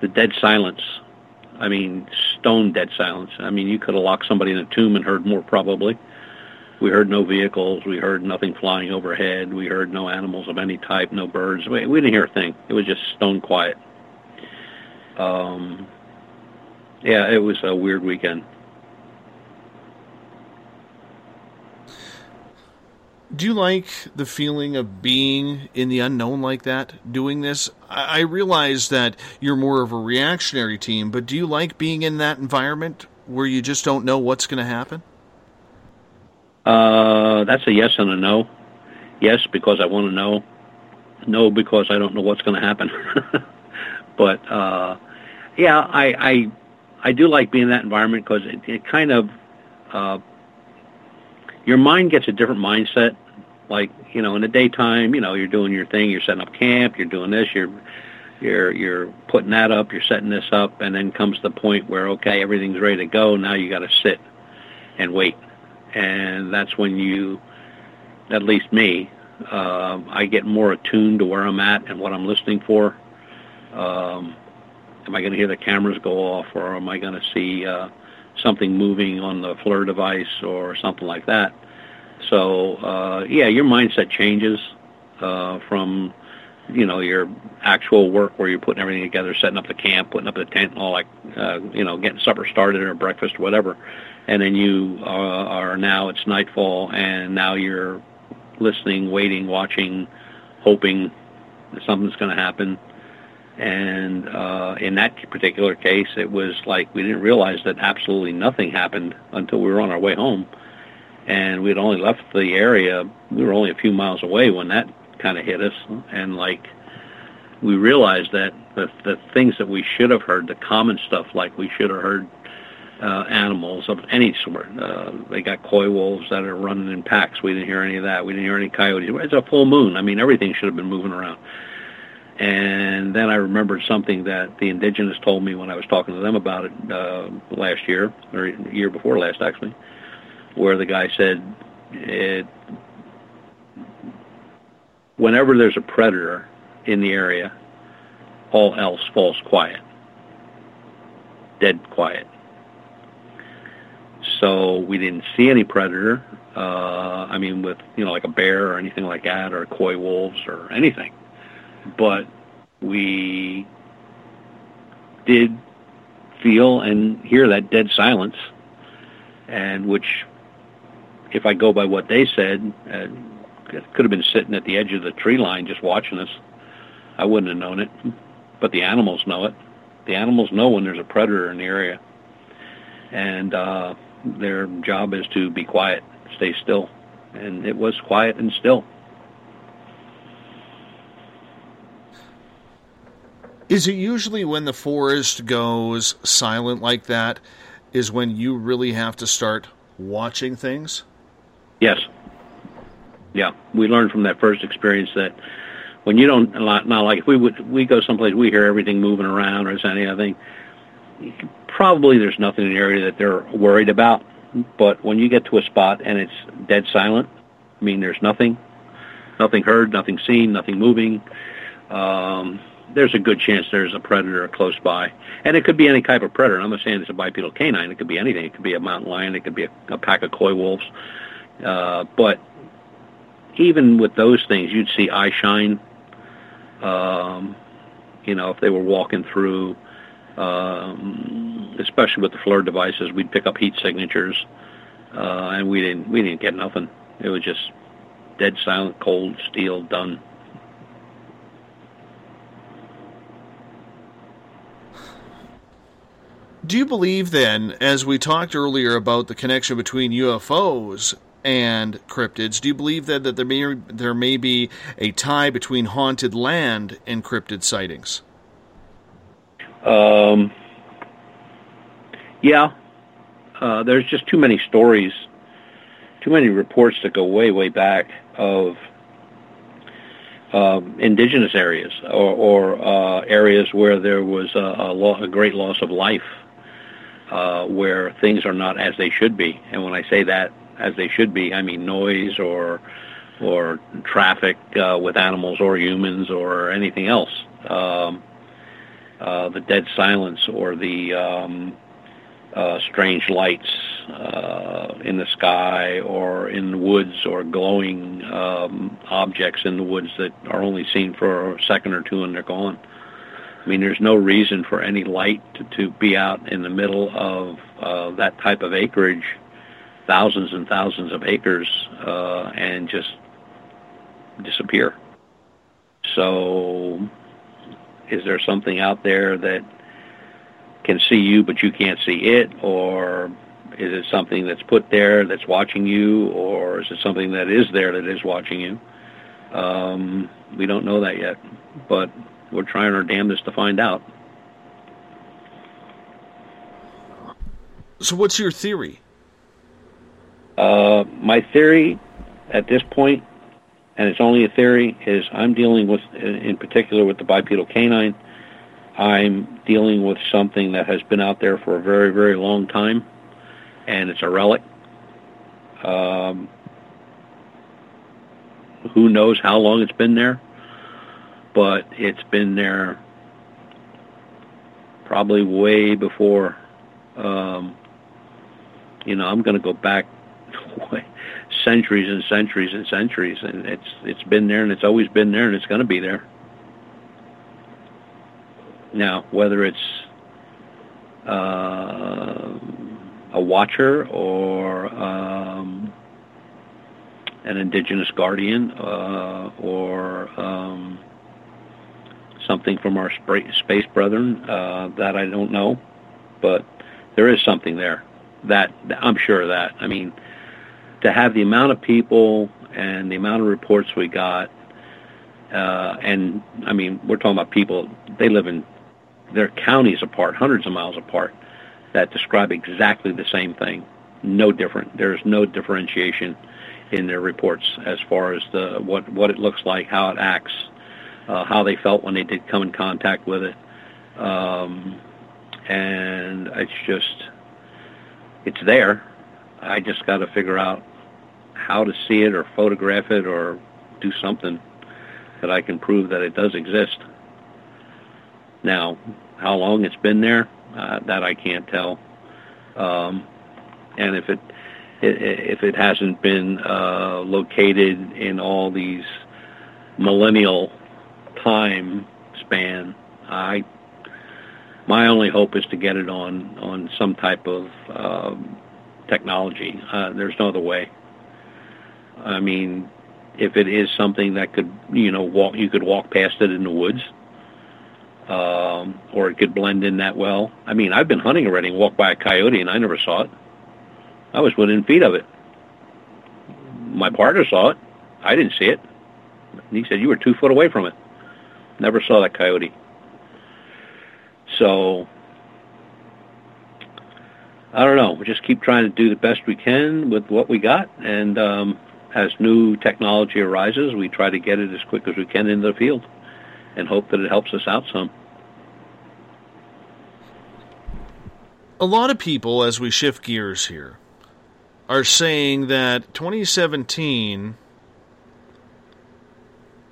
The dead silence. I mean, stone dead silence. I mean, you could have locked somebody in a tomb and heard more probably. We heard no vehicles. We heard nothing flying overhead. We heard no animals of any type, no birds. We didn't hear a thing. It was just stone quiet. Yeah, it was a weird weekend. Do you like the feeling of being in the unknown like that, doing this? I realize that you're more of a reactionary team, but do you like being in that environment where you just don't know what's going to happen? That's a yes and a no. Yes, because I want to know. No, because I don't know what's going to happen. But, yeah, I do like being in that environment because it kind of, your mind gets a different mindset Like, you know, in the daytime, you know, you're doing your thing, you're setting up camp, you're doing this, you're putting that up, you're setting this up, and then comes the point where, okay, everything's ready to go, now you got to sit and wait. And that's when you, at least me, I get more attuned to where I'm at and what I'm listening for. Am I going to hear the cameras go off, or am I going to see something moving on the FLIR device or something like that? So, yeah, your mindset changes from, you know, your actual work where you're putting everything together, setting up the camp, putting up the tent, and all like, you know, getting supper started or breakfast or whatever. And then you are now, it's nightfall, and now you're listening, waiting, watching, hoping that something's going to happen. And in that particular case, it was like we didn't realize that absolutely nothing happened until we were on our way home. And we had only left the area. We were only a few miles away when that kind of hit us. And, like, we realized that the things that we should have heard, the common stuff, like we should have heard animals of any sort. They got coy wolves that are running in packs. We didn't hear any of that. We didn't hear any coyotes. It's a full moon. I mean, everything should have been moving around. And then I remembered something that the indigenous told me when I was talking to them about it last year, or year before last, actually, where the guy said, whenever there's a predator in the area, all else falls quiet, dead quiet. So we didn't see any predator, I mean, with, you know, like a bear or anything like that, or coy wolves or anything. But we did feel and hear that dead silence, and which, if I go by what they said, could have been sitting at the edge of the tree line just watching us. I wouldn't have known it, but the animals know it. The animals know when there's a predator in the area, and their job is to be quiet, stay still, and it was quiet and still. Is it usually when the forest goes silent like that is when you really have to start watching things? Yes. Yeah, we learned from that first experience that when you don't, not like if we go someplace, we hear everything moving around or something, I think probably there's nothing in the area that they're worried about. But when you get to a spot and it's dead silent, I mean, there's nothing heard, nothing seen, nothing moving, there's a good chance there's a predator close by. And it could be any type of predator. I'm not saying it's a bipedal canine. It could be anything. It could be a mountain lion. It could be a pack of coy wolves. But even with those things, you'd see eye shine. You know, if they were walking through, especially with the FLIR devices, we'd pick up heat signatures, and we didn't get nothing. It was just dead silent, cold, steel, done. Do you believe, then, as we talked earlier about the connection between UFOs and cryptids, do you believe that there may be a tie between haunted land and cryptid sightings? Yeah. There's just too many stories, too many reports that go way, way back of indigenous areas or areas where there was a great loss of life. Where things are not as they should be. And when I say that, as they should be, I mean noise or traffic with animals or humans or anything else. The dead silence or the strange lights in the sky or in the woods or glowing objects in the woods that are only seen for a second or two and they're gone. I mean, there's no reason for any light to be out in the middle of that type of acreage, thousands and thousands of acres, and just disappear. So is there something out there that can see you but you can't see it? Or is it something that's put there that's watching you? Or is it something that is there that is watching you? We don't know that yet, but we're trying our damnedest to find out. So what's your theory? My theory at this point and it's only a theory, is I'm dealing with, in particular with the bipedal canine, I'm dealing with something that has been out there for a very, very long time, and it's a relic. Who knows how long it's been there, but it's been there probably way before, I'm going to go back centuries and centuries and centuries, and it's been there, and it's always been there, and it's going to be there. Now, whether it's a watcher or an indigenous guardian or something from our space brethren, that I don't know, but there is something there. That I'm sure of that. I mean, to have the amount of people and the amount of reports we got, and I mean, we're talking about people, they live in their counties apart, hundreds of miles apart, that describe exactly the same thing. No different. There's no differentiation in their reports as far as the what it looks like, how it acts, how they felt when they did come in contact with it. And it's just, it's there. I just got to figure out how to see it or photograph it or do something that I can prove that it does exist. Now, how long it's been there, that I can't tell. And if it hasn't been located in all these millennial time span, my only hope is to get it on some type of technology. There's no other way. I mean, if it is something that could, you could walk past it in the woods, or it could blend in that well. I mean, I've been hunting already and walked by a coyote, and I never saw it. I was within feet of it. My partner saw it. I didn't see it. And he said, you were 2 foot away from it. Never saw that coyote. So, I don't know. We just keep trying to do the best we can with what we got. And as new technology arises, we try to get it as quick as we can into the field and hope that it helps us out some. A lot of people, as we shift gears here, are saying that 2017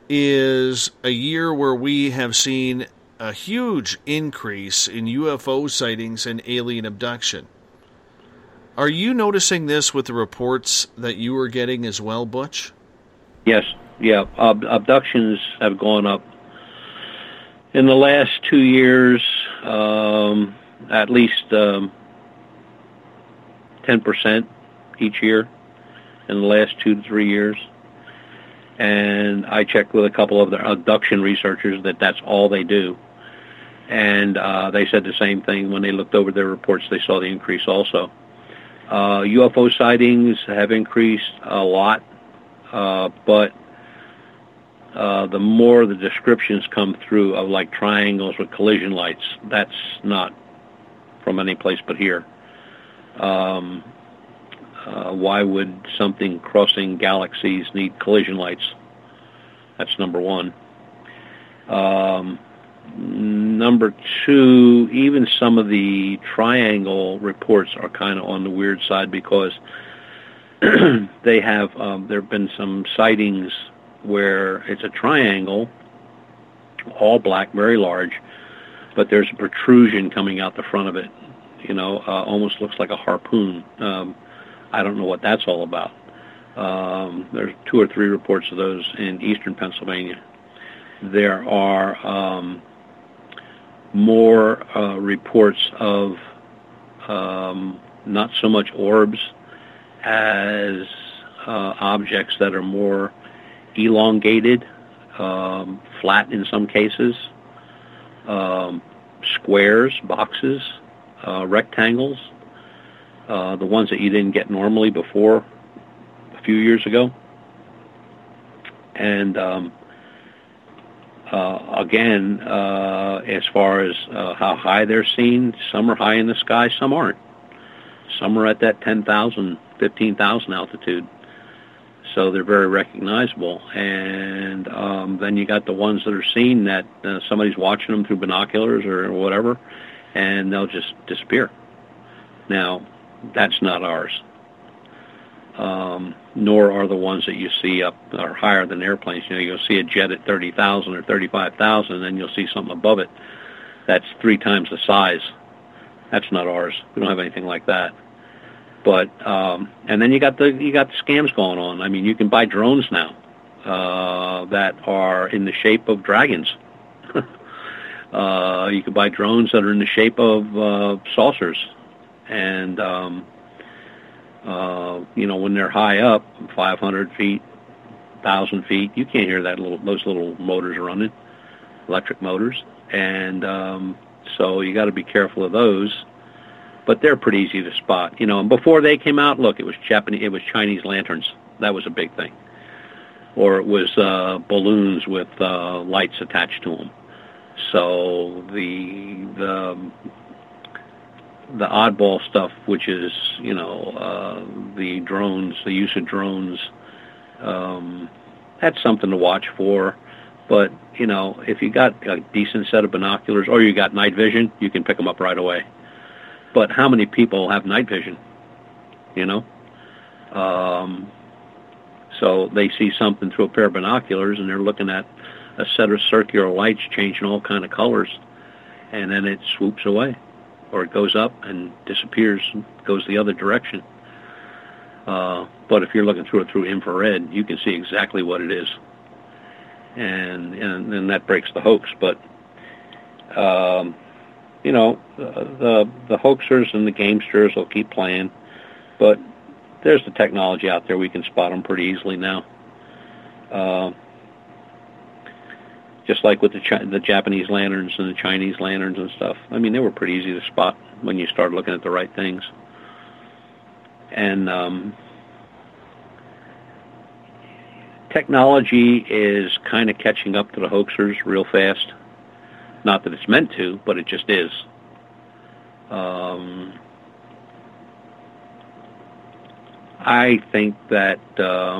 is a year where we have seen a huge increase in UFO sightings and alien abduction. Are you noticing this with the reports that you are getting as well, Butch? Yes, yeah. Abductions have gone up in the last 2 years, at least 10% each year in the last 2 to 3 years. And I checked with a couple of the abduction researchers that that's all they do. And they said the same thing. When they looked over their reports, they saw the increase also. UFO sightings have increased a lot, but the more the descriptions come through of like triangles with collision lights, that's not from any place but here. Why would something crossing galaxies need collision lights? That's number one. Number two, even some of the triangle reports are kind of on the weird side because they have, there have been some sightings where it's a triangle, all black, very large, but there's a protrusion coming out the front of it, almost looks like a harpoon. I don't know what that's all about. There's 2 or 3 reports of those in eastern Pennsylvania. There are more reports of not so much orbs as objects that are more elongated, flat in some cases, squares, boxes, rectangles. The ones that you didn't get normally before a few years ago. And again, as far as how high they're seen, some are high in the sky, some aren't. Some are at that 10,000, 15,000 altitude. so they're very recognizable. And then you got the ones that are seen that somebody's watching them through binoculars or whatever, and they'll just disappear. Now, that's not ours. Nor are the ones that you see up or higher than airplanes. You know, you'll see a jet at 30,000 or 35,000, and then you'll see something above it that's 3 times the size. That's not ours. We don't have anything like that. But and then you got the scams going on. I mean, you can buy drones now that are in the shape of dragons. You can buy drones that are in the shape of saucers, and you know, when they're high up, 500 feet, 1,000 feet, you can't hear those little motors running, electric motors, and so you got to be careful of those. But they're pretty easy to spot, you know. And before they came out, look, it was Chinese lanterns. That was a big thing, or it was balloons with lights attached to them. So the oddball stuff, which is, you know, the drones, the use of drones, that's something to watch for. But you know, if you got a decent set of binoculars or you got night vision, you can pick them up right away. But how many people have night vision, you know? So they see something through a pair of binoculars, and they're looking at a set of circular lights changing all kind of colors, and then it swoops away, or it goes up and disappears and goes the other direction. But if you're looking through it through infrared, you can see exactly what it is, and that breaks the hoax. But you know, the hoaxers and the gamesters will keep playing, but there's the technology out there. We can spot them pretty easily now. Just like with the Japanese lanterns and the Chinese lanterns and stuff. I mean, they were pretty easy to spot when you start looking at the right things. And technology is kind of catching up to the hoaxers real fast. Not that it's meant to, but it just is. I think that the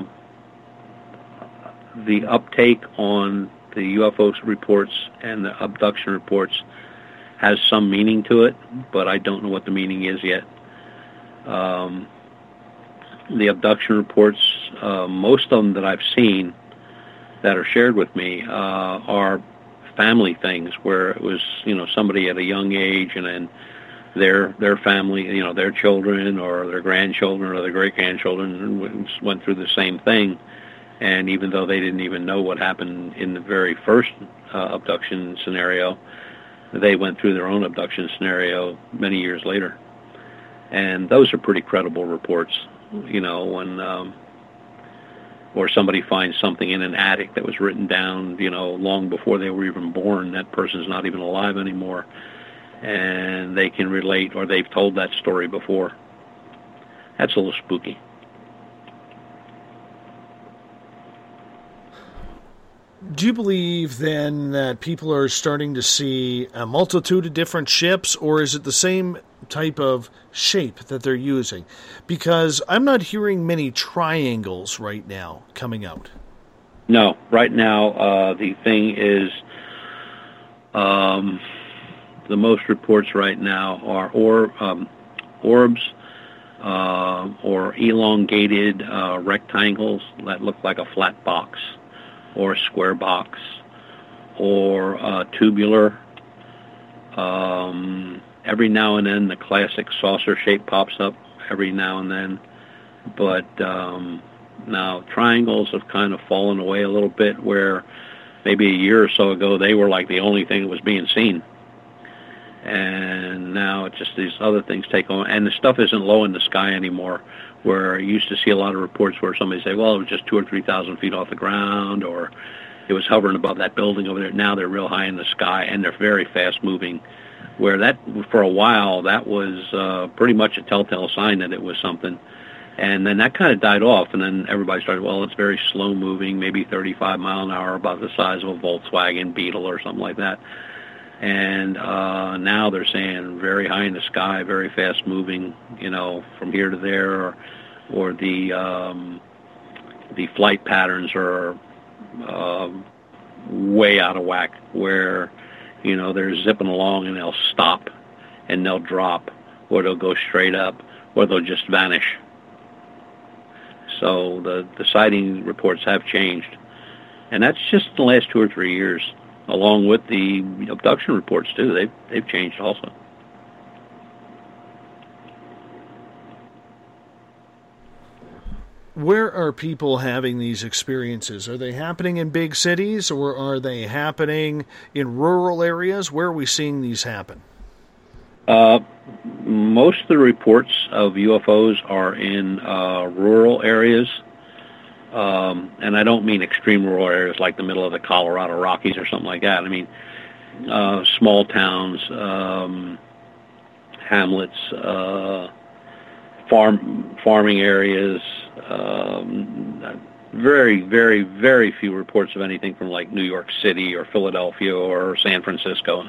uptake on the UFO reports and the abduction reports has some meaning to it, but I don't know what the meaning is yet. The abduction reports, most of them that I've seen that are shared with me are family things, where it was, you know, somebody at a young age, and then their family, you know, their children or their grandchildren or their great-grandchildren went through the same thing. And even though they didn't even know what happened in the very first abduction scenario, they went through their own abduction scenario many years later. And those are pretty credible reports, you know, when or somebody finds something in an attic that was written down, you know, long before they were even born. That person's not even alive anymore, and they can relate, or they've told that story before. That's a little spooky. Do you believe, then, that people are starting to see a multitude of different ships, or is it the same type of shape that they're using? Because I'm not hearing many triangles right now coming out. No, right now the thing is, the most reports right now are orbs or elongated rectangles that look like a flat box or a square box or tubular. Every now and then the classic saucer shape pops up every now and then, but now triangles have kind of fallen away a little bit, where maybe a year or so ago they were like the only thing that was being seen, and now it's just these other things take on, and the stuff isn't low in the sky anymore, where you used to see a lot of reports where somebody say, well, it was just 2,000 or 3,000 feet off the ground, or it was hovering above that building over there. Now they're real high in the sky, and they're very fast moving, where that, for a while, that was pretty much a telltale sign that it was something. And then that kind of died off, and then everybody started, well, it's very slow moving, maybe 35 mile an hour, about the size of a Volkswagen Beetle or something like that. And now they're saying very high in the sky, very fast moving, you know, from here to there, or the the flight patterns are way out of whack, where, you know, they're zipping along and they'll stop and they'll drop, or they'll go straight up, or they'll just vanish. So the sighting reports have changed. And that's just the last 2 or 3 years, along with the abduction reports, too. They've changed also. Where are people having these experiences? Are they happening in big cities, or are they happening in rural areas? Where are we seeing these happen? Most of the reports of UFOs are in rural areas. And I don't mean extreme rural areas like the middle of the Colorado Rockies or something like that. I mean small towns, hamlets, farming areas. Very, very, very few reports of anything from like New York City or Philadelphia or San Francisco.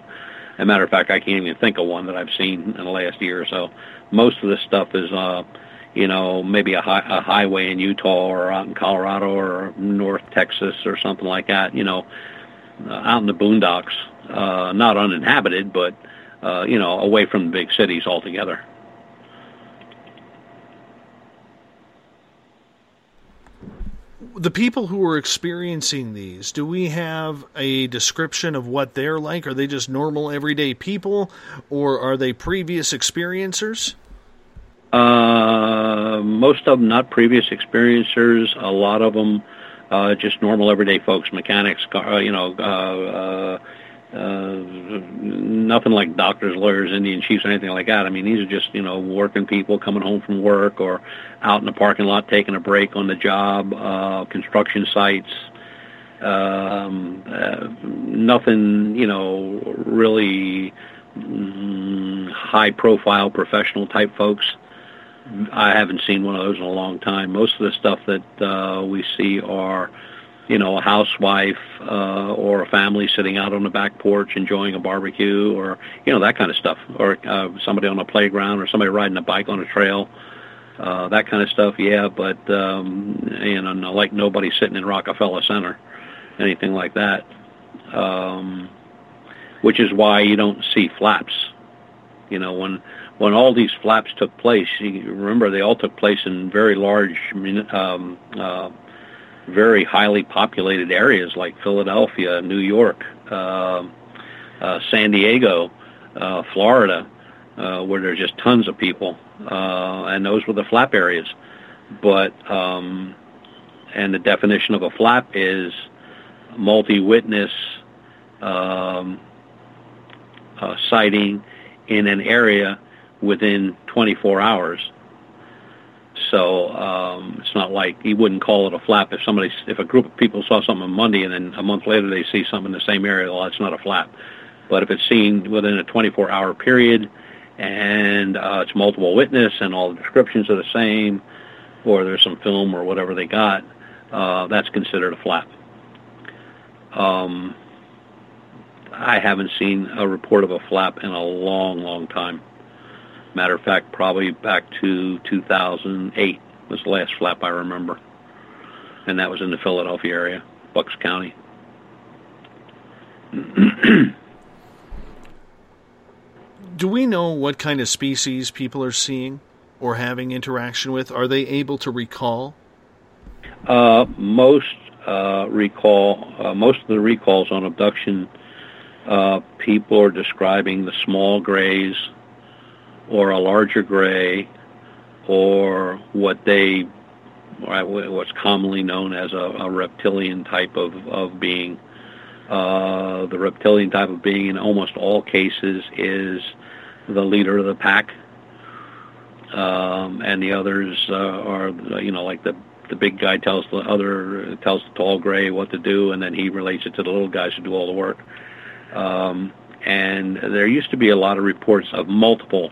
As a matter of fact, I can't even think of one that I've seen in the last year or so. Most of this stuff is, you know, maybe a highway in Utah or out in Colorado or North Texas or something like that, you know, out in the boondocks, not uninhabited, but, you know, away from the big cities altogether. The people who are experiencing these, do we have a description of what they're like? Are they just normal everyday people, or are they previous experiencers? Most of them not previous experiencers. A lot of them just normal everyday folks, mechanics, you know, nothing like doctors, lawyers, Indian chiefs, or anything like that. I mean, these are just, you know, working people coming home from work or out in the parking lot taking a break on the job, construction sites, nothing, you know, really high-profile professional type folks. I haven't seen one of those in a long time. Most of the stuff that we see are, you know, a housewife or a family sitting out on the back porch enjoying a barbecue, or, you know, that kind of stuff, or somebody on a playground, or somebody riding a bike on a trail, that kind of stuff, yeah, but, you know, like nobody sitting in Rockefeller Center, anything like that, which is why you don't see flaps. You know, when all these flaps took place, you remember they all took place in very large, very highly populated areas like Philadelphia, New York, San Diego, Florida, where there's just tons of people, and those were the flap areas. But and the definition of a flap is multi-witness sighting in an area within 24 hours. So it's not like you wouldn't call it a flap if a group of people saw something on Monday and then a month later they see something in the same area. Well, it's not a flap. But if it's seen within a 24-hour period and it's multiple witness and all the descriptions are the same, or there's some film or whatever they got, that's considered a flap. I haven't seen a report of a flap in a long, long time. Matter of fact, probably back to 2008 was the last flap I remember. And that was in the Philadelphia area, Bucks County. Do we know what kind of species people are seeing or having interaction with? Are they able to recall? Most of the recalls on abduction, people are describing the small grays, or a larger gray, or what's commonly known as a reptilian type of being. The reptilian type of being in almost all cases is the leader of the pack, and the others are, you know, like the big guy tells the tall gray what to do, and then he relates it to the little guys who do all the work. And there used to be a lot of reports of multiple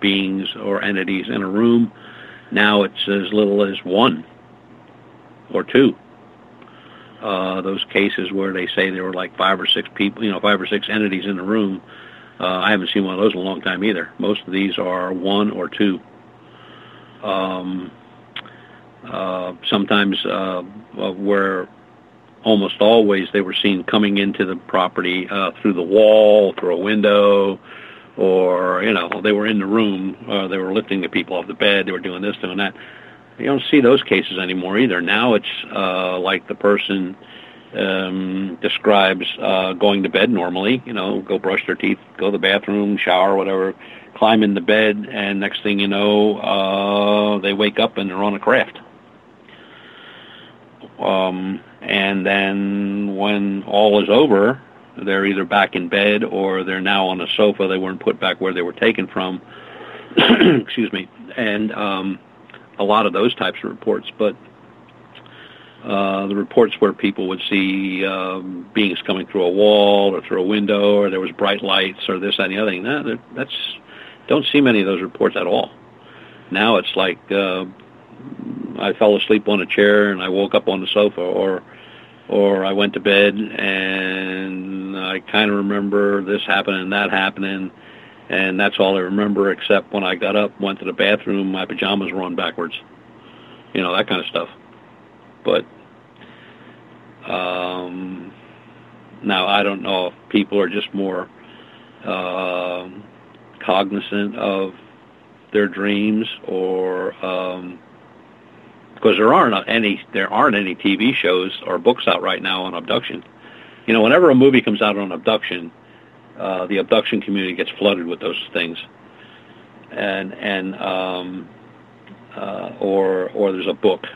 beings or entities in a room. Now it's as little as one or two. Those cases where they say there were like 5 or 6 people, you know, 5 or 6 entities in the room, I haven't seen one of those in a long time either. Most of these are 1 or 2. Sometimes where almost always they were seen coming into the property through the wall, through a window, or, you know, they were in the room. They were lifting the people off the bed. They were doing this, doing that. You don't see those cases anymore either. Now it's like the person describes going to bed normally, you know, go brush their teeth, go to the bathroom, shower, whatever, climb in the bed, and next thing you know, they wake up and they're on a craft. And then when all is over, they're either back in bed or they're now on a sofa. They weren't put back where they were taken from. Excuse me. And a lot of those types of reports. But the reports where people would see beings coming through a wall or through a window, or there was bright lights or this, that, and the other thing, no, don't see many of those reports at all. Now it's like I fell asleep on a chair and I woke up on the sofa, or I went to bed and I kind of remember this happening and that happening, and that's all I remember, except when I got up, went to the bathroom, my pajamas were on backwards. You know, that kind of stuff. But now I don't know if people are just more cognizant of their dreams, or because there aren't any TV shows or books out right now on abduction. You know, whenever a movie comes out on abduction, the abduction community gets flooded with those things, or there's a book.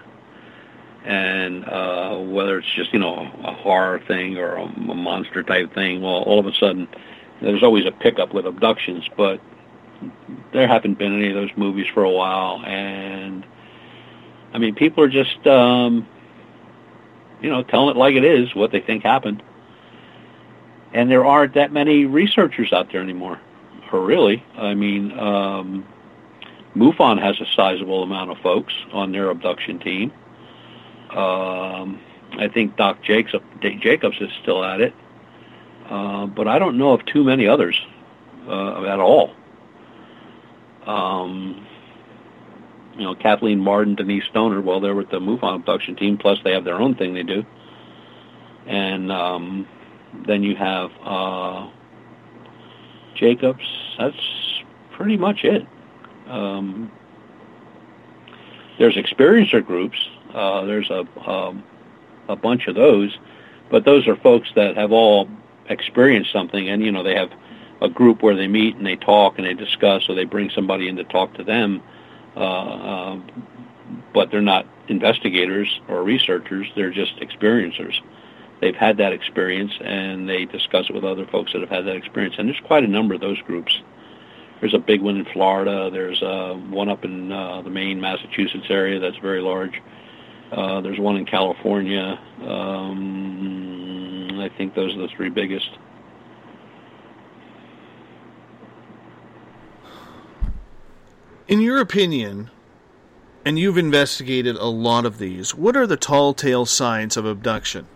And whether it's just, you know, a horror thing or a monster type thing, well, all of a sudden there's always a pickup with abductions. But there haven't been any of those movies for a while, and I mean, people are just you know, telling it like it is, what they think happened. And there aren't that many researchers out there anymore, or really. I mean, MUFON has a sizable amount of folks on their abduction team. I think Doc Jacobs is still at it, but I don't know of too many others at all. You know, Kathleen Martin, Denise Stoner, well, they're with the MUFON abduction team, plus they have their own thing they do. And then you have Jacobs. That's pretty much it. There's experiencer groups. There's a bunch of those, but those are folks that have all experienced something, and, you know, they have a group where they meet and they talk and they discuss, or they bring somebody in to talk to them, but they're not investigators or researchers. They're just experiencers. They've had that experience, and they discuss it with other folks that have had that experience, and there's quite a number of those groups. There's a big one in Florida. There's one up in the Maine, Massachusetts area that's very large. There's one in California. I think those are the three biggest. In your opinion, and you've investigated a lot of these, what are the telltale signs of abduction?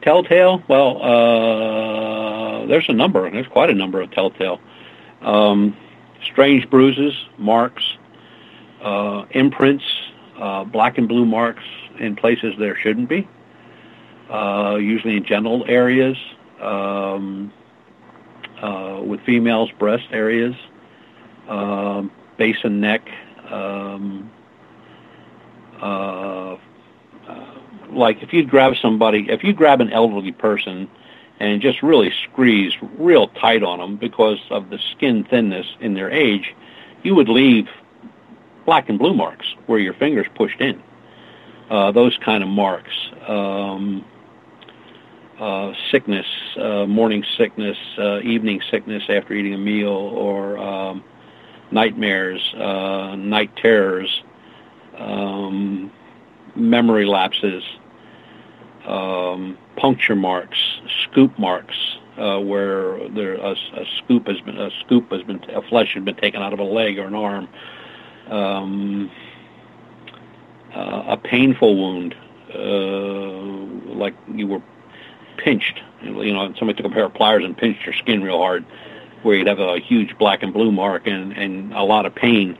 Telltale? Well, there's a number. There's quite a number of telltale. Strange bruises, marks, imprints, black and blue marks in places there shouldn't be, usually in genital areas, with females' breast areas, base and neck, like if you grab an elderly person and just really squeeze real tight on them because of the skin thinness in their age, you would leave black and blue marks where your fingers pushed in, those kind of marks, sickness, morning sickness, evening sickness after eating a meal, or nightmares, night terrors, memory lapses, puncture marks, scoop marks, where there a flesh has been taken out of a leg or an arm. A painful wound, like you were pinched, you know, somebody took a pair of pliers and pinched your skin real hard, where you'd have a huge black and blue mark and a lot of pain.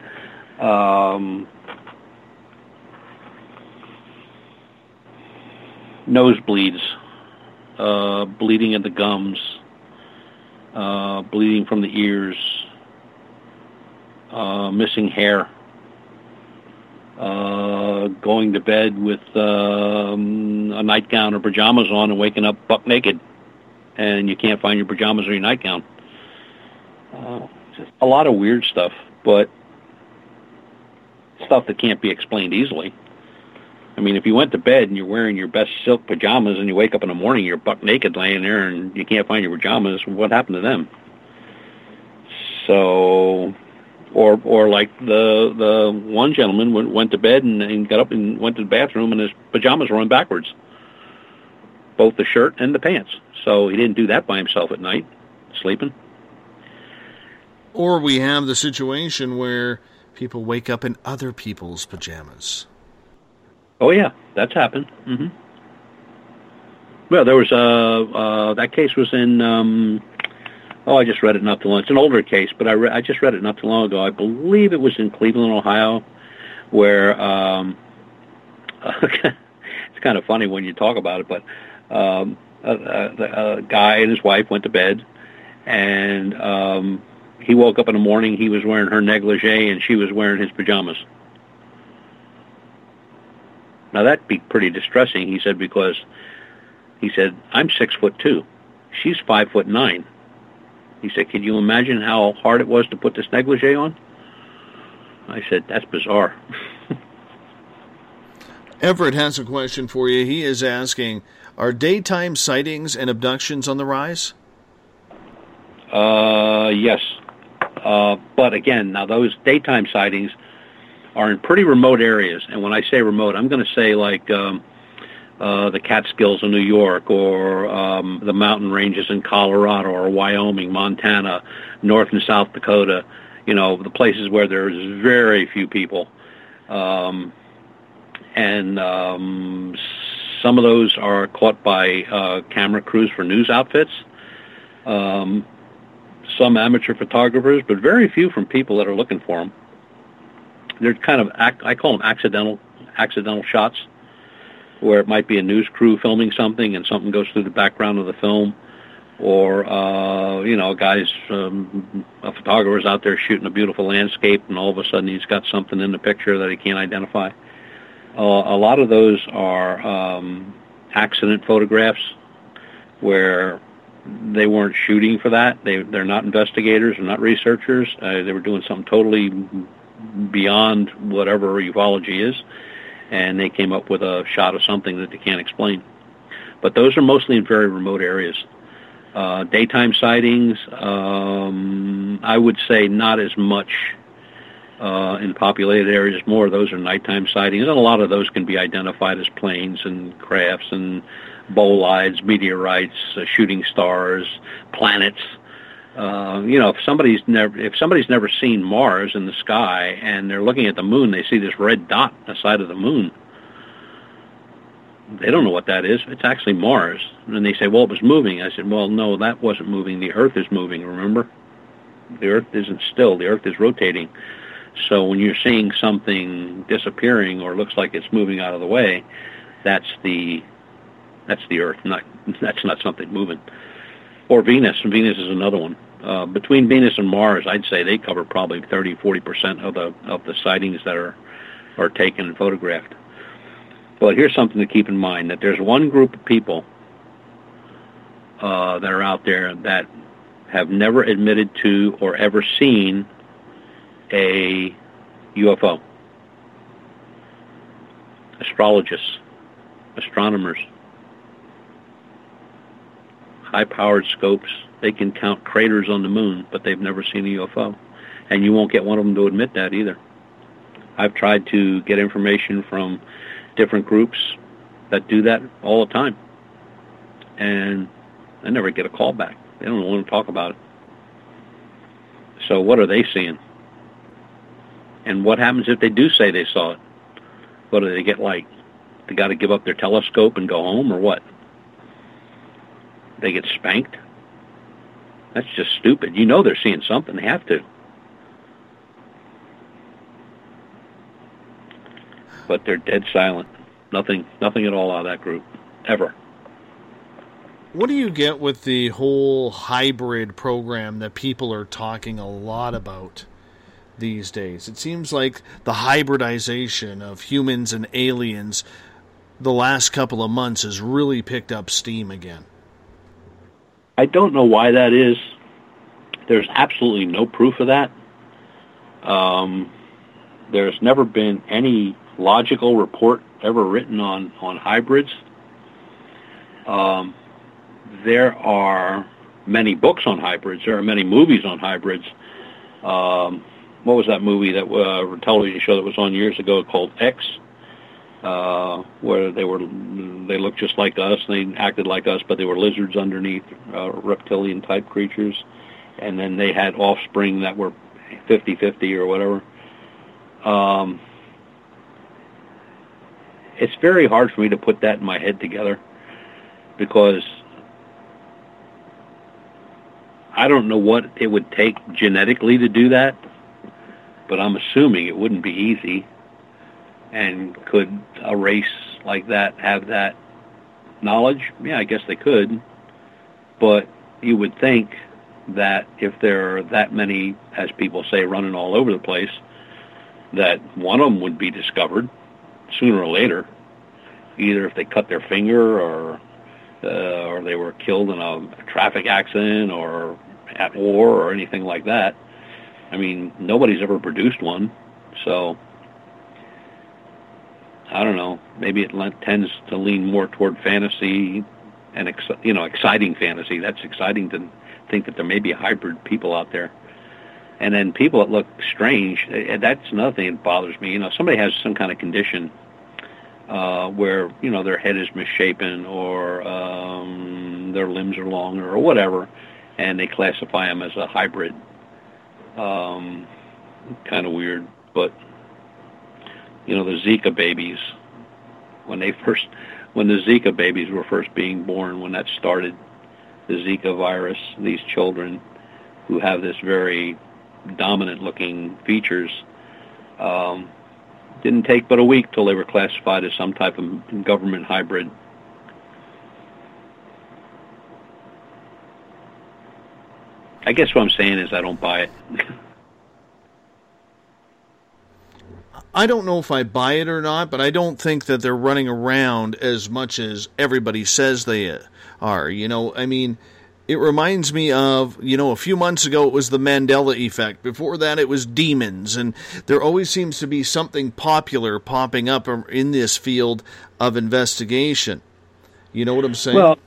nosebleeds, bleeding in the gums, bleeding from the ears, missing hair, going to bed with a nightgown or pajamas on and waking up buck naked, and you can't find your pajamas or your nightgown. Just a lot of weird stuff, but stuff that can't be explained easily. I mean, if you went to bed and you're wearing your best silk pajamas and you wake up in the morning, you're buck naked laying there and you can't find your pajamas, what happened to them? So, or like the one gentleman went to bed and got up and went to the bathroom and his pajamas were on backwards, both the shirt and the pants. So he didn't do that by himself at night, sleeping. Or we have the situation where people wake up in other people's pajamas. Oh, yeah, that's happened. Mm-hmm. Well, there was that case was in, I just read it not too long. It's an older case, but I just read it not too long ago. I believe it was in Cleveland, Ohio, where, it's kind of funny when you talk about it, but a guy and his wife went to bed, and he woke up in the morning, he was wearing her negligee, and she was wearing his pajamas. Now, that'd be pretty distressing, he said, because he said, I'm 6'2". She's 5'9". He said, can you imagine how hard it was to put this negligee on? I said, that's bizarre. Everett has a question for you. He is asking, are daytime sightings and abductions on the rise? Yes. But again, now those daytime sightings are in pretty remote areas, and when I say remote, I'm going to say like the Catskills in New York, or the mountain ranges in Colorado, or Wyoming, Montana, North and South Dakota, you know, the places where there's very few people. And some of those are caught by camera crews for news outfits, some amateur photographers, but very few from people that are looking for them. They're kind of, I call them accidental shots, where it might be a news crew filming something and something goes through the background of the film, or, a photographer's out there shooting a beautiful landscape and all of a sudden he's got something in the picture that he can't identify. A lot of those are accident photographs where they weren't shooting for that. They're not investigators, they're not researchers. They were doing something totally beyond whatever ufology is, and they came up with a shot of something that they can't explain. But those are mostly in very remote areas. Daytime sightings, I would say not as much in populated areas. More of those are nighttime sightings, and a lot of those can be identified as planes and crafts and bolides, meteorites, shooting stars, planets. If somebody's never seen Mars in the sky and they're looking at the moon, they see this red dot on the side of the moon. They don't know what that is. It's actually Mars. And they say, well, it was moving. I said, well, no, that wasn't moving. The Earth is moving, remember? The Earth isn't still. The Earth is rotating. So when you're seeing something disappearing or looks like it's moving out of the way, that's the Earth. That's not something moving. Or Venus, and Venus is another one. Between Venus and Mars, I'd say they cover probably 30-40% of the sightings that are taken and photographed. Well, here's something to keep in mind, that there's one group of people that are out there that have never admitted to or ever seen a UFO. Astrologists, astronomers, high-powered scopes. They can count craters on the moon, but they've never seen a UFO. And you won't get one of them to admit that either. I've tried to get information from different groups that do that all the time, and I never get a call back. They don't want to talk about it. So what are they seeing? And what happens if they do say they saw it? What do they get like? They got to give up their telescope and go home, or what? They get spanked? That's just stupid. You know they're seeing something. They have to. but they're dead silent. Nothing at all out of that group, ever. What do you get with the whole hybrid program that people are talking a lot about these days? It seems like the hybridization of humans and aliens the last couple of months has really picked up steam again. I don't know why that is. There's absolutely no proof of that. There's never been any logical report ever written on hybrids. There are many books on hybrids. There are many movies on hybrids. What was that movie, that television show that was on years ago called X, where they looked just like us, and they acted like us, but they were lizards underneath, reptilian-type creatures, and then they had offspring that were 50-50 or whatever. It's very hard for me to put that in my head together, because I don't know what it would take genetically to do that, but I'm assuming it wouldn't be easy. And could a race like that have that knowledge? Yeah, I guess they could. But you would think that if there are that many, as people say, running all over the place, that one of them would be discovered sooner or later, either if they cut their finger or they were killed in a traffic accident or at war or anything like that. I mean, nobody's ever produced one, so I don't know. Maybe it tends to lean more toward fantasy and exciting fantasy. That's exciting to think that there may be hybrid people out there. And then people that look strange, that's another thing that bothers me. You know, somebody has some kind of condition where, you know, their head is misshapen or their limbs are longer or whatever, and they classify them as a hybrid. Kind of weird, but you know, the Zika babies, when the Zika babies were first being born, when that started, the Zika virus, these children who have this very dominant looking features, didn't take but a week till they were classified as some type of government hybrid. I guess what I'm saying is I don't buy it. I don't know if I buy it or not, but I don't think that they're running around as much as everybody says they are. You know, I mean, it reminds me of, you know, a few months ago it was the Mandela effect. Before that it was demons. And there always seems to be something popular popping up in this field of investigation. You know what I'm saying? Well,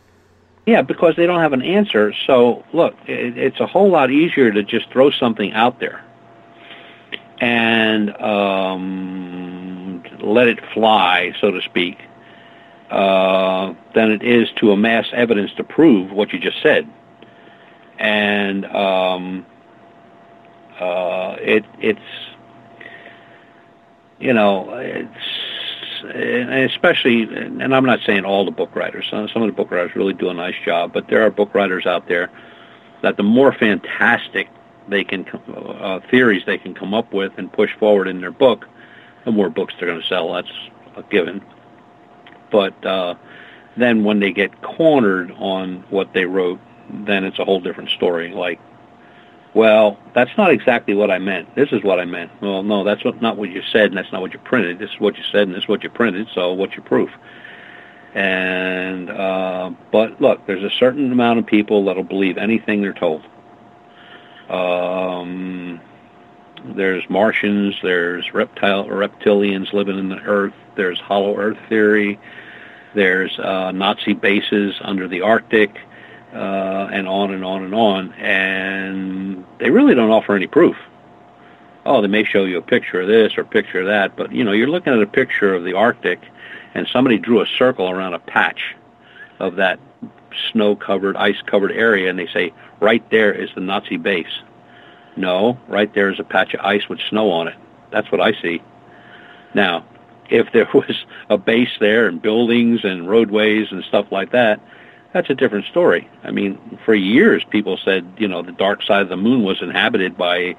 yeah, because they don't have an answer. So, look, it's a whole lot easier to just throw something out there and let it fly, so to speak, than it is to amass evidence to prove what you just said. And it's, you know, it's, especially, and I'm not saying all the book writers. Some of the book writers really do a nice job, but there are book writers out there that the more fantastic theories they can come up with and push forward in their book, the more books they're going to sell. That's a given. But then when they get cornered on what they wrote, then it's a whole different story. Like, well, that's not exactly what I meant. This is what I meant. Well, no, that's not what you said, and that's not what you printed. This is what you said, and this is what you printed, so what's your proof? And but, look, there's a certain amount of people that'll believe anything they're told. There's Martians, there's reptilians living in the earth, there's hollow earth theory, there's Nazi bases under the Arctic, and on and on and on, and they really don't offer any proof. Oh, they may show you a picture of this or a picture of that, but you know, you're looking at a picture of the Arctic, and somebody drew a circle around a patch of that snow-covered, ice-covered area, and they say, right there is the Nazi base. No, right there is a patch of ice with snow on it. That's what I see. Now, if there was a base there and buildings and roadways and stuff like that, that's a different story. I mean, for years people said, you know, the dark side of the moon was inhabited by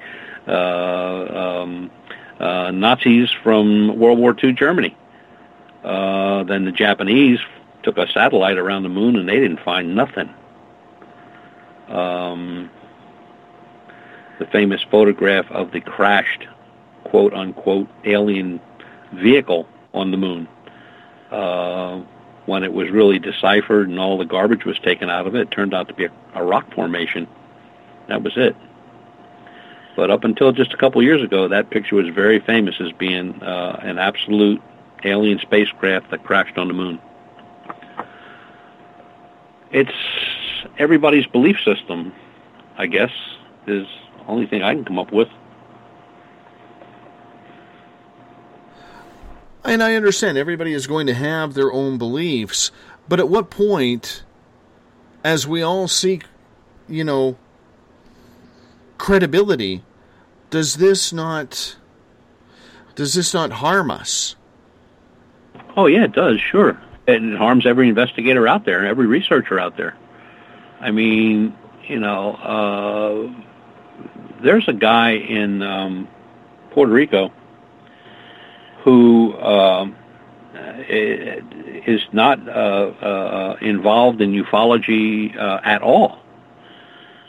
Nazis from World War II Germany. Then the Japanese took a satellite around the moon and they didn't find nothing. The famous photograph of the crashed, quote-unquote, alien vehicle on the moon. When it was really deciphered and all the garbage was taken out of it, it turned out to be a rock formation. That was it. But up until just a couple years ago, that picture was very famous as being an absolute alien spacecraft that crashed on the moon. It's everybody's belief system, I guess, is the only thing I can come up with. And I understand everybody is going to have their own beliefs, but at what point, as we all seek, you know, credibility, does this not harm us? Oh yeah, it does, sure. It harms every investigator out there, every researcher out there. I mean, you know, there's a guy in Puerto Rico who is not involved in ufology at all.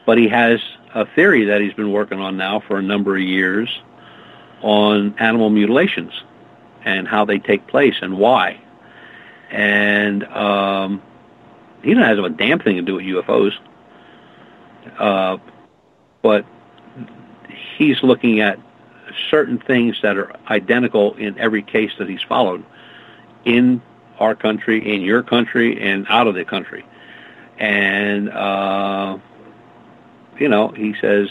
But he has a theory that he's been working on now for a number of years on animal mutilations and how they take place and why. And he doesn't have a damn thing to do with UFOs. But he's looking at certain things that are identical in every case that he's followed in our country, in your country, and out of the country. And, you know, he says,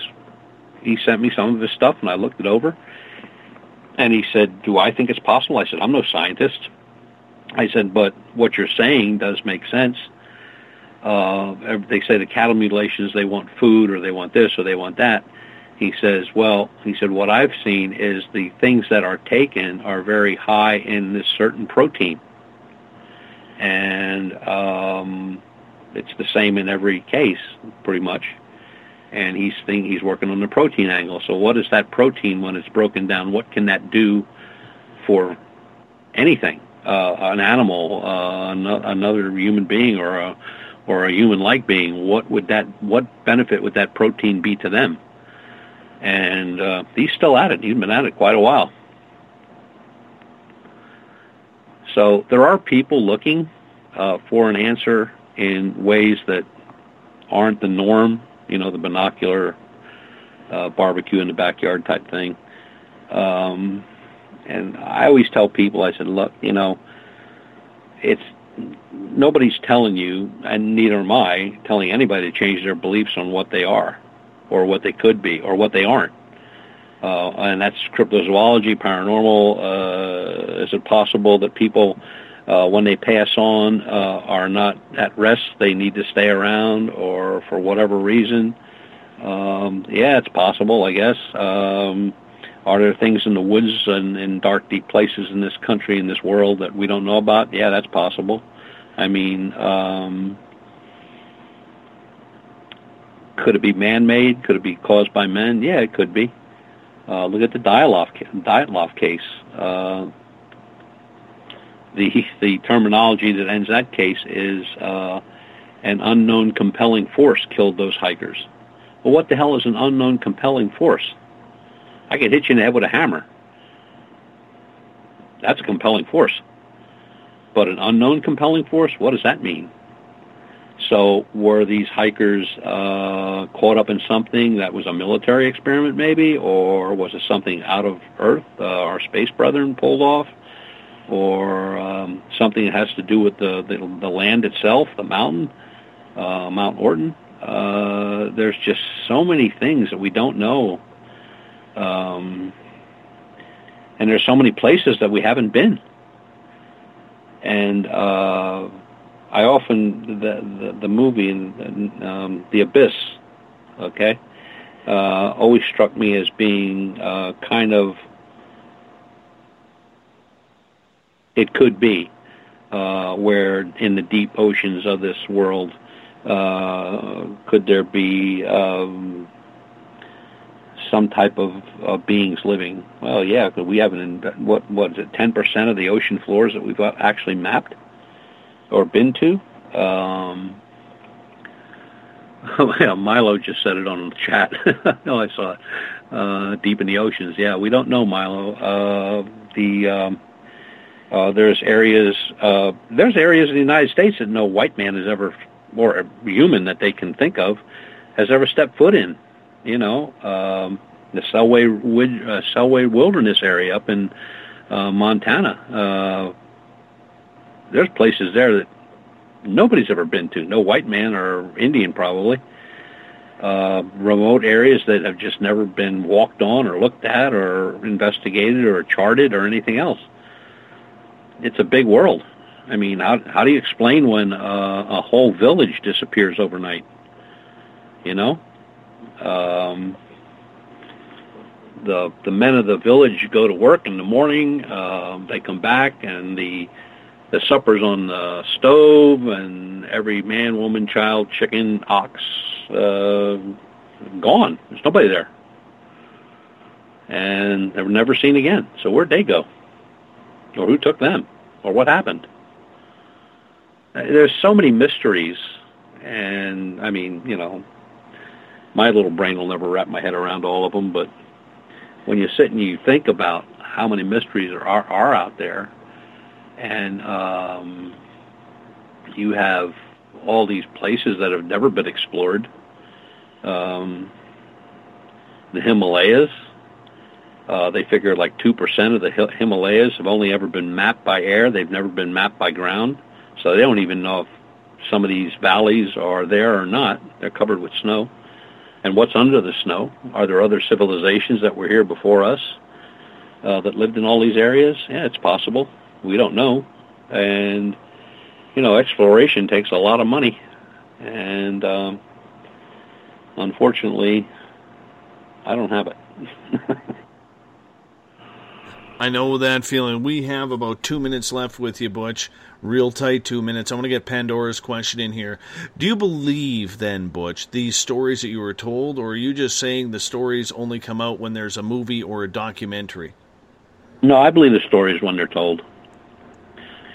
he sent me some of his stuff and I looked it over and he said, do I think it's possible? I said, I'm no scientist. I said, but what you're saying does make sense. They say the cattle mutilations, they want food or they want this or they want that. He says, well, he said, what I've seen is the things that are taken are very high in this certain protein. And it's the same in every case, pretty much. And he's working on the protein angle. So what is that protein when it's broken down? What can that do for anything? An animal, another human being or a human-like being, what benefit would that protein be to them? And he's still at it. He's been at it quite a while. So there are people looking for an answer in ways that aren't the norm, you know, the binocular barbecue in the backyard type thing. And I always tell people, I said, look, you know, it's nobody's telling you, and neither am I, telling anybody to change their beliefs on what they are, or what they could be, or what they aren't. And that's cryptozoology, paranormal. Is it possible that people, when they pass on, are not at rest? They need to stay around, or for whatever reason? Yeah, it's possible, I guess. Are there things in the woods and in dark, deep places in this country, in this world, that we don't know about? Yeah, that's possible. I mean... could it be man-made? Could it be caused by men? Yeah, it could be. Look at the Dyatlov case. The terminology that ends that case is an unknown compelling force killed those hikers. Well, what the hell is an unknown compelling force? I could hit you in the head with a hammer. That's a compelling force. But an unknown compelling force, what does that mean? So were these hikers caught up in something that was a military experiment maybe, or was it something out of Earth, our space brethren pulled off, or something that has to do with the land itself, the mountain, Mount Orton? There's just so many things that we don't know. And there's so many places that we haven't been. And... I often, the movie, The Abyss, okay, always struck me as being kind of, it could be, where in the deep oceans of this world, could there be some type of beings living. Well, yeah, because we haven't, what is it, 10% of the ocean floors that we've actually mapped or been to? Yeah, Milo just said it on the chat. No, I saw it. Deep in the oceans. Yeah, we don't know, Milo. There's areas in the United States that no white man has ever, or human that they can think of, has ever stepped foot in. You know, the Selway Wilderness area up in Montana. There's places there that nobody's ever been to. No white man or Indian, probably. Remote areas that have just never been walked on or looked at or investigated or charted or anything else. It's a big world. I mean, how do you explain when a whole village disappears overnight? You know? The men of the village go to work in the morning. They come back, and the supper's on the stove, and every man, woman, child, chicken, ox, gone. There's nobody there. And they're never seen again. So where'd they go? Or who took them? Or what happened? There's so many mysteries, and, I mean, you know, my little brain will never wrap my head around all of them, but when you sit and you think about how many mysteries are out there, and you have all these places that have never been explored. The Himalayas, they figure like 2% of the Himalayas have only ever been mapped by air. They've never been mapped by ground. So they don't even know if some of these valleys are there or not. They're covered with snow. And what's under the snow? Are there other civilizations that were here before us that lived in all these areas? Yeah, it's possible. We don't know. And, you know, exploration takes a lot of money. And unfortunately, I don't have it. I know that feeling. We have about 2 minutes left with you, Butch. Real tight 2 minutes. I want to get Pandora's question in here. Do you believe then, Butch, these stories that you were told, or are you just saying the stories only come out when there's a movie or a documentary? No, I believe the stories when they're told,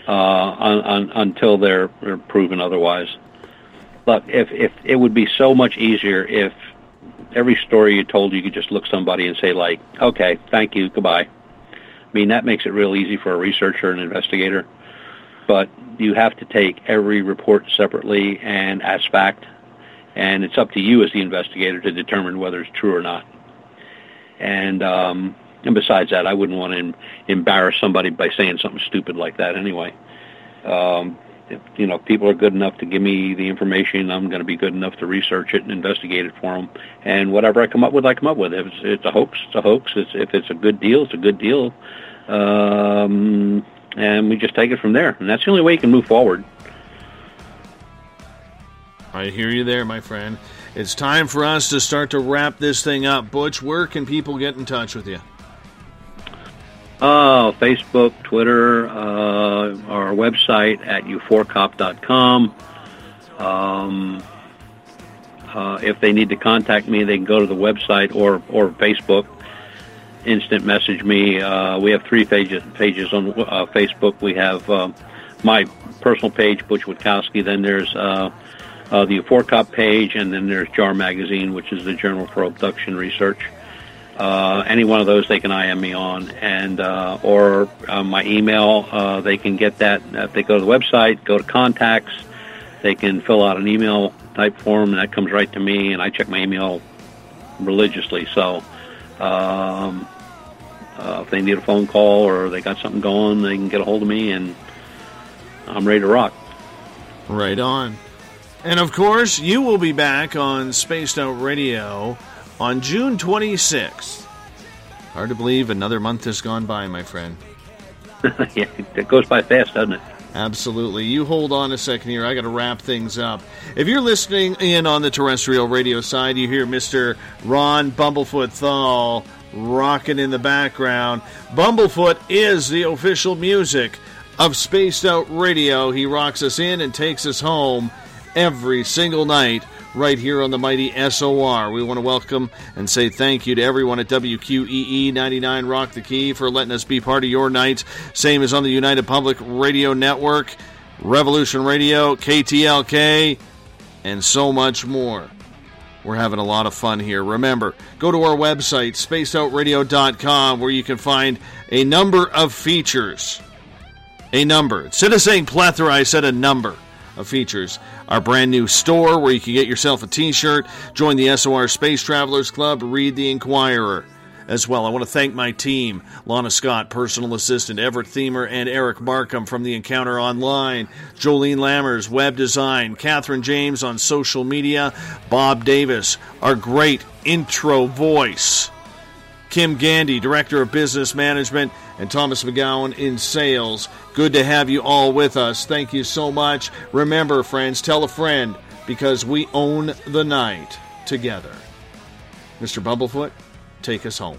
until they're proven otherwise. But if it would be so much easier if every story you told, you could just look somebody and say, like, okay, thank you, goodbye. I mean, that makes it real easy for a researcher and investigator. But you have to take every report separately and as fact, and it's up to you as the investigator to determine whether it's true or not. And besides that, I wouldn't want to embarrass somebody by saying something stupid like that anyway. If, you know, people are good enough to give me the information, I'm going to be good enough to research it and investigate it for them. And whatever I come up with, I come up with. If it's a hoax, it's a hoax. If it's a good deal, it's a good deal. And we just take it from there. And that's the only way you can move forward. I hear you there, my friend. It's time for us to start to wrap this thing up. Butch, where can people get in touch with you? Facebook, Twitter, our website at UFOCop.com. If they need to contact me, they can go to the website or Facebook. Instant message me. We have three pages on Facebook. We have my personal page, Butch Witkowski. Then there's the UFOCop page, and then there's JAR Magazine, which is the Journal for Abduction Research. Any one of those they can IM me on, and or my email, they can get that. If they go to the website, go to contacts, they can fill out an email type form, and that comes right to me, and I check my email religiously. So if they need a phone call or they got something going, they can get a hold of me, and I'm ready to rock. Right on. And of course, you will be back on Spaced Out Radio on June 26th. Hard to believe another month has gone by, my friend. Yeah, it goes by fast, doesn't it? Absolutely. You hold on a second here. I got to wrap things up. If you're listening in on the terrestrial radio side, you hear Mr. Ron Bumblefoot Thal rocking in the background. Bumblefoot is the official music of Spaced Out Radio. He rocks us in and takes us home every single night right here on the mighty SOR. We want to welcome and say thank you to everyone at WQEE 99 Rock the Key for letting us be part of your nights. Same as on the United Public Radio Network, Revolution Radio, KTLK, and so much more. We're having a lot of fun here. Remember, go to our website, spacedoutradio.com, where you can find a number of features. A number. Instead of saying plethora, I said a number of features. Our brand new store, where you can get yourself a t-shirt, join the SOR Space Travelers Club, read the Inquirer. As well, I want to thank my team, Lana Scott, personal assistant, Everett Themer, and Eric Markham from The Encounter Online, Jolene Lammers, web design, Catherine James on social media, Bob Davis, our great intro voice, Kim Gandy, director of business management, and Thomas McGowan in sales. Good to have you all with us. Thank you so much. Remember, friends, tell a friend, because we own the night together. Mr. Bumblefoot, take us home.